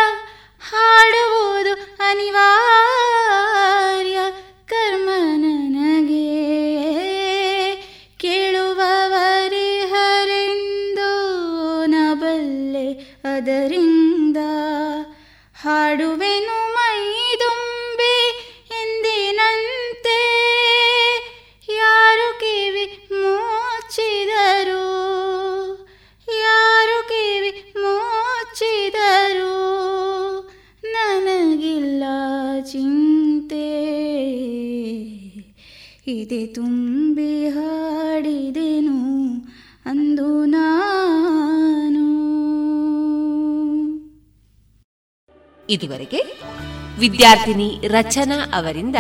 ಹಾಡುವುದು ಅನಿವಾರ್ಯ ಕರ್ಮ ನನಗೆ. ಕೇಳುವವರೇ ಹರೆಂದು ನಬಲ್ಲೆ ಅದರಿಂದ, ಹಾಡುವೆನು ಮೈದುಂಬಿ ಎಂದಿನಂತೆ. ಯಾರು ಕಿವಿ ಮುಚ್ಚಿದರು, ಯಾರು ಕಿವಿ ಮುಚ್ಚಿದರು, ನನಗಿಲ್ಲ ಚಿಂತೆ. ಇದೆ ತುಂಬಿ ಹಾಡಿದೆನು ಅಂದು ನಾನು. ಇದುವರೆಗೆ ವಿದ್ಯಾರ್ಥಿನಿ ರಚನಾ ಅವರಿಂದ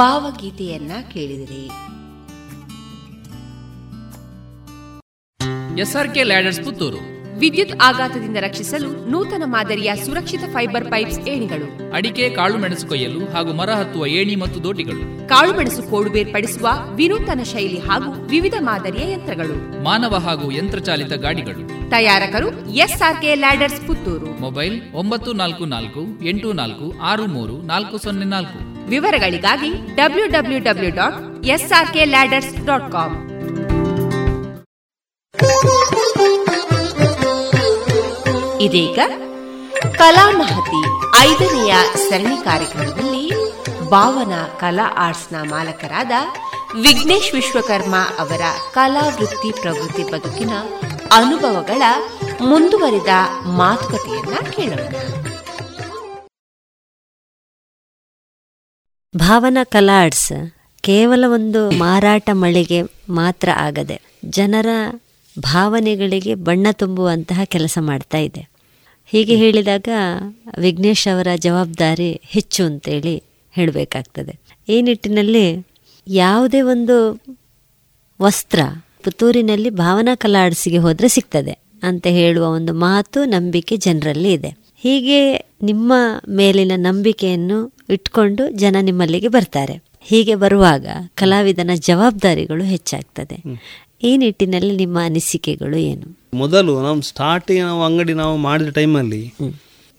ಭಾವಗೀತೆಯನ್ನ ಕೇಳಿದಿರಿ. ಎಸ್ಆರ್ಕೆ ಲ್ಯಾಡರ್ಸ್ ಪುತ್ತೂರು, ವಿದ್ಯುತ್ ಆಘಾತದಿಂದ ರಕ್ಷಿಸಲು ನೂತನ ಮಾದರಿಯ ಸುರಕ್ಷಿತ ಫೈಬರ್ ಪೈಪ್ಸ್ ಏಣಿಗಳು, ಅಡಿಕೆ ಕಾಳು ಮೆಣಸು ಕೊಯ್ಯಲು ಹಾಗೂ ಮರ ಹತ್ತುವ ಏಣಿ ಮತ್ತು ದೋಟಿಗಳು, ಕಾಳು ಮೆಣಸು ಕೋಡು ಬೇರ್ಪಡಿಸುವ ವಿನೂತನ ಶೈಲಿ ಹಾಗೂ ವಿವಿಧ ಮಾದರಿಯ ಯಂತ್ರಗಳು, ಮಾನವ ಹಾಗೂ ಯಂತ್ರಚಾಲಿತ ಗಾಡಿಗಳು. ತಯಾರಕರು ಎಸ್ಆರ್ಕೆ ಲ್ಯಾಡರ್ಸ್ ಪುತ್ತೂರು. ಮೊಬೈಲ್ ಒಂಬತ್ತು ನಾಲ್ಕು ನಾಲ್ಕು ಎಂಟು ನಾಲ್ಕು ಆರು ಮೂರು ನಾಲ್ಕು ಸೊನ್ನೆ ನಾಲ್ಕು. ವಿವರಗಳಿಗಾಗಿ W W W dot SRK ladders dot com. ಇದೀಗ ಕಲಾಮಹತಿ ಐದನೆಯ ಸರಣಿ ಕಾರ್ಯಕ್ರಮದಲ್ಲಿ ಭಾವನಾ ಕಲಾ ಆರ್ಟ್ಸ್ನ ಮಾಲಕರಾದ ವಿಘ್ನೇಶ್ ವಿಶ್ವಕರ್ಮ ಅವರ ಕಲಾವೃತ್ತಿ ಪ್ರವೃತ್ತಿ ಬದುಕಿನ ಅನುಭವಗಳ ಮುಂದುವರಿದ ಮಾತುಕತೆಯನ್ನ ಕೇಳೋಣ. ಭಾವನಾ ಕಲಾ ಆರ್ಟ್ಸ್ ಕೇವಲ ಒಂದು ಮಾರಾಟ ಮಳಿಗೆ ಮಾತ್ರ ಆಗದೆ ಜನರ ಭಾವನೆಗಳಿಗೆ ಬಣ್ಣ ತುಂಬುವಂತಹ ಕೆಲಸ ಮಾಡ್ತಾ ಇದೆ. ಹೀಗೆ ಹೇಳಿದಾಗ ವಿಘ್ನೇಶ್ ಅವರ ಜವಾಬ್ದಾರಿ ಹೆಚ್ಚು ಅಂತೇಳಿ ಹೇಳಬೇಕಾಗ್ತದೆ. ಈ ನಿಟ್ಟಿನಲ್ಲಿ ಯಾವುದೇ ಒಂದು ವಸ್ತ್ರ ಪುತ್ತೂರಿನಲ್ಲಿ ಭಾವನಾ ಕಲಾ ಆರ್ಟ್ಸ್ಗೆ ಹೋದರೆ ಸಿಗ್ತದೆ ಅಂತ ಹೇಳುವ ಒಂದು ಮಾತು ನಂಬಿಕೆ ಜನರಲ್ಲಿ ಇದೆ. ಹೀಗೆ ನಿಮ್ಮ ಮೇಲಿನ ನಂಬಿಕೆಯನ್ನು ಇಟ್ಕೊಂಡು ಜನ ನಿಮ್ಮಲ್ಲಿಗೆ ಬರ್ತಾರೆ. ಹೀಗೆ ಬರುವಾಗ ಕಲಾವಿದನ ಜವಾಬ್ದಾರಿಗಳು ಹೆಚ್ಚಾಗ್ತದೆ. ಈ ನಿಟ್ಟಿನಲ್ಲಿ ನಿಮ್ಮ ಅನಿಸಿಕೆಗಳು ಏನು? ಮೊದಲು ನಾವು ಸ್ಟಾರ್ಟಿಂಗ್ ನಾವು ಅಂಗಡಿ ನಾವು ಮಾಡಿದ ಟೈಮಲ್ಲಿ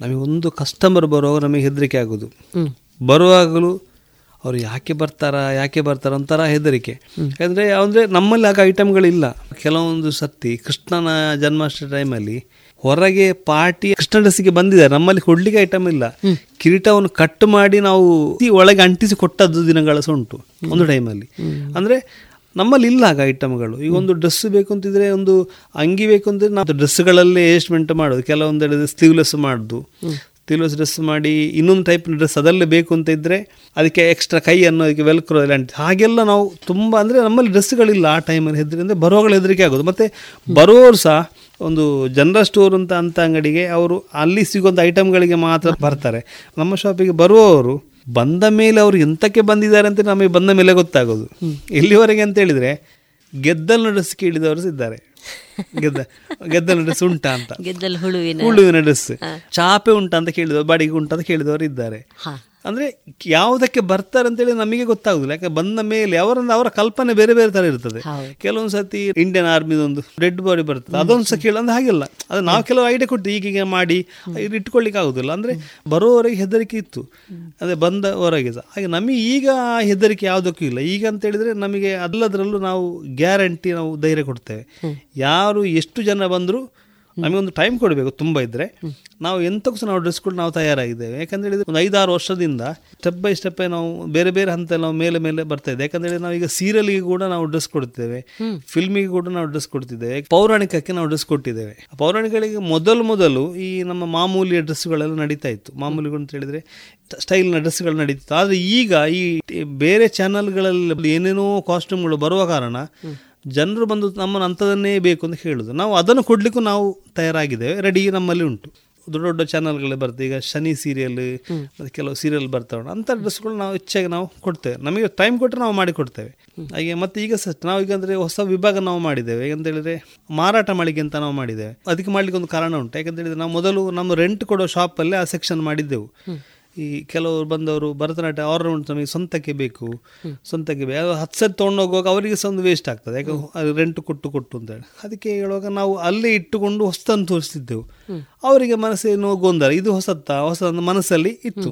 ನಮಗೆ ಒಂದು ಕಸ್ಟಮರ್ ಬರುವಾಗ ನಮಗೆ ಹೆದರಿಕೆ ಆಗೋದು. ಬರುವಾಗಲೂ ಅವರು ಯಾಕೆ ಬರ್ತಾರಾ ಯಾಕೆ ಬರ್ತಾರ ಒಂಥರ ಹೆದರಿಕೆ. ಯಾಕಂದರೆ ಅಂದರೆ ನಮ್ಮಲ್ಲಿ ಆಗ ಐಟಮ್ಗಳಿಲ್ಲ. ಕೆಲವೊಂದು ಸತ್ತಿ ಕೃಷ್ಣನ ಜನ್ಮಾಷ್ಟಮಿ ಟೈಮಲ್ಲಿ ಹೊರಗೆ ಪಾರ್ಟಿ ಕೃಷ್ಣ ಡ್ರೆಸ್ಸಿಗೆ ಬಂದಿದ್ದಾರೆ, ನಮ್ಮಲ್ಲಿ ಕೊಡ್ಲಿಕ್ಕೆ ಐಟಮ್ ಇಲ್ಲ. ಕಿರೀಟವನ್ನು ಕಟ್ ಮಾಡಿ ನಾವು ಒಳಗೆ ಅಂಟಿಸಿ ಕೊಟ್ಟದ್ದು ದಿನಗಳ ಸಹ ಉಂಟು ಒಂದು ಟೈಮಲ್ಲಿ. ಅಂದರೆ ನಮ್ಮಲ್ಲಿ ಇಲ್ಲ ಆಗ ಐಟಮ್ಗಳು. ಈಗ ಒಂದು ಡ್ರೆಸ್ ಬೇಕು ಅಂತಿದ್ರೆ, ಒಂದು ಅಂಗಿ ಬೇಕು ಅಂತಿದ್ರೆ ನಾವು ಡ್ರೆಸ್ಗಳಲ್ಲೇ ಅಡ್ಜಸ್ಟ್ಮೆಂಟ್ ಮಾಡೋದು. ಕೆಲವೊಂದು ಸ್ಲೀವ್ಲೆಸ್ ಮಾಡೋದು, ಸ್ಲೀವ್ಲೆಸ್ ಡ್ರೆಸ್ ಮಾಡಿ ಇನ್ನೊಂದು ಟೈಪ್ ಡ್ರೆಸ್ ಅದಲ್ಲೇ ಬೇಕು ಅಂತ ಇದ್ರೆ ಅದಕ್ಕೆ ಎಕ್ಸ್ಟ್ರಾ ಕೈ ಅನ್ನೋದಕ್ಕೆ ವೆಲ್ಕ್ರೋ ಅಂಟಿ ಹಾಗೆಲ್ಲ ನಾವು ತುಂಬ ಅಂದರೆ ನಮ್ಮಲ್ಲಿ ಡ್ರೆಸ್ಗಳಿಲ್ಲ ಆ ಟೈಮಲ್ಲಿ. ಹೆದರಿ ಅಂದರೆ ಬರೋಗಳು ಹೆದರಿಕೆ ಆಗೋದು. ಮತ್ತು ಬರೋರು ಸಹ ಒಂದು ಜನರಲ್ ಸ್ಟೋರ್ ಅಂತ ಅಂತ ಅಂಗಡಿಗೆ ಅವರು ಅಲ್ಲಿ ಸಿಗುವಂಥ ಐಟಮ್ಗಳಿಗೆ ಮಾತ್ರ ಬರ್ತಾರೆ. ನಮ್ಮ ಶಾಪಿಗೆ ಬರುವವರು ಬಂದ ಮೇಲೆ ಅವರು ಎಂಥಕ್ಕೆ ಬಂದಿದ್ದಾರೆ ಅಂತ ನಮಗೆ ಬಂದ ಮೇಲೆ ಗೊತ್ತಾಗೋದು. ಎಲ್ಲಿವರೆಗೆ ಅಂತ ಹೇಳಿದರೆ ಗೆದ್ದಲು ನಡಸ್ ಕೇಳಿದವರು ಇದ್ದಾರೆ. ಗೆದ್ದ ಗೆದ್ದಲು ನಡಸ್ ಉಂಟಾ ಅಂತ, ಗೆದ್ದಲು ಹುಳುವಿನ ಹುಳುವಿನ ನಡಸ್, ಚಾಪೆ ಉಂಟಾ ಅಂತ ಕೇಳಿದವರು, ಬಾಡಿಗೆ ಉಂಟಾ ಅಂತ ಕೇಳಿದವರು ಇದ್ದಾರೆ. ಅಂದರೆ ಯಾವುದಕ್ಕೆ ಬರ್ತಾರೆ ಅಂತೇಳಿ ನಮಗೆ ಗೊತ್ತಾಗೋದಿಲ್ಲ. ಯಾಕೆ ಬಂದ ಮೇಲೆ ಅವರನ್ನು ಅವರ ಕಲ್ಪನೆ ಬೇರೆ ಬೇರೆ ಥರ ಇರ್ತದೆ. ಕೆಲವೊಂದು ಸರ್ತಿ ಇಂಡಿಯನ್ ಆರ್ಮಿದೊಂದು ಡೆಡ್ ಬಾಡಿ ಬರ್ತದೆ, ಅದೊಂದು ಸಹ ಕೇಳೋದು ಹಾಗೆಲ್ಲ. ಅದು ನಾವು ಕೆಲವು ಐಡಿಯಾ ಕೊಟ್ಟು ಈಗೀಗ ಮಾಡಿ ಇದು ಇಟ್ಕೊಳ್ಳಿಕ್ಕೆ ಆಗೋದಿಲ್ಲ. ಅಂದರೆ ಬರೋವರೆಗೆ ಹೆದರಿಕೆ ಇತ್ತು, ಅಂದರೆ ಬಂದವರೆಗೆ ಸಹ ಹಾಗೆ. ನಮಗೆ ಈಗ ಹೆದರಿಕೆ ಯಾವುದಕ್ಕೂ ಇಲ್ಲ. ಈಗ ಅಂತೇಳಿದರೆ ನಮಗೆ ಅದಲ್ಲದರಲ್ಲೂ ನಾವು ಗ್ಯಾರಂಟಿ, ನಾವು ಧೈರ್ಯ ಕೊಡ್ತೇವೆ. ಯಾರು ಎಷ್ಟು ಜನ ಬಂದರೂ ನಮಗೊಂದು ಟೈಮ್ ಕೊಡಬೇಕು. ತುಂಬ ಇದ್ದರೆ ನಾವು ಎಂತಕ್ಕೂ ಸಹ ನಾವು ಡ್ರೆಸ್ ಕೊಟ್ಟು ನಾವು ತಯಾರಾಗಿದ್ದೇವೆ. ಯಾಕಂದರೆ ಒಂದು ಐದಾರು ವರ್ಷದಿಂದ ಸ್ಟೆಪ್ ಬೈ ಸ್ಟೆಪ್ ನಾವು ಬೇರೆ ಬೇರೆ ಹಂತ ನಾವು ಮೇಲೆ ಮೇಲೆ ಬರ್ತಾ ಇದ್ದೇವೆ. ಯಾಕಂದರೆ ನಾವು ಈಗ ಸೀರಿಯಲ್ಗೆ ಕೂಡ ನಾವು ಡ್ರೆಸ್ ಕೊಡ್ತೇವೆ, ಫಿಲ್ಮಿಗೆ ಕೂಡ ನಾವು ಡ್ರೆಸ್ ಕೊಡ್ತಿದ್ದೇವೆ, ಪೌರಾಣಿಕಕ್ಕೆ ನಾವು ಡ್ರೆಸ್ ಕೊಟ್ಟಿದ್ದೇವೆ. ಪೌರಾಣಿಕಗಳಿಗೆ ಮೊದಲು ಮೊದಲು ಈ ನಮ್ಮ ಮಾಮೂಲಿ ಡ್ರೆಸ್ಗಳೆಲ್ಲ ನಡೀತಾ ಇತ್ತು, ಮಾಮೂಲಿಗಳು ಅಂತ ಹೇಳಿದರೆ ಸ್ಟೈಲ್ನ ಡ್ರೆಸ್ಗಳು ನಡೀತಿತ್ತು. ಆದರೆ ಈಗ ಈ ಬೇರೆ ಚಾನಲ್ಗಳಲ್ಲಿ ಏನೇನೋ ಕಾಸ್ಟ್ಯೂಮ್ಗಳು ಬರುವ ಕಾರಣ ಜನರು ಬಂದು ನಮ್ಮನ್ನು ಅಂಥದನ್ನೇ ಬೇಕು ಅಂತ ಹೇಳೋದು. ನಾವು ಅದನ್ನು ಕೊಡಲಿಕ್ಕೂ ನಾವು ತಯಾರಾಗಿದ್ದೇವೆ, ರೆಡಿ ನಮ್ಮಲ್ಲಿ ಉಂಟು. ದೊಡ್ಡ ದೊಡ್ಡ ಚಾನಲ್ಗಳೇ ಬರ್ತದೆ, ಈಗ ಶನಿ ಸೀರಿಯಲ್ ಮತ್ತು ಕೆಲವು ಸೀರಿಯಲ್ ಬರ್ತಾವೆ. ಅಂಥ ಡ್ರೆಸ್ಗಳು ನಾವು ಹೆಚ್ಚಾಗಿ ನಾವು ಕೊಡ್ತೇವೆ. ನಮಗೆ ಟೈಮ್ ಕೊಟ್ಟರೆ ನಾವು ಮಾಡಿ ಕೊಡ್ತೇವೆ. ಹಾಗೆ ಮತ್ತು ಈಗ ಸಹ ನಾವು ಈಗಂದರೆ ಹೊಸ ವಿಭಾಗ ನಾವು ಮಾಡಿದ್ದೇವೆ. ಯಾಕಂತೇಳಿದರೆ ಮಾರಾಟ ಮಳಿಗೆ ಅಂತ ನಾವು ಮಾಡಿದ್ದೇವೆ. ಅದಕ್ಕೆ ಮಾಡಲಿಕ್ಕೆ ಒಂದು ಕಾರಣ ಉಂಟು. ಯಾಕಂತೇಳಿದರೆ ನಾವು ಮೊದಲು ನಮ್ಮ ರೆಂಟ್ ಕೊಡೋ ಶಾಪಲ್ಲೇ ಆ ಸೆಕ್ಷನ್ ಮಾಡಿದ್ದೆವು. ಈ ಕೆಲವರು ಬಂದವರು ಭರತನಾಟ್ಯ ಆಲ್ರೌಂಡ್ ನಮಗೆ ಸ್ವಂತಕ್ಕೆ ಬೇಕು, ಸ್ವಂತಕ್ಕೆ ಬೇಕು, ಅದು ಹತ್ತು ಸರಿ ತೊಗೊಂಡೋಗುವಾಗ ಅವರಿಗೆ ಸಹ ಒಂದು ವೇಸ್ಟ್ ಆಗ್ತದೆ. ಯಾಕಂದ್ರೆ ರೆಂಟ್ ಕೊಟ್ಟು ಕೊಟ್ಟು ಅಂತೇಳಿ ಅದಕ್ಕೆ ಹೇಳುವಾಗ ನಾವು ಅಲ್ಲೇ ಇಟ್ಟುಕೊಂಡು ಹೊಸತನ್ನು ತೋರಿಸ್ತಿದ್ದೆವು. ಅವರಿಗೆ ಮನಸ್ಸೇನೋ ಗೊಂದಲ, ಇದು ಹೊಸತ್ತ ಹೊಸದ ಮನಸ್ಸಲ್ಲಿ ಇತ್ತು.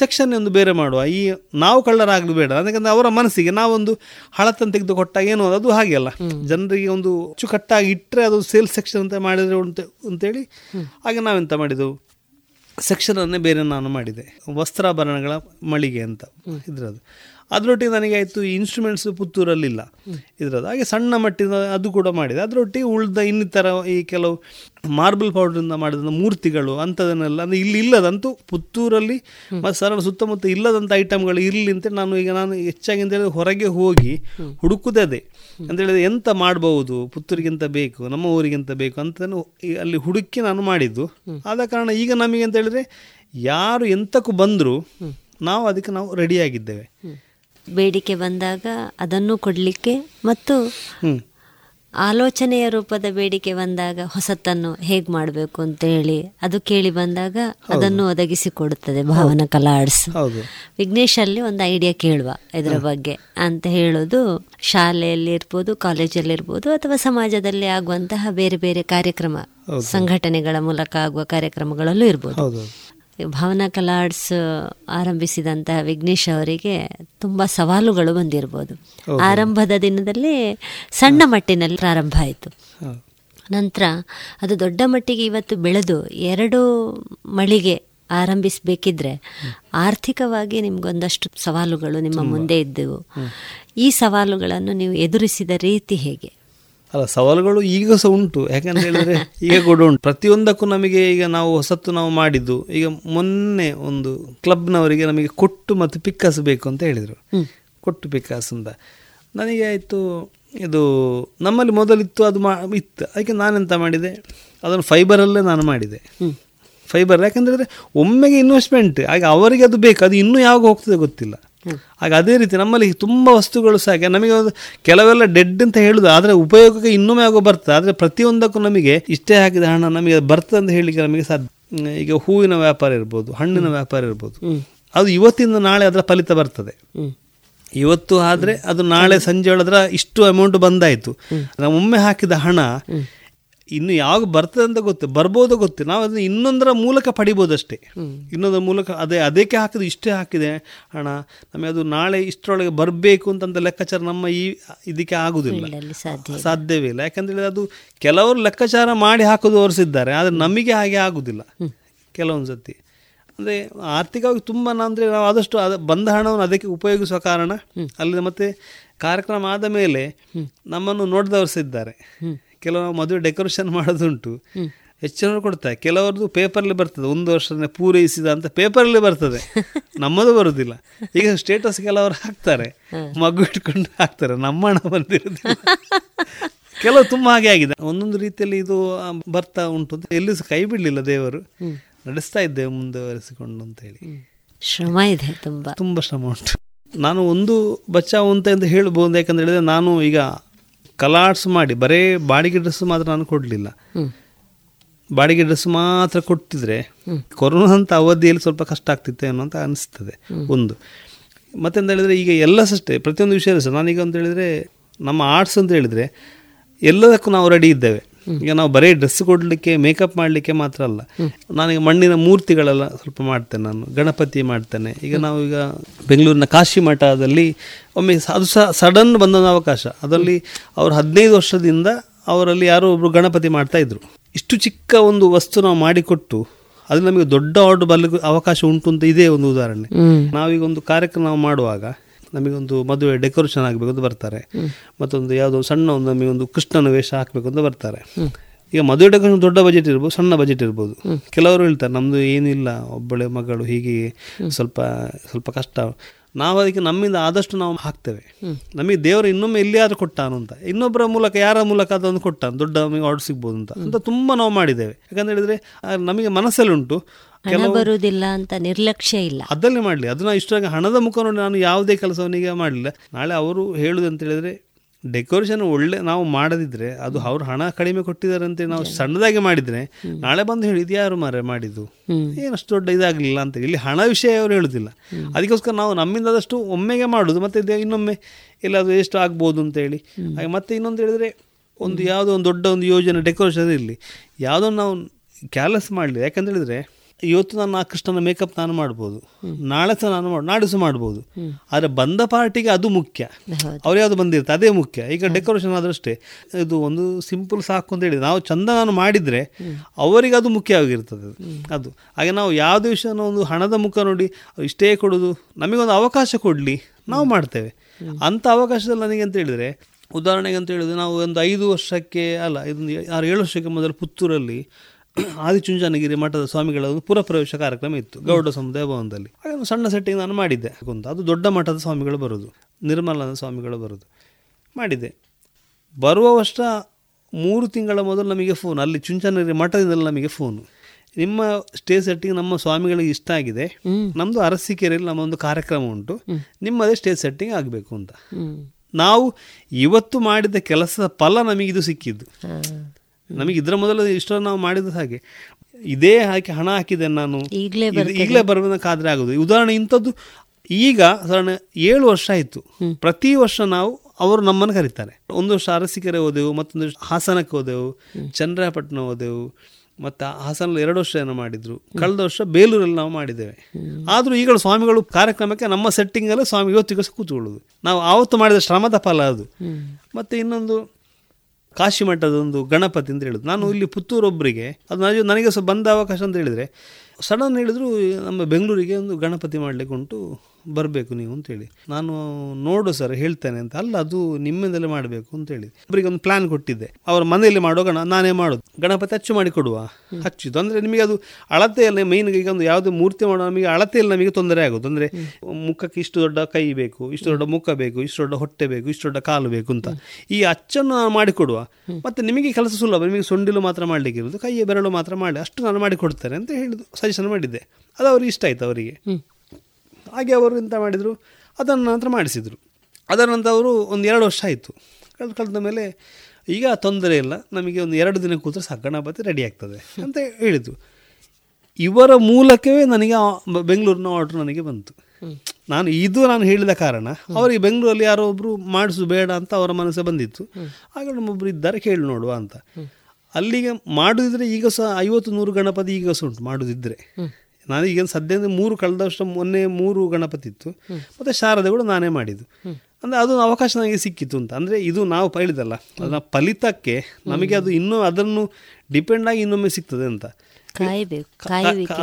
ಸೆಕ್ಷನ್ ಒಂದು ಬೇರೆ ಮಾಡುವ, ಈ ನಾವು ಕಳ್ಳರಾಗಲು ಬೇಡ. ಯಾಕಂದರೆ ಅವರ ಮನಸ್ಸಿಗೆ ನಾವೊಂದು ಹಳತನ್ನು ತೆಗೆದು ಕೊಟ್ಟಾಗ ಏನು ಅದು ಹಾಗೆ ಅಲ್ಲ, ಜನರಿಗೆ ಒಂದು ಅಚ್ಚುಕಟ್ಟಾಗಿ ಇಟ್ಟರೆ ಅದು ಸೇಲ್ಸ್ ಸೆಕ್ಷನ್ ಅಂತ ಮಾಡಿದರೆ ಉಂಟು ಅಂತೇಳಿ. ಹಾಗೆ ನಾವೆಂತ ಮಾಡಿದೆವು, ಸೆಕ್ಷನನ್ನೇ ಬೇರೆ ನಾನು ಮಾಡಿದೆ, ವಸ್ತ್ರಾಭರಣಗಳ ಮಳಿಗೆ ಅಂತ ಇದರದ್ದು. ಅದರೊಟ್ಟಿಗೆ ನನಗೆ ಆಯಿತು ಇನ್ಸ್ಟ್ರೂಮೆಂಟ್ಸ್ ಪುತ್ತೂರಲ್ಲಿಲ್ಲ ಇದರದ್ದು, ಹಾಗೆ ಸಣ್ಣ ಮಟ್ಟಿನ ಅದು ಕೂಡ ಮಾಡಿದೆ. ಅದರೊಟ್ಟಿಗೆ ಉಳಿದ ಇನ್ನಿತರ ಈ ಕೆಲವು ಮಾರ್ಬಲ್ ಪೌಡ್ರಿಂದ ಮಾಡಿದ ಮೂರ್ತಿಗಳು ಅಂಥದನ್ನೆಲ್ಲ, ಅಂದರೆ ಇಲ್ಲಿ ಇಲ್ಲದಂತೂ ಪುತ್ತೂರಲ್ಲಿ ಮತ್ತು ಸರಳ ಸುತ್ತಮುತ್ತ ಇಲ್ಲದಂಥ ಐಟಮ್ಗಳು ಇರಲಿ ಅಂತೇಳಿ ನಾನು ಈಗ ನಾನು ಹೆಚ್ಚಾಗಿ ಅಂತೇಳಿ ಹೊರಗೆ ಹೋಗಿ ಹುಡುಕುದೇ ಅದೇ. ಅಂತೇಳಿದರೆ ಎಂತ ಮಾಡ್ಬೋದು, ಪುತ್ತೂರಿಗಿಂತ ಬೇಕು, ನಮ್ಮ ಊರಿಗಿಂತ ಬೇಕು ಅಂತಲೂ ಅಲ್ಲಿ ಹುಡುಕಿ ನಾನು ಮಾಡಿದ್ದು. ಆದ ಕಾರಣ ಈಗ ನಮಗೆ ಅಂತೇಳಿದರೆ ಯಾರು ಎಂತಕ್ಕೂ ಬಂದರೂ ನಾವು ಅದಕ್ಕೆ ನಾವು ರೆಡಿಯಾಗಿದ್ದೇವೆ. ಬೇಡಿಕೆ ಬಂದಾಗ ಅದನ್ನು ಕೊಡಲಿಕ್ಕೆ ಮತ್ತು ಆಲೋಚನೆಯ ರೂಪದ ಬೇಡಿಕೆ ಬಂದಾಗ ಹೊಸತನ್ನು ಹೇಗೆ ಮಾಡಬೇಕು ಅಂತ ಹೇಳಿ ಅದು ಕೇಳಿ ಬಂದಾಗ ಅದನ್ನು ಒದಗಿಸಿಕೊಡುತ್ತದೆ ಭಾವನಾ ಕಲಾ ಆರ್ಟ್ಸ್. ವಿಘ್ನೇಶ್ ಅಲ್ಲಿ ಒಂದು ಐಡಿಯಾ ಕೇಳುವ ಇದರ ಬಗ್ಗೆ ಅಂತ ಹೇಳೋದು ಶಾಲೆಯಲ್ಲಿ ಇರ್ಬೋದು, ಕಾಲೇಜಲ್ಲಿ ಇರ್ಬೋದು, ಅಥವಾ ಸಮಾಜದಲ್ಲಿ ಆಗುವಂತಹ ಬೇರೆ ಬೇರೆ ಕಾರ್ಯಕ್ರಮ, ಸಂಘಟನೆಗಳ ಮೂಲಕ ಆಗುವ ಕಾರ್ಯಕ್ರಮಗಳಲ್ಲೂ ಇರ್ಬೋದು. ಭಾವನಾ ಕಲಾ ಆರ್ಟ್ಸ್ ಆರಂಭಿಸಿದಂತಹ ವಿಘ್ನೇಶ್ ಅವರಿಗೆ ತುಂಬ ಸವಾಲುಗಳು ಬಂದಿರ್ಬೋದು. ಆರಂಭದ ದಿನದಲ್ಲಿ ಸಣ್ಣ ಮಟ್ಟಿನಲ್ಲಿ ಪ್ರಾರಂಭ ಆಯಿತು, ನಂತರ ಅದು ದೊಡ್ಡ ಮಟ್ಟಿಗೆ ಇವತ್ತು ಬೆಳೆದು ಎರಡು ಮಳಿಗೆ ಆರಂಭಿಸಬೇಕಿದ್ರೆ ಆರ್ಥಿಕವಾಗಿ ನಿಮಗೊಂದಷ್ಟು ಸವಾಲುಗಳು ನಿಮ್ಮ ಮುಂದೆ ಇದ್ದವು. ಈ ಸವಾಲುಗಳನ್ನು ನೀವು ಎದುರಿಸಿದ ರೀತಿ ಹೇಗೆ? ಅಲ್ಲ, ಸವಾಲುಗಳು ಈಗ ಸಹ ಉಂಟು. ಯಾಕಂತ ಹೇಳಿದರೆ ಈಗ ಕೂಡ ಉಂಟು ಪ್ರತಿಯೊಂದಕ್ಕೂ ನಮಗೆ. ಈಗ ನಾವು ಹೊಸತ್ತು ನಾವು ಮಾಡಿದ್ದು, ಈಗ ಮೊನ್ನೆ ಒಂದು ಕ್ಲಬ್ನವರಿಗೆ ನಮಗೆ ಕೊಟ್ಟು ಮತ್ತು ಪಿಕ್ಕಾಸು ಬೇಕು ಅಂತ ಹೇಳಿದರು, ಕೊಟ್ಟು ಪಿಕ್ಕಾಸು ಅಂತ. ನನಗೆ ಆಯಿತು ಇದು ನಮ್ಮಲ್ಲಿ ಮೊದಲಿತ್ತು, ಅದು ಮಾ ಇತ್ತು. ಅದಕ್ಕೆ ನಾನೆಂತ ಮಾಡಿದೆ, ಅದನ್ನು ಫೈಬರಲ್ಲೇ ನಾನು ಮಾಡಿದೆ. ಫೈಬರ್ ಯಾಕಂದರೆ ಒಮ್ಮೆಗೆ ಇನ್ವೆಸ್ಟ್ಮೆಂಟ್ ಆಗ ಅವರಿಗೆ ಅದು ಬೇಕು, ಅದು ಇನ್ನೂ ಯಾವಾಗ ಹೋಗ್ತದೆ ಗೊತ್ತಿಲ್ಲ. ಆಗ ಅದೇ ರೀತಿ ನಮ್ಮಲ್ಲಿ ತುಂಬ ವಸ್ತುಗಳು ಸಾಕೆ ನಮಗೆ ಕೆಲವೆಲ್ಲ ಡೆಡ್ ಅಂತ ಹೇಳುದು, ಆದರೆ ಉಪಯೋಗಕ್ಕೆ ಇನ್ನೊಮ್ಮೆ ಆಗೋ ಬರ್ತದೆ. ಆದರೆ ಪ್ರತಿಯೊಂದಕ್ಕೂ ನಮಗೆ ಇಷ್ಟೇ ಹಾಕಿದ ಹಣ ನಮಗೆ ಬರ್ತದೆ ಅಂತ ಹೇಳಲಿಕ್ಕೆ ನಮಗೆ ಸಾಧ್ಯ. ಈಗ ಹೂವಿನ ವ್ಯಾಪಾರ ಇರ್ಬೋದು, ಹಣ್ಣಿನ ವ್ಯಾಪಾರ ಇರ್ಬೋದು, ಅದು ಇವತ್ತಿಂದ ನಾಳೆ ಅದರ ಫಲಿತ ಬರ್ತದೆ. ಇವತ್ತು ಆದರೆ ಅದು ನಾಳೆ ಸಂಜೆ ಒಳದ್ರ ಇಷ್ಟು ಅಮೌಂಟ್ ಬಂದಾಯಿತು. ನಾವು ಒಮ್ಮೆ ಹಾಕಿದ ಹಣ ಇನ್ನು ಯಾವಾಗ ಬರ್ತದೆ ಅಂತ ಗೊತ್ತು, ಬರ್ಬೋದು ಗೊತ್ತು, ನಾವು ಅದನ್ನ ಇನ್ನೊಂದರ ಮೂಲಕ ಪಡಿಬೋದಷ್ಟೇ. ಇನ್ನೊಂದರ ಮೂಲಕ ಅದೇ ಅದಕ್ಕೆ ಹಾಕಿದ್ರೆ ಇಷ್ಟೇ ಹಾಕಿದೆ ಹಣ, ನಮಗೆ ಅದು ನಾಳೆ ಇಷ್ಟರೊಳಗೆ ಬರಬೇಕು ಅಂತಂದ ಲೆಕ್ಕಾಚಾರ ನಮ್ಮ ಈ ಇದಕ್ಕೆ ಆಗುವುದಿಲ್ಲ, ಸಾಧ್ಯವೇ ಇಲ್ಲ. ಯಾಕಂತೇಳಿದ್ರೆ ಅದು ಕೆಲವರು ಲೆಕ್ಕಾಚಾರ ಮಾಡಿ ಹಾಕೋದು ಹೊರಿಸಿದ್ದಾರೆ, ಆದರೆ ನಮಗೆ ಹಾಗೆ ಆಗುವುದಿಲ್ಲ ಕೆಲವೊಂದು ಸತಿ. ಅಂದರೆ ಆರ್ಥಿಕವಾಗಿ ತುಂಬ ಅಂದರೆ ನಾವು ಆದಷ್ಟು ಅದು ಬಂದ ಹಣವನ್ನು ಅದಕ್ಕೆ ಉಪಯೋಗಿಸುವ ಕಾರಣ ಅಲ್ಲಿ. ಮತ್ತು ಕಾರ್ಯಕ್ರಮ ಆದ ಮೇಲೆ ನಮ್ಮನ್ನು ನೋಡಿದವರಿಸಿದ್ದಾರೆ, ಕೆಲವು ಮದುವೆ ಡೆಕೋರೇಷನ್ ಮಾಡೋದುಂಟು, ಹೆಚ್ಚಿನವ್ರು ಕೊಡ್ತಾರೆ. ಕೆಲವ್ರದ್ದು ಪೇಪರಲ್ಲಿ ಬರ್ತದೆ, ಒಂದು ವರ್ಷನೇ ಪೂರೈಸಿದ ಅಂತ ಪೇಪರಲ್ಲಿ ಬರ್ತದೆ, ನಮ್ಮದು ಬರೋದಿಲ್ಲ. ಈಗ ಸ್ಟೇಟಸ್ ಕೆಲವರು ಹಾಕ್ತಾರೆ, ಮಗು ಇಟ್ಕೊಂಡು ಹಾಕ್ತಾರೆ, ನಮ್ಮ ಹಣ ಬಂದಿರೋದಿಲ್ಲ. ಕೆಲವು ತುಂಬ ಹಾಗೆ ಆಗಿದೆ. ಒಂದೊಂದು ರೀತಿಯಲ್ಲಿ ಇದು ಬರ್ತಾ ಉಂಟು. ಎಲ್ಲಿ ಕೈ ಬಿಡಲಿಲ್ಲ ದೇವರು, ನಡೆಸ್ತಾ ಇದ್ದೇವೆ ಮುಂದುವರಿಸಿಕೊಂಡು ಅಂತೇಳಿ. ಶ್ರಮ ಇದೆ, ತುಂಬ ತುಂಬ ಶ್ರಮ ಉಂಟು. ನಾನು ಒಂದು ಬಚಾವ್ ಅಂತ ಎಂದು ಹೇಳ್ಬೋದು, ಯಾಕಂದ್ರೆ ಹೇಳಿದ್ರೆ ನಾನು ಈಗ ಕಲಾ ಆರ್ಟ್ಸ್ ಮಾಡಿ ಬರೀ ಬಾಡಿಗೆ ಡ್ರೆಸ್ ಮಾತ್ರ ನಾನು ಕೊಡಲಿಲ್ಲ. ಬಾಡಿಗೆ ಡ್ರೆಸ್ ಮಾತ್ರ ಕೊಡ್ತಿದ್ರೆ ಕೊರೋನಾ ಅಂತ ಅವಧಿಯಲ್ಲಿ ಸ್ವಲ್ಪ ಕಷ್ಟ ಆಗ್ತಿತ್ತು ಏನೋ ಅಂತ ಅನಿಸ್ತದೆ ಒಂದು. ಮತ್ತೆ ಅಂತ ಹೇಳಿದರೆ ಈಗ ಎಲ್ಲ ಅಷ್ಟೇ, ಪ್ರತಿಯೊಂದು ವಿಷಯ ಸರ್. ನಾನೀಗ ಅಂತ ಹೇಳಿದರೆ ನಮ್ಮ ಆರ್ಟ್ಸ್ ಅಂತ ಹೇಳಿದರೆ ಎಲ್ಲದಕ್ಕೂ ನಾವು ರೆಡಿ ಇದ್ದೇವೆ. ಈಗ ನಾವು ಬರೀ ಡ್ರೆಸ್ ಕೊಡಲಿಕ್ಕೆ, ಮೇಕಪ್ ಮಾಡಲಿಕ್ಕೆ ಮಾತ್ರ ಅಲ್ಲ, ನಾನೀಗ ಮಣ್ಣಿನ ಮೂರ್ತಿಗಳೆಲ್ಲ ಸ್ವಲ್ಪ ಮಾಡ್ತೇನೆ. ನಾನು ಗಣಪತಿ ಮಾಡ್ತೇನೆ. ಈಗ ನಾವು ಈಗ ಬೆಂಗಳೂರಿನ ಕಾಶಿ ಮಠದಲ್ಲಿ ಒಮ್ಮೆ ಅದು ಸಹ ಸಡನ್ ಬಂದ ಅವಕಾಶ. ಅದರಲ್ಲಿ ಅವರು ಹದಿನೈದು ವರ್ಷದಿಂದ ಅವರಲ್ಲಿ ಯಾರೋ ಒಬ್ಬರು ಗಣಪತಿ ಮಾಡ್ತಾಯಿದ್ರು. ಇಷ್ಟು ಚಿಕ್ಕ ಒಂದು ವಸ್ತು ನಾವು ಮಾಡಿಕೊಟ್ಟು ಅದು ನಮಗೆ ದೊಡ್ಡ ಆರ್ಡರ್ ಬರಲಿಕ್ಕೆ ಅವಕಾಶ ಉಂಟು ಅಂತ ಇದೇ ಒಂದು ಉದಾಹರಣೆ. ನಾವೀಗ ಒಂದು ಕಾರ್ಯಕ್ರಮ ಮಾಡುವಾಗ ನಮಗೊಂದು ಮದುವೆ ಡೆಕೋರೇಷನ್ ಆಗಬೇಕು ಅಂತ ಬರ್ತಾರೆ, ಮತ್ತೊಂದು ಯಾವುದೋ ಸಣ್ಣ ಒಂದು ನಮಗೊಂದು ಕೃಷ್ಣನ ವೇಷ ಹಾಕಬೇಕು ಅಂತ ಬರ್ತಾರೆ. ಈಗ ಮದುವೆ ಡೆಕೋರೇಷನ್ ದೊಡ್ಡ ಬಜೆಟ್ ಇರ್ಬೋದು, ಸಣ್ಣ ಬಜೆಟ್ ಇರ್ಬೋದು. ಕೆಲವರು ಹೇಳ್ತಾರೆ ನಮ್ಮದು ಏನಿಲ್ಲ, ಒಬ್ಬಳೆ ಮಗಳು ಹೀಗೆ ಸ್ವಲ್ಪ ಸ್ವಲ್ಪ ಕಷ್ಟ. ನಾವು ಅದಕ್ಕೆ ನಮ್ಮಿಂದ ಆದಷ್ಟು ನಾವು ಹಾಕ್ತೇವೆ. ನಮಗೆ ದೇವರು ಇನ್ನೊಮ್ಮೆ ಎಲ್ಲಿಯಾದರೂ ಕೊಟ್ಟಾನು ಅಂತ, ಇನ್ನೊಬ್ಬರ ಮೂಲಕ ಯಾರ ಮೂಲಕ ಅದನ್ನು ಕೊಟ್ಟಾನು, ದೊಡ್ಡ ನಮಗೆ ಆರ್ಡರ್ ಸಿಗ್ಬೋದು ಅಂತ ಅಂತ ತುಂಬ ನಾವು ಮಾಡಿದ್ದೇವೆ. ಯಾಕಂತ ಹೇಳಿದರೆ ನಮಗೆ ಮನಸ್ಸಲ್ಲಿ ಉಂಟು ಬರುವುದಿಲ್ಲ ಅಂತ ನಿರ್ಲಕ್ಷ್ಯ ಇಲ್ಲ, ಅದಲ್ಲೇ ಮಾಡಲಿ. ಅದನ್ನ ಇಷ್ಟಾಗಿ ಹಣದ ಮುಖ ನೋಡಿ ನಾನು ಯಾವುದೇ ಕೆಲಸವನಿಗೆ ಮಾಡಲಿಲ್ಲ. ನಾಳೆ ಅವರು ಹೇಳುದು ಅಂತ ಹೇಳಿದರೆ ಡೆಕೋರೇಷನ್ ಒಳ್ಳೆ ನಾವು ಮಾಡದಿದ್ರೆ ಅದು ಅವ್ರು ಹಣ ಕಡಿಮೆ ಕೊಟ್ಟಿದ್ದಾರೆ ಅಂತೇಳಿ ನಾವು ಸಣ್ಣದಾಗಿ ಮಾಡಿದರೆ ನಾಳೆ ಬಂದು ಹೇಳಿ ಇದು ಯಾರು ಮಾರೆ ಮಾಡಿದ್ದು, ಏನಷ್ಟು ದೊಡ್ಡ ಇದಾಗಲಿಲ್ಲ ಅಂತ. ಇಲ್ಲಿ ಹಣ ವಿಷಯ ಅವರು ಹೇಳುದಿಲ್ಲ. ಅದಕ್ಕೋಸ್ಕರ ನಾವು ನಮ್ಮಿಂದಾದಷ್ಟು ಒಮ್ಮೆಗೆ ಮಾಡೋದು, ಮತ್ತೆ ಇನ್ನೊಮ್ಮೆ ಎಲ್ಲಾದರೂ ಎಷ್ಟು ಆಗ್ಬೋದು ಅಂತೇಳಿ. ಹಾಗೆ ಮತ್ತೆ ಇನ್ನೊಂದು ಹೇಳಿದರೆ ಒಂದು ಯಾವುದೋ ಒಂದು ದೊಡ್ಡ ಒಂದು ಯೋಜನೆ ಡೆಕೋರೇಷನ್ ಇರಲಿ, ಯಾವುದೋ ನಾವು ಕ್ಯಾರ್ಲೆಸ್ ಮಾಡಲಿ. ಯಾಕಂತ ಹೇಳಿದರೆ ಇವತ್ತು ನಾನು ಆ ಕೃಷ್ಣನ ಮೇಕಪ್ ನಾನು ಮಾಡ್ಬೋದು, ನಾಳೆ ಸಹ ನಾನು ಮಾಡಿ ನಾಡಿಸು ಮಾಡ್ಬೋದು. ಆದರೆ ಬಂದ ಪಾರ್ಟಿಗೆ ಅದು ಮುಖ್ಯ, ಅವ್ರು ಯಾವುದು ಬಂದಿರುತ್ತೆ ಅದೇ ಮುಖ್ಯ. ಈಗ ಡೆಕೋರೇಷನ್ ಆದರಷ್ಟೇ, ಇದು ಒಂದು ಸಿಂಪಲ್ ಸಾಕು ಅಂತ ಹೇಳಿ ನಾವು ಚಂದ ನಾನು ಮಾಡಿದರೆ ಅವರಿಗೆ ಅದು ಮುಖ್ಯವಾಗಿರ್ತದೆ ಅದು. ಹಾಗೆ ನಾವು ಯಾವುದೇ ವಿಷಯನ ಒಂದು ಹಣದ ಮುಖ ನೋಡಿ ಇಷ್ಟೇ ಕೊಡೋದು, ನಮಗೊಂದು ಅವಕಾಶ ಕೊಡಲಿ ನಾವು ಮಾಡ್ತೇವೆ. ಅಂಥ ಅವಕಾಶದಲ್ಲಿ ನನಗೆ ಅಂತ ಹೇಳಿದರೆ ಉದಾಹರಣೆಗೆ ಅಂತ ಹೇಳಿದ್ರೆ ನಾವು ಒಂದು ಐದು ವರ್ಷಕ್ಕೆ ಅಲ್ಲ ಇದೊಂದು ಆರು ಏಳು ವರ್ಷಕ್ಕೆ ಮೊದಲು ಪುತ್ತೂರಲ್ಲಿ ಆದಿಚುಂಚನಗಿರಿ ಮಠದ ಸ್ವಾಮಿಗಳ ಒಂದು ಪುರಪ್ರವೇಶ ಕಾರ್ಯಕ್ರಮ ಇತ್ತು ಗೌಡ ಸಮುದಾಯ ಭವನದಲ್ಲಿ. ಹಾಗೆ ಸಣ್ಣ ಸೆಟ್ಟಿಂಗ್ ನಾನು ಮಾಡಿದ್ದೆ ಅಂತ. ಅದು ದೊಡ್ಡ ಮಠದ ಸ್ವಾಮಿಗಳು ಬರೋದು, ನಿರ್ಮಲಾನಂದ ಸ್ವಾಮಿಗಳು ಬರೋದು ಮಾಡಿದ್ದೆ. ಬರುವ ವರ್ಷ ಮೂರು ತಿಂಗಳ ಮೊದಲು ನಮಗೆ ಫೋನ್, ಅಲ್ಲಿ ಚುಂಚನಗಿರಿ ಮಠದಿಂದಲೇ ನಮಗೆ ಫೋನು, ನಿಮ್ಮ ಸ್ಟೇಜ್ ಸೆಟ್ಟಿಂಗ್ ನಮ್ಮ ಸ್ವಾಮಿಗಳಿಗೆ ಇಷ್ಟ ಆಗಿದೆ, ನಮ್ಮದು ಅರಸೀಕೆರೆಯಲ್ಲಿ ನಮ್ಮ ಒಂದು ಕಾರ್ಯಕ್ರಮ ಉಂಟು, ನಿಮ್ಮದೇ ಸ್ಟೇಜ್ ಸೆಟ್ಟಿಂಗ್ ಆಗಬೇಕು ಅಂತ. ನಾವು ಇವತ್ತು ಮಾಡಿದ ಕೆಲಸದ ಫಲ ನಮಗಿದು ಸಿಕ್ಕಿದ್ದು. ನಮಗೆ ಇದರ ಮೊದಲು ಇಷ್ಟ ನಾವು ಮಾಡಿದ ಹಾಗೆ ಇದೇ ಹಾಕಿ ಹಣ ಹಾಕಿದೆ ನಾನು, ಈಗಲೇ ಬರಬೇಕಾದ್ರೆ ಆಗೋದು. ಉದಾಹರಣೆ ಇಂಥದ್ದು ಈಗ ಸಾಧಾರಣ ಏಳು ವರ್ಷ ಆಯಿತು. ಪ್ರತಿ ವರ್ಷ ನಾವು ಅವರು ನಮ್ಮನ್ನು ಕರೀತಾರೆ. ಒಂದು ವರ್ಷ ಅರಸೀಕೆರೆ ಹೋದೆವು, ಮತ್ತೊಂದು ವರ್ಷ ಹಾಸನಕ್ಕೆ ಹೋದೆವು, ಚಂದ್ರಪಟ್ಟಣ ಹೋದೆವು, ಮತ್ತು ಹಾಸನಲ್ಲಿ ಎರಡು ವರ್ಷ ಏನೋ ಮಾಡಿದ್ರು, ಕಳೆದ ವರ್ಷ ಬೇಲೂರಲ್ಲಿ ನಾವು ಮಾಡಿದ್ದೇವೆ. ಆದರೂ ಈಗಲೂ ಸ್ವಾಮಿಗಳು ಕಾರ್ಯಕ್ರಮಕ್ಕೆ ನಮ್ಮ ಸೆಟ್ಟಿಂಗಲ್ಲೇ ಸ್ವಾಮಿ ಇವತ್ತಿಗೂ ಕೂತ್ಕೊಳ್ಳೋದು, ನಾವು ಆವತ್ತು ಮಾಡಿದ ಶ್ರಮದ ಫಲ ಅದು. ಮತ್ತು ಇನ್ನೊಂದು ಕಾಶಿ ಮಠದ ಒಂದು ಗಣಪತಿ ಅಂತ ಹೇಳಿದ್ರು. ನಾನು ಇಲ್ಲಿ ಪುತ್ತೂರೊಬ್ಬರಿಗೆ ಅದು ನನಗೆ ನನಗೆ ಸ್ವಲ್ಪ ಬಂದ ಅವಕಾಶ ಅಂತ ಹೇಳಿದರೆ ಸಡನ್ ಹೇಳಿದ್ರು ನಮ್ಮ ಬೆಂಗಳೂರಿಗೆ ಒಂದು ಗಣಪತಿ ಮಾಡಲಿಕ್ಕೆ ಉಂಟು, ಬರಬೇಕು ನೀವು ಅಂತೇಳಿ. ನಾನು ನೋಡು ಸರ್ ಹೇಳ್ತೇನೆ ಅಂತ, ಅಲ್ಲ ಅದು ನಿಮ್ಮಿಂದಲೇ ಮಾಡಬೇಕು ಅಂತೇಳಿ ಒಬ್ಬರಿಗೆ ಒಂದು ಪ್ಲ್ಯಾನ್ ಕೊಟ್ಟಿದ್ದೆ. ಅವ್ರ ಮನೆಯಲ್ಲಿ ಮಾಡೋ ಗಣ ನಾನೇ ಮಾಡೋದು ಗಣಪತಿ ಅಚ್ಚು ಮಾಡಿ ಕೊಡುವ. ಹಚ್ಚಿದ್ದು ಅಂದರೆ ನಿಮಗೆ ಅದು ಅಳತೆಯಲ್ಲಿ ಮೇನ್, ಈಗ ಒಂದು ಯಾವುದೇ ಮೂರ್ತಿ ಮಾಡೋ ನಮಗೆ ಅಳತೆಯಲ್ಲಿ ನಮಗೆ ತೊಂದರೆ ಆಗೋದು. ಅಂದರೆ ಮುಖಕ್ಕೆ ಇಷ್ಟು ದೊಡ್ಡ ಕೈ ಬೇಕು, ಇಷ್ಟು ದೊಡ್ಡ ಮುಖ ಬೇಕು, ಇಷ್ಟು ದೊಡ್ಡ ಹೊಟ್ಟೆ ಬೇಕು, ಇಷ್ಟು ದೊಡ್ಡ ಕಾಲು ಬೇಕು ಅಂತ. ಈ ಅಚ್ಚನ್ನು ನಾನು ಮಾಡಿಕೊಡುವ, ಮತ್ತು ನಿಮಗೆ ಕೆಲಸ ಸುಲಭ, ನಿಮಗೆ ಸೊಂಡಿಲು ಮಾತ್ರ ಮಾಡಲಿಕ್ಕೆ ಇರೋದು, ಕೈಯ ಬೆರಳು ಮಾತ್ರ ಮಾಡಿ ಅಷ್ಟು ನಾನು ಮಾಡಿಕೊಡ್ತೇನೆ ಅಂತ ಹೇಳಿದ್ದು, ಸಜೆಷನ್ ಮಾಡಿದ್ದೆ. ಅದು ಅವ್ರಿಗೆ ಇಷ್ಟ ಆಯಿತು ಅವರಿಗೆ. ಹಾಗೆ ಅವರು ಎಂತ ಮಾಡಿದರು, ಅದರ ನಂತರ ಮಾಡಿಸಿದರು. ಅದರ ನಂತರ ಅವರು ಒಂದು ಎರಡು ವರ್ಷ ಆಯಿತು. ಕಳೆದು ಕಳೆದ ಮೇಲೆ ಈಗ ತೊಂದರೆ ಇಲ್ಲ, ನಮಗೆ ಒಂದು ಎರಡು ದಿನ ಕೂತ್ರೆ ಸಾಕು ಗಣಪತಿ ರೆಡಿ ಆಗ್ತದೆ ಅಂತ ಹೇಳಿದರು. ಇವರ ಮೂಲಕವೇ ನನಗೆ ಬೆಂಗಳೂರಿನ ಆರ್ಡ್ರ್ ನನಗೆ ಬಂತು. ನಾನು ಇದು ನಾನು ಹೇಳಿದ ಕಾರಣ ಅವರಿಗೆ ಬೆಂಗಳೂರಲ್ಲಿ ಯಾರೋ ಒಬ್ಬರು ಮಾಡಿಸು ಬೇಡ ಅಂತ ಅವರ ಮನಸ್ಸು ಬಂದಿತ್ತು. ಆಗ ನಮ್ಮೊಬ್ಬರು ಇದ್ದಾರೆ, ಕೇಳಿ ನೋಡುವ ಅಂತ. ಅಲ್ಲಿಗೆ ಮಾಡೋದಿದ್ರೆ ಈಗ ಸಹ ಐವತ್ತು ನೂರು ಗಣಪತಿ ಈಗ ಸಹ ಉಂಟು ಮಾಡೋದಿದ್ದರೆ. ನಾನು ಈಗ ಸದ್ಯ ಮೂರು ಕಳೆದ ವರ್ಷ ಮೊನ್ನೆ ಮೂರು ಗಣಪತಿ ಇತ್ತು, ಮತ್ತು ಶಾರದೆ ಕೂಡ ನಾನೇ ಮಾಡಿದ್ದು. ಅಂದರೆ ಅದೊಂದು ಅವಕಾಶ ನನಗೆ ಸಿಕ್ಕಿತ್ತು ಅಂತ. ಅಂದರೆ ಇದು ನಾವು ಹೇಳಿದಲ್ಲ, ಅದನ್ನ ಫಲಿತಕ್ಕೆ ನಮಗೆ ಅದು ಇನ್ನೂ ಅದನ್ನು ಡಿಪೆಂಡ್ ಆಗಿ ಇನ್ನೊಮ್ಮೆ ಸಿಗ್ತದೆ ಅಂತ ಕಾಯಬೇಕು.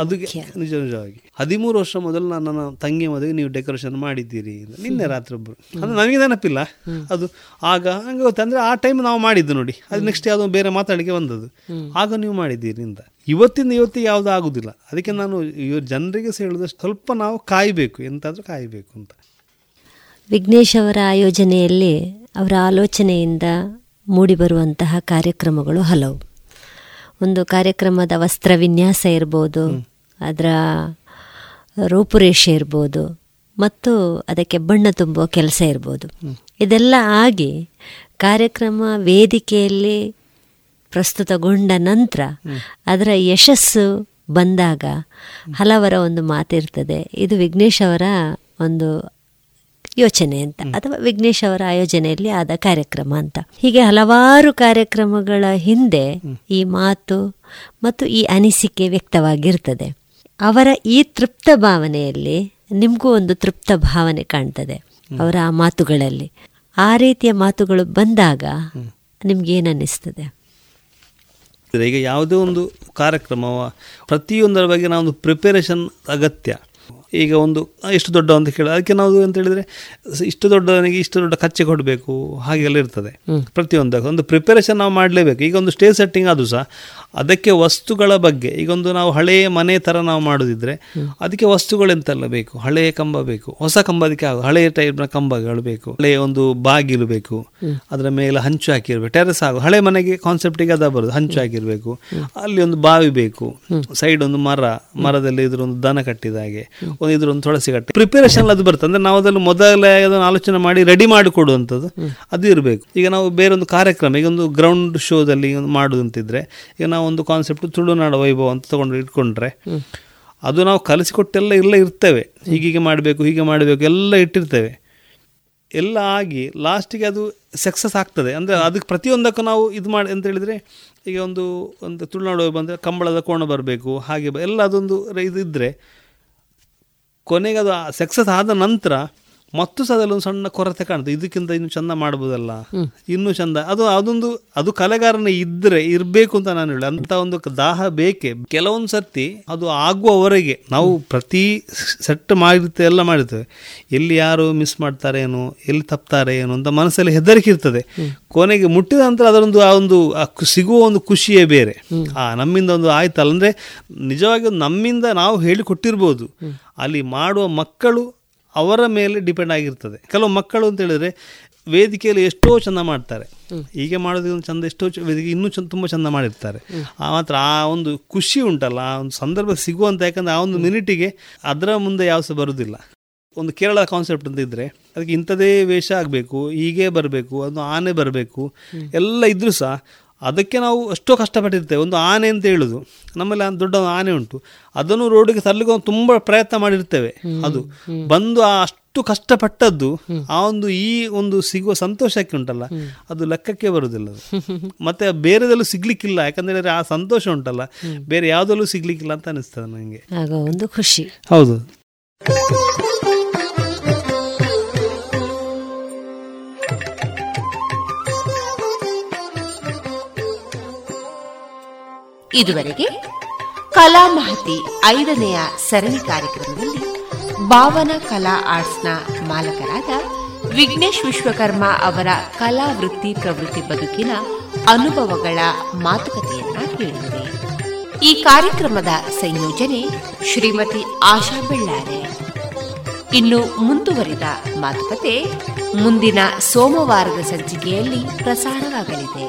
ಅದು ನಿಜ ನಿಜವಾಗಿ ಹದಿಮೂರು ವರ್ಷ ಮೊದಲು ನಾನು ನನ್ನ ತಂಗಿ ಮದುವೆ ನೀವು ಡೆಕೋರೇಷನ್ ಮಾಡಿದ್ದೀರಿ ನಿನ್ನೆ ರಾತ್ರಿ ಒಬ್ಬರು. ಅಂದರೆ ನನಗೆ ನೆನಪಿಲ್ಲ ಅದು, ಆಗ ಹಂಗೆ ಗೊತ್ತು. ಅಂದರೆ ಆ ಟೈಮ್ ನಾವು ಮಾಡಿದ್ದು ನೋಡಿ, ಅದು ನೆಕ್ಸ್ಟ್ ಯಾವುದೋ ಬೇರೆ ಮಾತಾಡಲಿಕ್ಕೆ ಬಂದದ್ದು, ಆಗ ನೀವು ಮಾಡಿದ್ದೀರಿ ಅಂತ. ಇವತ್ತಿಂದ ಇವತ್ತಿಗೆ ಯಾವುದೂ ಆಗೋದಿಲ್ಲ. ಅದಕ್ಕೆ ನಾನು ಇವ್ರ ಜನರಿಗೆ ಹೇಳೋದಷ್ಟು ಸ್ವಲ್ಪ ನಾವು ಕಾಯಬೇಕು, ಎಂತಾದರೂ ಕಾಯಬೇಕು ಅಂತ. ವಿಘ್ನೇಶ್ ಅವರ ಆಯೋಜನೆಯಲ್ಲಿ ಅವರ ಆಲೋಚನೆಯಿಂದ ಮೂಡಿಬರುವಂತಹ ಕಾರ್ಯಕ್ರಮಗಳು ಹಲವು. ಒಂದು ಕಾರ್ಯಕ್ರಮದ ವಸ್ತ್ರ ವಿನ್ಯಾಸ ಇರ್ಬೋದು, ಅದರ ರೂಪುರೇಷೆ ಇರ್ಬೋದು ಮತ್ತು ಅದಕ್ಕೆ ಬಣ್ಣ ತುಂಬುವ ಕೆಲಸ ಇರ್ಬೋದು. ಇದೆಲ್ಲ ಆಗಿ ಕಾರ್ಯಕ್ರಮ ವೇದಿಕೆಯಲ್ಲಿ ಪ್ರಸ್ತುತಗೊಂಡ ನಂತರ ಅದರ ಯಶಸ್ಸು ಬಂದಾಗ ಹಲವರ ಒಂದು ಮಾತಿರ್ತದೆ, ಇದು ವಿಘ್ನೇಶ್ ಅವರ ಒಂದು ಯೋಚನೆ ಅಂತ, ಅಥವಾ ವಿಘ್ನೇಶ್ ಅವರ ಆಯೋಜನೆಯಲ್ಲಿ ಆದ ಕಾರ್ಯಕ್ರಮ ಅಂತ. ಹೀಗೆ ಹಲವಾರು ಕಾರ್ಯಕ್ರಮಗಳ ಹಿಂದೆ ಈ ಮಾತು ಮತ್ತು ಈ ಅನಿಸಿಕೆ ವ್ಯಕ್ತವಾಗಿರ್ತದೆ. ಅವರ ಈ ತೃಪ್ತ ಭಾವನೆಯಲ್ಲಿ ನಿಮಗೂ ಒಂದು ತೃಪ್ತ ಭಾವನೆ ಕಾಣ್ತದೆ ಅವರ ಆ ಮಾತುಗಳಲ್ಲಿ. ಆ ರೀತಿಯ ಮಾತುಗಳು ಬಂದಾಗ ನಿಮ್ಗೇನಿಸ್ತದೆ? ಈಗ ಯಾವುದೇ ಒಂದು ಕಾರ್ಯಕ್ರಮವ ಪ್ರತಿಯೊಂದರ ಬಗ್ಗೆ ನಾವೊಂದು ಪ್ರಿಪರೇಷನ್ ಅಗತ್ಯ. ಈಗ ಒಂದು ಇಷ್ಟು ದೊಡ್ಡ ಅಂತ ಕೇಳಿ ಅದಕ್ಕೆ ನಾವು ಅಂತ ಹೇಳಿದರೆ ಇಷ್ಟು ದೊಡ್ಡವನಿಗೆ ಇಷ್ಟು ದೊಡ್ಡ ಕಚ್ಚೆ ಕೊಡಬೇಕು ಹಾಗೆಲ್ಲ ಇರ್ತದೆ. ಪ್ರತಿಯೊಂದಕ್ಕೂ ಒಂದು ಪ್ರಿಪರೇಷನ್ ನಾವು ಮಾಡಲೇಬೇಕು. ಈಗ ಒಂದು ಸ್ಟೇಜ್ ಸೆಟ್ಟಿಂಗ್ ಆದರೂ ಸಹ ಅದಕ್ಕೆ ವಸ್ತುಗಳ ಬಗ್ಗೆ, ಈಗೊಂದು ನಾವು ಹಳೆಯ ಮನೆ ಥರ ನಾವು ಮಾಡೋದಿದ್ರೆ ಅದಕ್ಕೆ ವಸ್ತುಗಳೆಂತೆಲ್ಲ ಬೇಕು. ಹಳೆಯ ಕಂಬ ಬೇಕು, ಹೊಸ ಕಂಬ ಅದಕ್ಕೆ ಆಗೋದು, ಹಳೆಯ ಟೈಪ್ನ ಕಂಬಗಳು ಬೇಕು, ಹಳೆಯ ಒಂದು ಬಾಗಿಲು ಬೇಕು, ಅದರ ಮೇಲೆ ಹಂಚು ಹಾಕಿರಬೇಕು, ಟೆರೆಸ್ ಆಗೋದು. ಹಳೆ ಮನೆಗೆ ಕಾನ್ಸೆಪ್ಟಿಗೆ ಅದ ಬರೋದು, ಹಂಚು ಹಾಕಿರಬೇಕು, ಅಲ್ಲಿ ಒಂದು ಬಾವಿ ಬೇಕು, ಸೈಡ್ ಒಂದು ಮರ, ಮರದಲ್ಲಿ ಇದರೊಂದು ದನ ಕಟ್ಟಿದ ಹಾಗೆ ಒಂದು ಇದ್ರೊಂದು ತುಳಸಿ ಕಟ್ಟೆ. ಪ್ರಿಪರೇಷನ್ ಅದು ಬರುತ್ತೆ ಅಂದರೆ ನಾವು ಅದನ್ನು ಮೊದಲೇ ಅದನ್ನು ಆಲೋಚನೆ ಮಾಡಿ ರೆಡಿ ಮಾಡಿಕೊಡುವಂಥದ್ದು ಅದು ಇರಬೇಕು. ಈಗ ನಾವು ಬೇರೊಂದು ಕಾರ್ಯಕ್ರಮ, ಈಗ ಒಂದು ಗ್ರೌಂಡ್ ಶೋದಲ್ಲಿ ಮಾಡೋದಂತಿದ್ರೆ ಈಗ ನಾವು ಒಂದು ಕಾನ್ಸೆಪ್ಟ್ ತುಳುನಾಡ ವೈಭವ ಅಂತ ತೊಗೊಂಡು ಇಟ್ಕೊಂಡ್ರೆ ಅದು ನಾವು ಕಲಿಸಿಕೊಟ್ಟೆಲ್ಲ ಎಲ್ಲ ಇರ್ತೇವೆ, ಹೀಗೀಗೆ ಮಾಡಬೇಕು ಹೀಗೆ ಮಾಡಬೇಕು ಎಲ್ಲ ಇಟ್ಟಿರ್ತೇವೆ. ಎಲ್ಲ ಆಗಿ ಲಾಸ್ಟಿಗೆ ಅದು ಸಕ್ಸಸ್ ಆಗ್ತದೆ ಅಂದರೆ ಅದಕ್ಕೆ ಪ್ರತಿಯೊಂದಕ್ಕೂ ನಾವು ಇದು ಮಾಡಿ ಅಂತ ಹೇಳಿದರೆ ಈಗ ಒಂದು ಒಂದು ತುಳುನಾಡು ವೈಭವ ಅಂದರೆ ಕಂಬಳದ ಕೋಣ ಬರಬೇಕು, ಹಾಗೆ ಎಲ್ಲ ಅದೊಂದು ಇದಿದ್ದರೆ ಕೊನೆಗೆ ಅದು ಸಕ್ಸಸ್ ಆದ ನಂತರ ಮತ್ತು ಸಹ ಅದರಲ್ಲೊಂದು ಸಣ್ಣ ಕೊರತೆ ಕಾಣುತ್ತೆ. ಇದಕ್ಕಿಂತ ಇನ್ನೂ ಚೆಂದ ಮಾಡ್ಬೋದಲ್ಲ, ಇನ್ನೂ ಚೆಂದ ಅದು ಅದೊಂದು ಅದು ಕಲೆಗಾರನೇ ಇದ್ದರೆ ಇರಬೇಕು ಅಂತ ನಾನು ಹೇಳಿ ಅಂಥ ಒಂದು ದಾಹ ಬೇಕೇ. ಕೆಲವೊಂದು ಸರ್ತಿ ಅದು ಆಗುವವರೆಗೆ ನಾವು ಪ್ರತಿ ಸೆಟ್ ಮಾಡಿರ್ತೇವೆ, ಎಲ್ಲ ಮಾಡಿರ್ತೇವೆ, ಎಲ್ಲಿ ಯಾರು ಮಿಸ್ ಮಾಡ್ತಾರೆ ಏನು, ಎಲ್ಲಿ ತಪ್ತಾರೆ ಏನು ಅಂತ ಮನಸ್ಸಲ್ಲಿ ಹೆದರಿಕೆ ಇರ್ತದೆ. ಕೊನೆಗೆ ಮುಟ್ಟಿದ ನಂತರ ಅದರೊಂದು ಆ ಒಂದು ಸಿಗುವ ಒಂದು ಖುಷಿಯೇ ಬೇರೆ. ಆ ನಮ್ಮಿಂದ ಒಂದು ಆಯ್ತಲ್ಲ ಅಂದರೆ ನಿಜವಾಗಿ ನಮ್ಮಿಂದ ನಾವು ಹೇಳಿಕೊಟ್ಟಿರ್ಬೋದು, ಅಲ್ಲಿ ಮಾಡುವ ಮಕ್ಕಳು ಅವರ ಮೇಲೆ ಡಿಪೆಂಡ್ ಆಗಿರ್ತದೆ. ಕೆಲವು ಮಕ್ಕಳು ಅಂತ ಹೇಳಿದರೆ ವೇದಿಕೆಯಲ್ಲಿ ಎಷ್ಟೋ ಚೆಂದ ಮಾಡ್ತಾರೆ, ಹೀಗೆ ಮಾಡೋದಕ್ಕೊಂದು ಚೆಂದ ಎಷ್ಟೋ ವೇದಿಕೆ ಇನ್ನೂ ಚೆಂದ ತುಂಬ ಚೆಂದ ಮಾಡಿರ್ತಾರೆ. ಆ ಮಾತ್ರ ಆ ಒಂದು ಖುಷಿ ಉಂಟಲ್ಲ, ಆ ಒಂದು ಸಂದರ್ಭ ಸಿಗುವಂಥ, ಯಾಕಂದರೆ ಆ ಒಂದು ಮಿನಿಟಿಗೆ ಅದರ ಮುಂದೆ ಯಾವ ಸಹ ಬರೋದಿಲ್ಲ. ಒಂದು ಕೇರಳ ಕಾನ್ಸೆಪ್ಟ್ ಅಂತ ಇದ್ದರೆ ಅದಕ್ಕೆ ಇಂಥದೇ ವೇಷ ಆಗಬೇಕು, ಹೀಗೆ ಬರಬೇಕು, ಅದೊಂದು ಆನೆ ಬರಬೇಕು, ಎಲ್ಲ ಇದ್ದರೂ ಸಹ ಅದಕ್ಕೆ ನಾವು ಎಷ್ಟೋ ಕಷ್ಟಪಟ್ಟಿರ್ತೇವೆ. ಒಂದು ಆನೆ ಅಂತ ಹೇಳೋದು, ನಮ್ಮಲ್ಲಿ ದೊಡ್ಡ ಆನೆ ಉಂಟು, ಅದನ್ನು ರೋಡಿಗೆ ತರಲಿಕ್ಕೆ ತುಂಬ ಪ್ರಯತ್ನ ಮಾಡಿರ್ತೇವೆ. ಅದು ಬಂದು ಆ ಅಷ್ಟು ಕಷ್ಟಪಟ್ಟದ್ದು ಆ ಒಂದು ಈ ಒಂದು ಸಿಗುವ ಸಂತೋಷಕ್ಕೆ ಉಂಟಲ್ಲ ಅದು ಲೆಕ್ಕಕ್ಕೆ ಬರುವುದಿಲ್ಲ. ಮತ್ತೆ ಬೇರೆದಲ್ಲೂ ಸಿಗ್ಲಿಕ್ಕಿಲ್ಲ, ಯಾಕಂದ್ರೆ ಆ ಸಂತೋಷ ಉಂಟಲ್ಲ ಬೇರೆ ಯಾವುದಲ್ಲೂ ಸಿಗ್ಲಿಕ್ಕಿಲ್ಲ ಅಂತ ಅನಿಸ್ತದೆ ನನಗೆ, ಒಂದು ಖುಷಿ. ಹೌದು. ಇದುವರೆಗೆ ಕಲಾಮಹತಿ ಐದನೆಯ ಸರಣಿ ಕಾರ್ಯಕ್ರಮದಲ್ಲಿ ಭಾವನಾ ಕಲಾ ಆರ್ಟ್ಸ್ನ ಮಾಲಕರಾದ ವಿಘ್ನೇಶ್ ವಿಶ್ವಕರ್ಮ ಅವರ ಕಲಾ ವೃತ್ತಿ ಪ್ರವೃತ್ತಿ ಬದುಕಿನ ಅನುಭವಗಳ ಮಾತುಕತೆಯನ್ನು ಕೇಳಿದೆ. ಈ ಕಾರ್ಯಕ್ರಮದ ಸಂಯೋಜನೆ ಶ್ರೀಮತಿ ಆಶಾ ಬೆಳ್ಳಾರೆ. ಇನ್ನು ಮುಂದುವರಿದ ಮಾತುಕತೆ ಮುಂದಿನ ಸೋಮವಾರದ ಸಂಚಿಕೆಯಲ್ಲಿ ಪ್ರಸಾರವಾಗಲಿದೆ.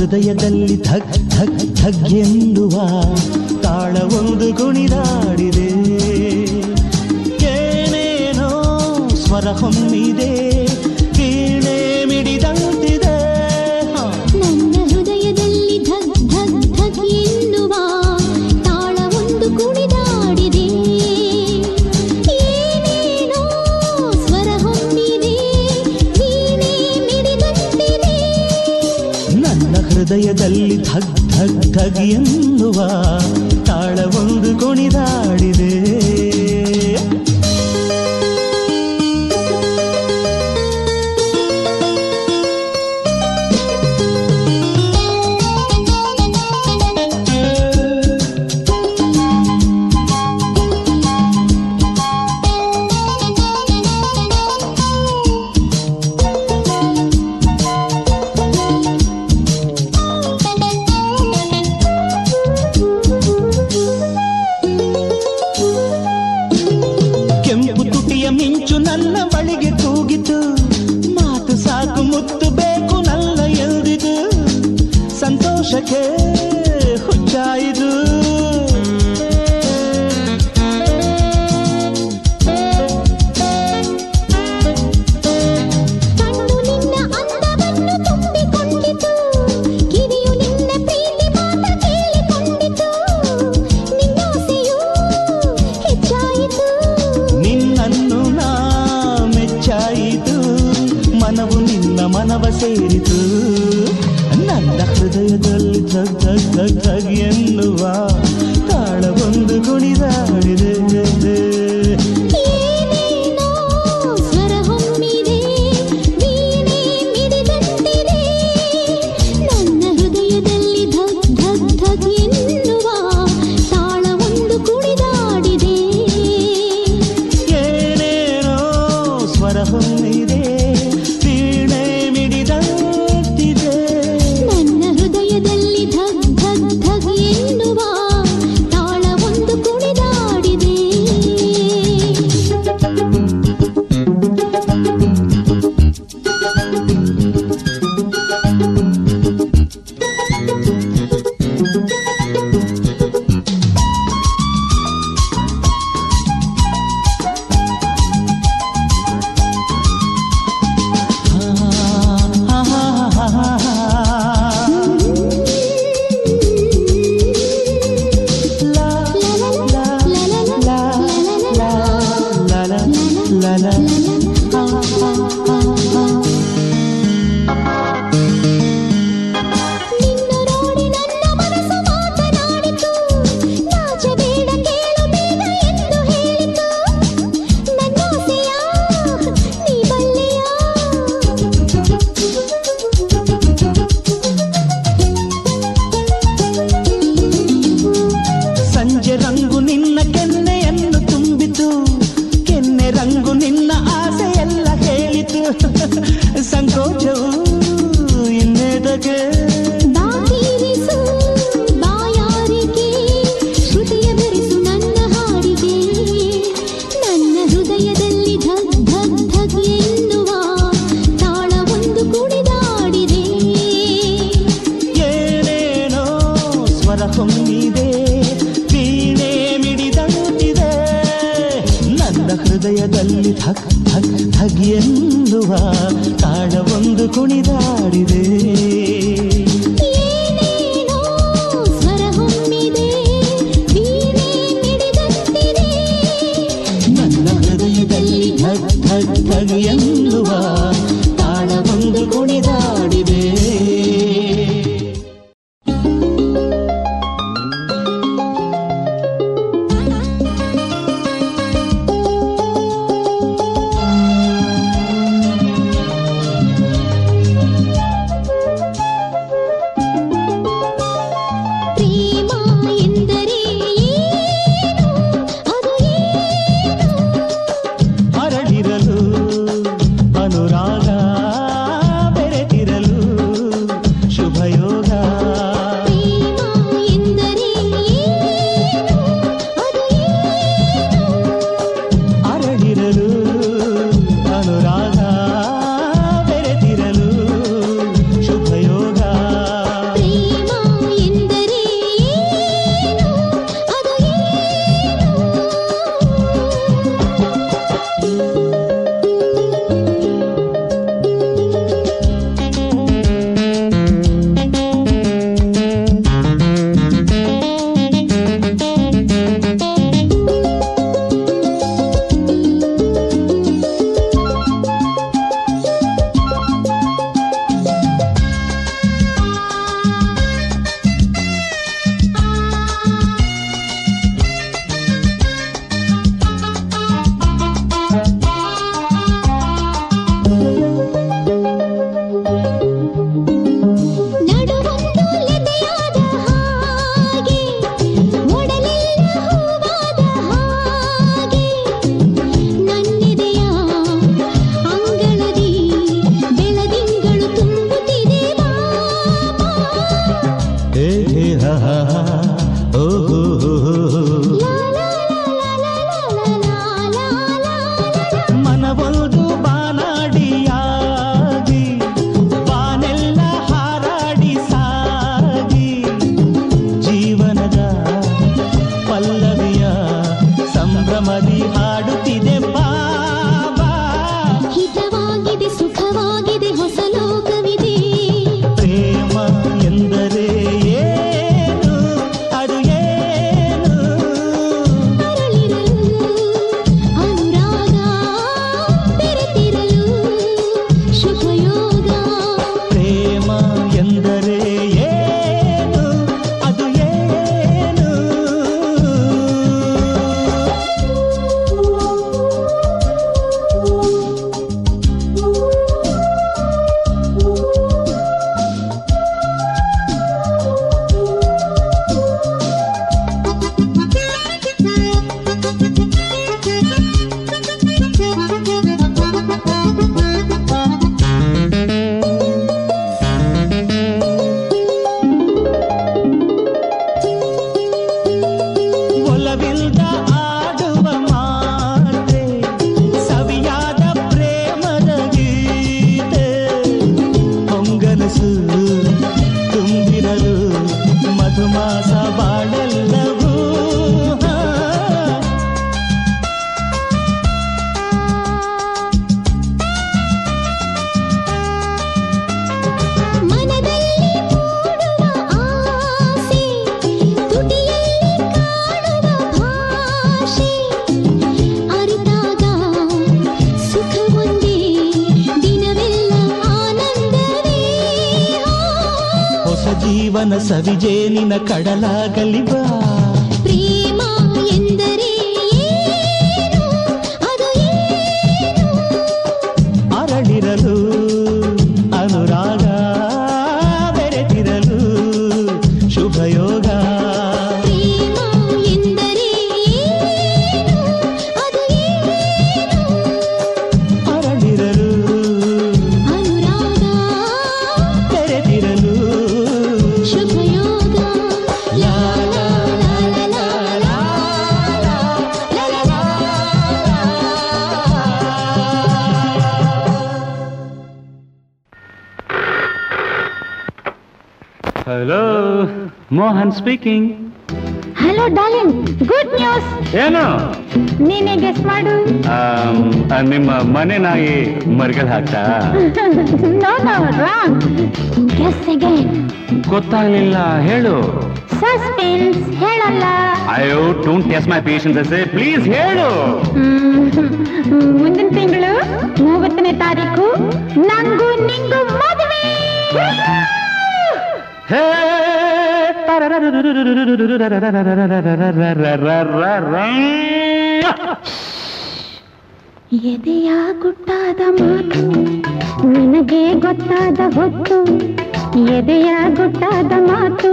ಹೃದಯದಲ್ಲಿ ಧಗ್ ಧಗ್ ಧಗ್ ಎನ್ನುವ ತಾಳವೊಂದು ಕುಣಿದಾಡಿದೆ. ಏನೇನೋ ಸ್ವರ ಹೊಮ್ಮಿದೆ, ಕೀಣೆ ಮಿಡಿದಂತಿದೆ. ನನ್ನ ಹೃದಯದಲ್ಲಿ ಧಗ್ ಧಗ್ ಧಗ್ ಎನ್ನುವ ತಾಳವೊಂದು ಕುಣಿದಾಡಿದೆ. ಏನೇನೋ ಸ್ವರ ಹೊಮ್ಮಿದೆ, ಕೀಣೆ ಮಿಡಿದಂತಿದೆ. ನನ್ನ ಹೃದಯದಲ್ಲಿ ಧಗ್ ಧಗ್ ಧಗ್ ಎನ್ನುವ ತಾಳವೊಂದು ಕುಣಿದಾಡಿದೆ. ಆಕಾಶಕ್ಕೆ ಹುಚ್ಚಾಯಿದು. ಮನವ ಸೇರಿತು ನನ್ನ ಹೃದಯದಲ್ಲಿ ಧಗ್ ಧಗ್ ಧಗ್ ಧಗ್ ಎನ್ನುವ ತಾಳವೊಂದು ಗುಣಿದಾಡಿದೆ. ಜೀವನ ಸವಿಜೇನಿನ ಕಡಲಾಗಲಿ ಬಾ. ಪ್ರೇಮ ಎಂದರೆ ಏನು, ಅದು ಏನು? ಅರಳಿರಲು ಅನುರಾಗ ಬೆರೆತಿರಲು ಶುಭಯೋಗ. ಪ್ರೇಮ ಎಂದರೆ ಏನು, ಅದು ಏನು? ಅರಳಿರಲು ಅನುರಾಗ ಬೆರೆತಿರಲು ಶುಭಯೋಗ. Hello, Mohan speaking. Hello darling, good news. ಏನು? ನೀನೇ ಗೆಸ್ ಮಾಡು. ನಿಮ್ಮ ಮನೆ ನಾಯಿ ಮರ್ಗಲ್ ಹಾಕ್ತಾ? No no, wrong. Guess again. ಗೊತ್ತಾಗ್ಲಿಲ್ಲ, ಹೇಳು. ಸಸ್ಪೆನ್ಸ್, ಹೇಳಲ್ಲ. ಅಯ್ಯೋ, ಡೋಂಟ್ ಟೆಸ್ಟ್ ಮೈ ಪೇಷನ್ಸ್ ಅಸೆ, ಪ್ಲೀಸ್ ಹೇಳು. ಮುಂದಿನ ತಿಂಗಳು ಮೂವತ್ತನೇ ತಾರೀಕು ನಂಗೂ ನಿಂಗೂ ಮದುವೆ. ಹೇ ಎದೆಯ ಗುಟ್ಟಾದ ಮಾತು ನಿನಗೆ ಗೊತ್ತಾದ ಹೊತ್ತು, ಎದೆಯ ಗುಟ್ಟಾದ ಮಾತು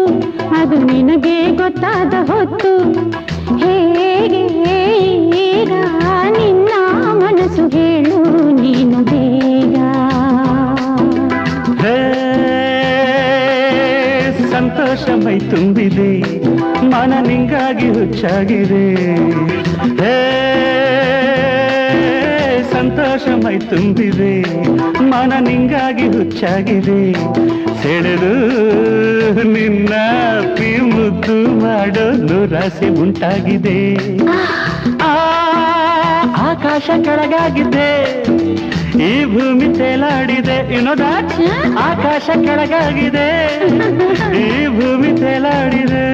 ಅದು ನಿನಗೆ ಗೊತ್ತಾದ ಹೊತ್ತು, ಹೇಗೆ ಈಗ ನಿನ್ನ ಮನಸ್ಸು ಹೇಳು ನೀನು ಬೇಗ. ಸಂತೋಷ ಮೈ ತುಂಬಿದೆ, ಮನ ನಿಂಗಾಗಿ ಹುಚ್ಚಾಗಿದೆ. ಹೇ ಸಂತೋಷ ಮೈ ತುಂಬಿದೆ, ಮನ ನಿಂಗಾಗಿ ಹುಚ್ಚಾಗಿದೆ. ಸೆಳೆದು ನಿನ್ನ ಪಿ ಮುದ್ದು ಮಾಡಲು ರಾಶಿ ಉಂಟಾಗಿದೆ. ಆಕಾಶ ಕೆಳಗಾಗಿದೆ, ಈ ಭೂಮಿ ತೇಲಾಡಿದೆ. ಇನ್ನೋದ ಆಕಾಶ ಕೆಳಗಾಗಿದೆ, ಈ ಭೂಮಿ ತೇಲಾಡಿದೆ.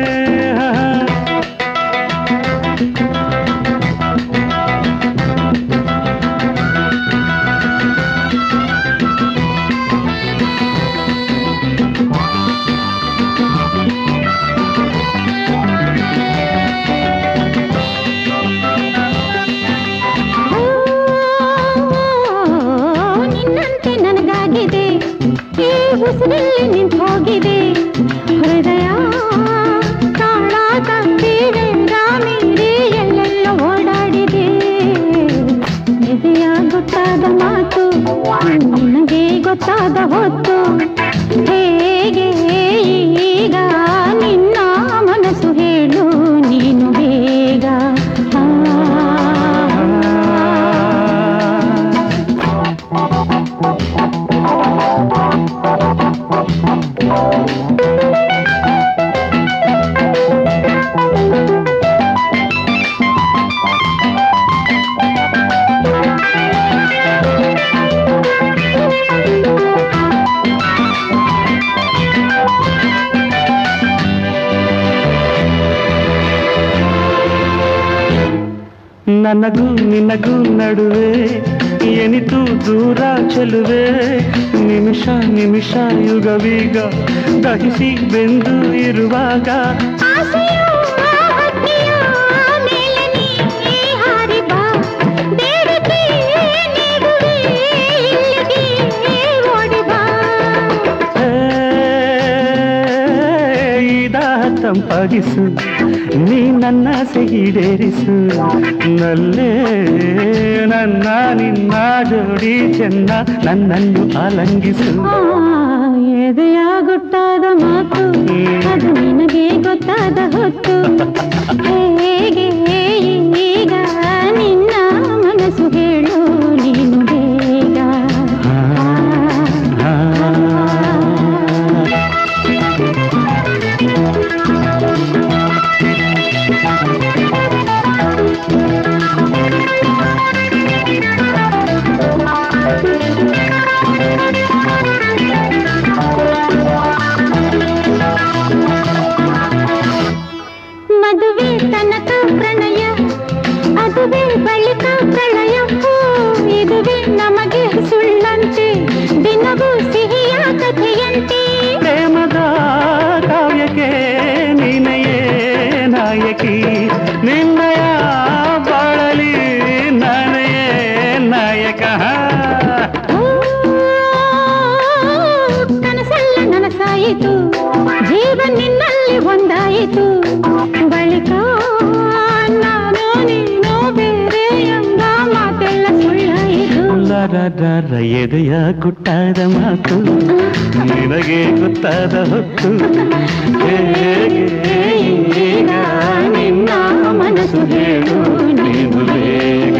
ಉಸಿರಲ್ಲಿ ನಿಂತು ಹೋಗಿದೆ ಹೃದಯ, ಕಾಣ ತಂದಿದೆ ರಾಮಿರಿ ಎಲ್ಲೆಲ್ಲ ಓಡಾಡಿದೆ. ಎದೆಯ ಗೊತ್ತಾದ ಮಾತು ನನಗೆ ಗೊತ್ತಾದ ಹೊತ್ತು, ಹೇಗೆ ಈಗ ನಿನ್ನ ಮನಸ್ಸು ಹೇಳು ನೀನು ಬೇಗ. ನನಗೂ ನಿನಗೂ ನಡುವೆ ಏನಿತು ದೂರ ಚೆಲುವೆ, ನಿಮಿಷ ನಿಮಿಷ ಯುಗವೀಗ ದಹಿಸಿ ಬೆಂದು ಇರುವಾಗ, ತಂಪಾಗಿಸು ನೀ ನನ್ನ ಸಿಗಿಡೇರಿಸು, ನಲ್ಲೇ ನನ್ನ ನಿನ್ನ ಜೋಡಿ ಚೆನ್ನ ನನ್ನನ್ನು ಆಲಂಗಿಸು. ಎದೆಯ ಗೊತ್ತಾದ ಮಾತು ಅದು ನಿನಗೆ ಗೊತ್ತಾದ ಹೊತ್ತು, ಹೇಗೆ ಈಗ ನಿನ್ನ ಮನಸ್ಸು ಹೇಳು ನೀನು ಬೇಗ. ಮದುವೆ ಪ್ರೀತಿ ಒಂದಾಯಿತು, ಬಳಿಕ ನಾನು ನೀನು ಬೇರೆ ಎಂಬ ಮಾತೆಲ್ಲ ಸುಳ್ಳಾಯಿತು. ಉಲ್ಲರ ಎದೆಯ ಗುಟ್ಟಾದ ಮಾತು ನಿನಗೆ ಗೊತ್ತಾದ ಹೊತ್ತು, ನಿನ್ನ ಮನಸ್ಸು ಹೇಳು ನೀನು ಬೇಗ.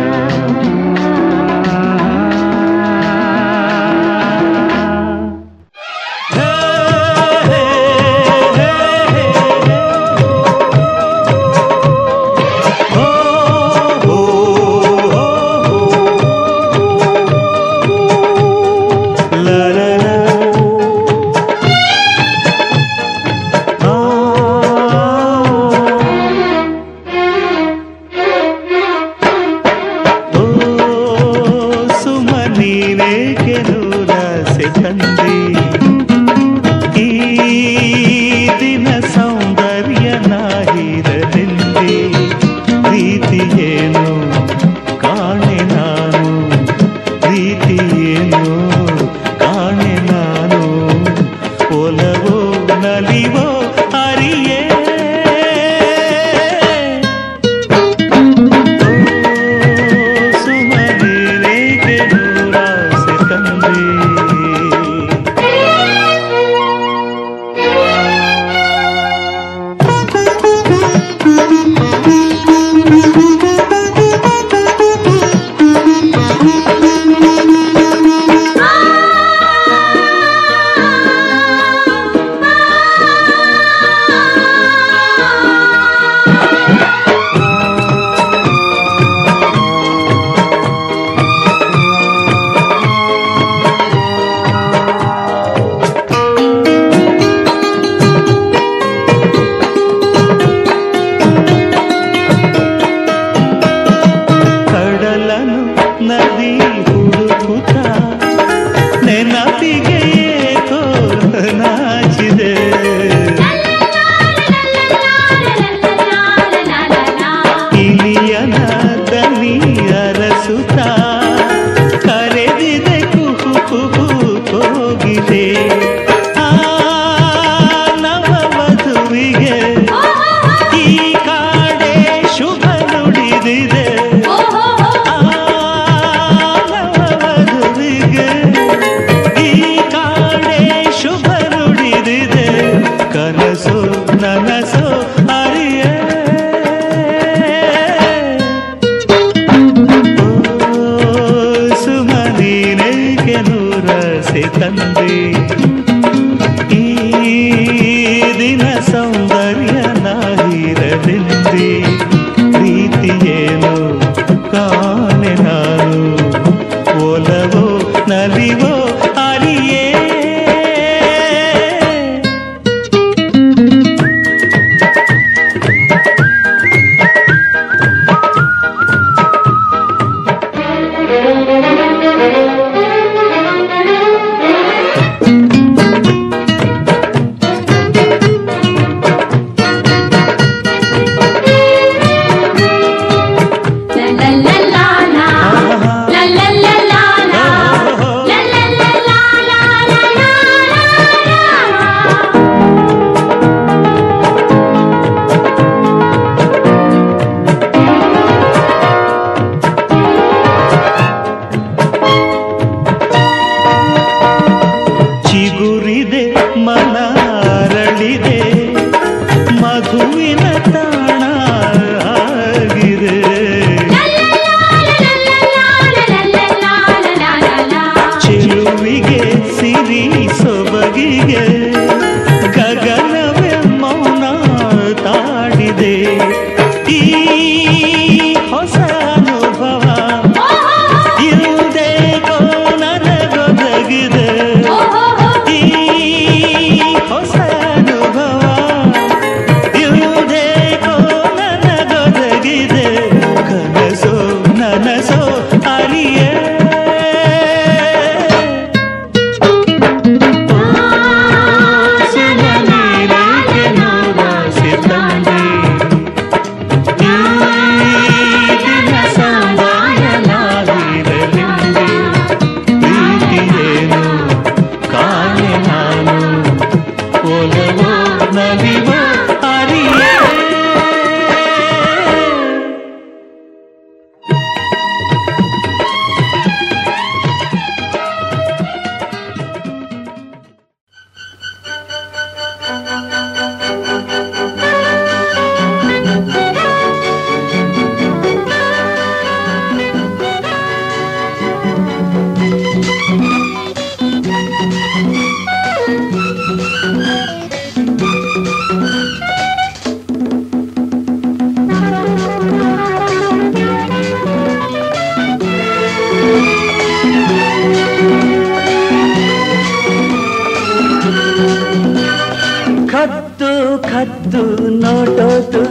ಹತ್ತು ಕತ್ತು ನೋಡೋದು,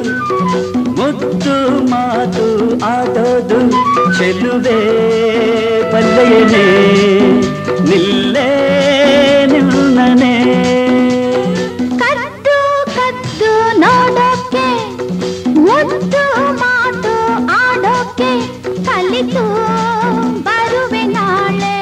ಮುತ್ತು ಮಾತು ಆಡೋದು, ಚೆಲುವೆ ಬಲ್ಲೆಯೇ ನಿಲ್ಲೇ ನಿಲ್ಲನೆ. ಕತ್ತು ಕತ್ತು ನೋಡೋಕೆ, ಮುತ್ತು ಮಾತು ಆಡೋಕೆ ಕಲಿತು ಬರುವೆ ನಾಳೆ.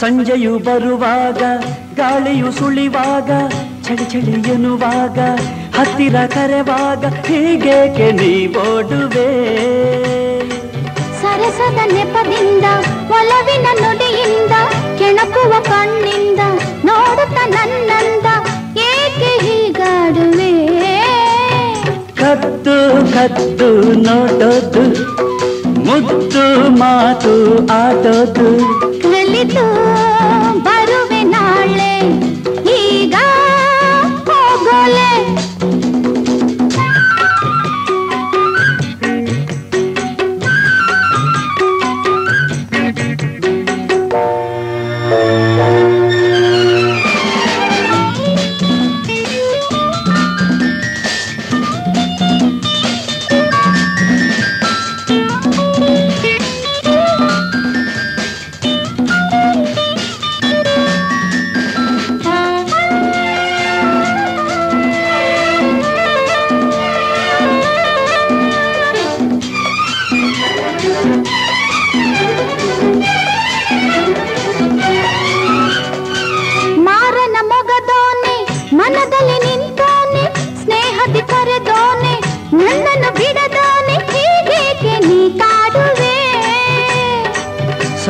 ಸಂಜೆಯು ಬರುವಾಗ, ಗಾಳಿಯು ಸುಳಿವಾಗ, ಚಳಿ ಚಳಿ ಎನ್ನುವಾಗ, ಹತ್ತಿರ ಕರೆವಾಗ, ಹೀಗೇಕೆ ನೀವೋಡುವೆ? ಸರಸದ ನೆಪದಿಂದ, ಒಲವಿನ ನುಡಿಯಿಂದ, ಕೆಣಕುವ ಕಣ್ಣಿಂದ ನೋಡುತ್ತ ನನ್ನಂದ ಏಕೆ ಹೀಗಾಡುವೆ? ಕತ್ತು ಕತ್ತು ನೋಡೋದು, ಮುತ್ತು ಮಾತು ಆಡೋದು, ಕಲಿತು ಬರುವೆ ನಾಳೆ, ಈಗ ಹೋಗೋಲೆ.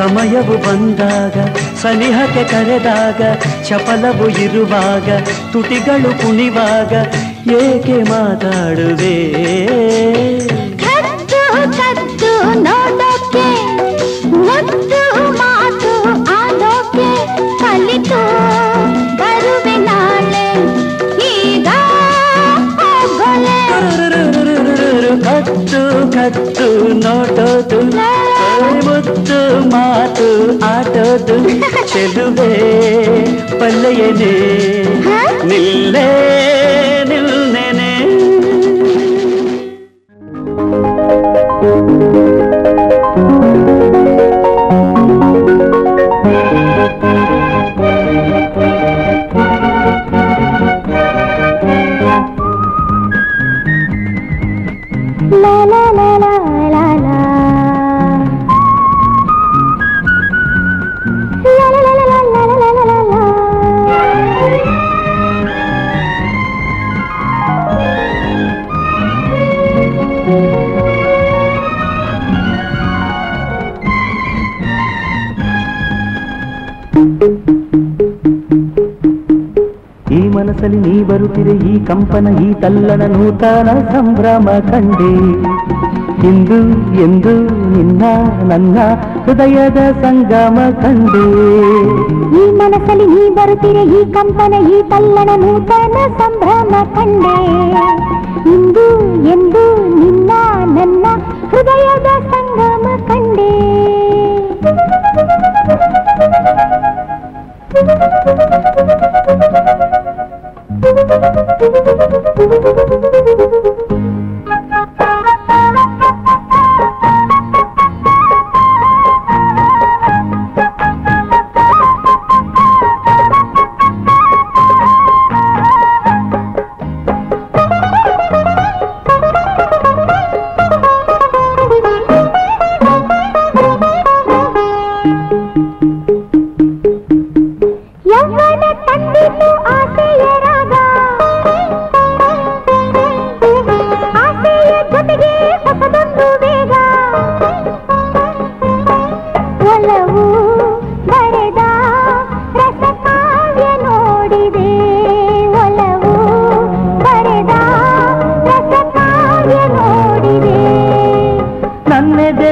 ಸಮಯವು ಬಂದಾಗ, ಸನಿಹಕ್ಕೆ ಕರೆದಾಗ, ಚಪಲವು ಇರುವಾಗ, ತುಟಿಗಳು ಕುಣಿವಾಗ, ಏಕೆ ಮಾತಾಡುವೆ? ಕತ್ತು ಕತ್ತು ನೋಡೋಕೆ, ಮುತ್ತು ಮಾತು ಆಡೋಕೆ, ಕಲಿತು ಬರುವೆ ನಾಳೆ, ಈಗ ಹೋಗೋಲೆ. ಕತ್ತು ಕತ್ತು ನೋಡೋದು, ಮುತ್ತು ಮಾತು ಆಟೋದು, ಚೆಲುವೆ ಪಲ್ಲೆಯೇ ನಿಲ್ಲೇ ನಿಲ್ಲನೆ. ನೀ ಬರುತ್ತಿದೆ ಈ ಕಂಪನ, ಈ ತಲ್ಲಣ ನೂತನ ಸಂಭ್ರಮ ಕಂಡೆ. ಇಂದು ಎಂದು ನಿನ್ನ ನನ್ನ ಹೃದಯದ ಸಂಗಮ ಕಂಡೆ. ಈ ಮನಸ್ಸಲ್ಲಿ ನೀ ಬರುತ್ತಿದೆ ಈ ಕಂಪನ, ಈ ತಲ್ಲಣ ನೂತನ ಸಂಭ್ರಮ ಕಂಡೆ. ಇಂದು ಎಂದು ನಿನ್ನ ನನ್ನ ಹೃದಯದ ಸಂಗಮ ಕಂಡೆ.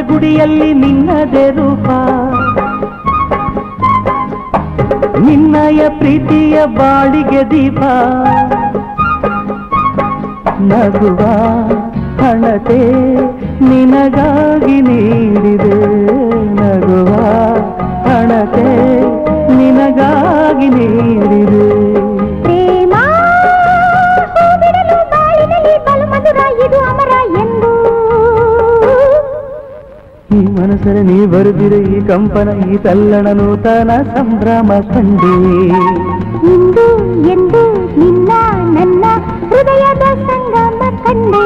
ಗುಡಿಯಲ್ಲಿ ನಿನ್ನದೆ ರೂಪ, ನಿನ್ನಯ ಪ್ರೀತಿಯ ಬಾಳಿಗೆ ದೀಪ, ನಗುವ ಹಣತೆ ನಿನಗಾಗಿ ನೀಡಿದೆ, ನಗುವ ಹಣತೆ ನಿನಗಾಗಿ ನೀಡಿದೆ. ಈ ಮನಸ್ಸರ ನೀ ಬರುದಿರ ಈ ಕಂಪನ, ಈ ತಲ್ಲಣ ನೂತನ ಸಂಭ್ರಮ ಕಂಡು ಇಂದು ಎಂದು ನಿನ್ನ ನನ್ನ ಹೃದಯದ ಸಂಗಮ ಕಂಡು.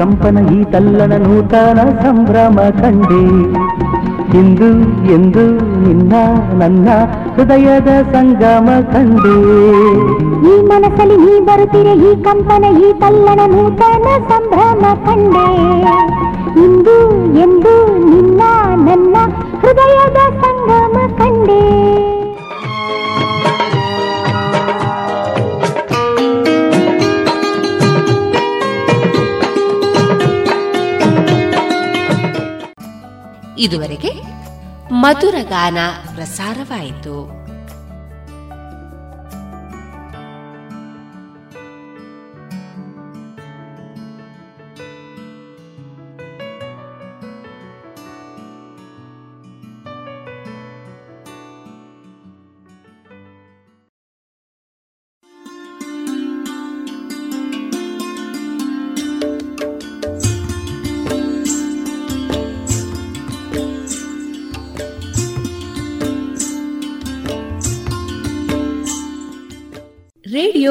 ಕಂಪನ ಈ ತಲ್ಲಣ ನೂತನ ಸಂಭ್ರಮ ಕಂಡೆ ಇಂದು ಎಂದು ನಿನ್ನ ನನ್ನ ಹೃದಯದ ಸಂಗಮ ಕಂಡೆ. ಈ ಮನಸ್ಸಲ್ಲಿ ನೀ ಬರುತ್ತಿರೆ ಈ ಕಂಪನ ಈ ತಲ್ಲಣ ನೂತನ ಸಂಭ್ರಮ ಕಂಡೆ ಇಂದು ಎಂದು ನಿನ್ನ ನನ್ನ ಹೃದಯದ ಸಂಗಮ ಕಂಡೆ. ಇದುವರೆಗೆ ಮಧುರ ಗಾನ ಪ್ರಸಾರವಾಯಿತು. ರೇಡಿಯೋ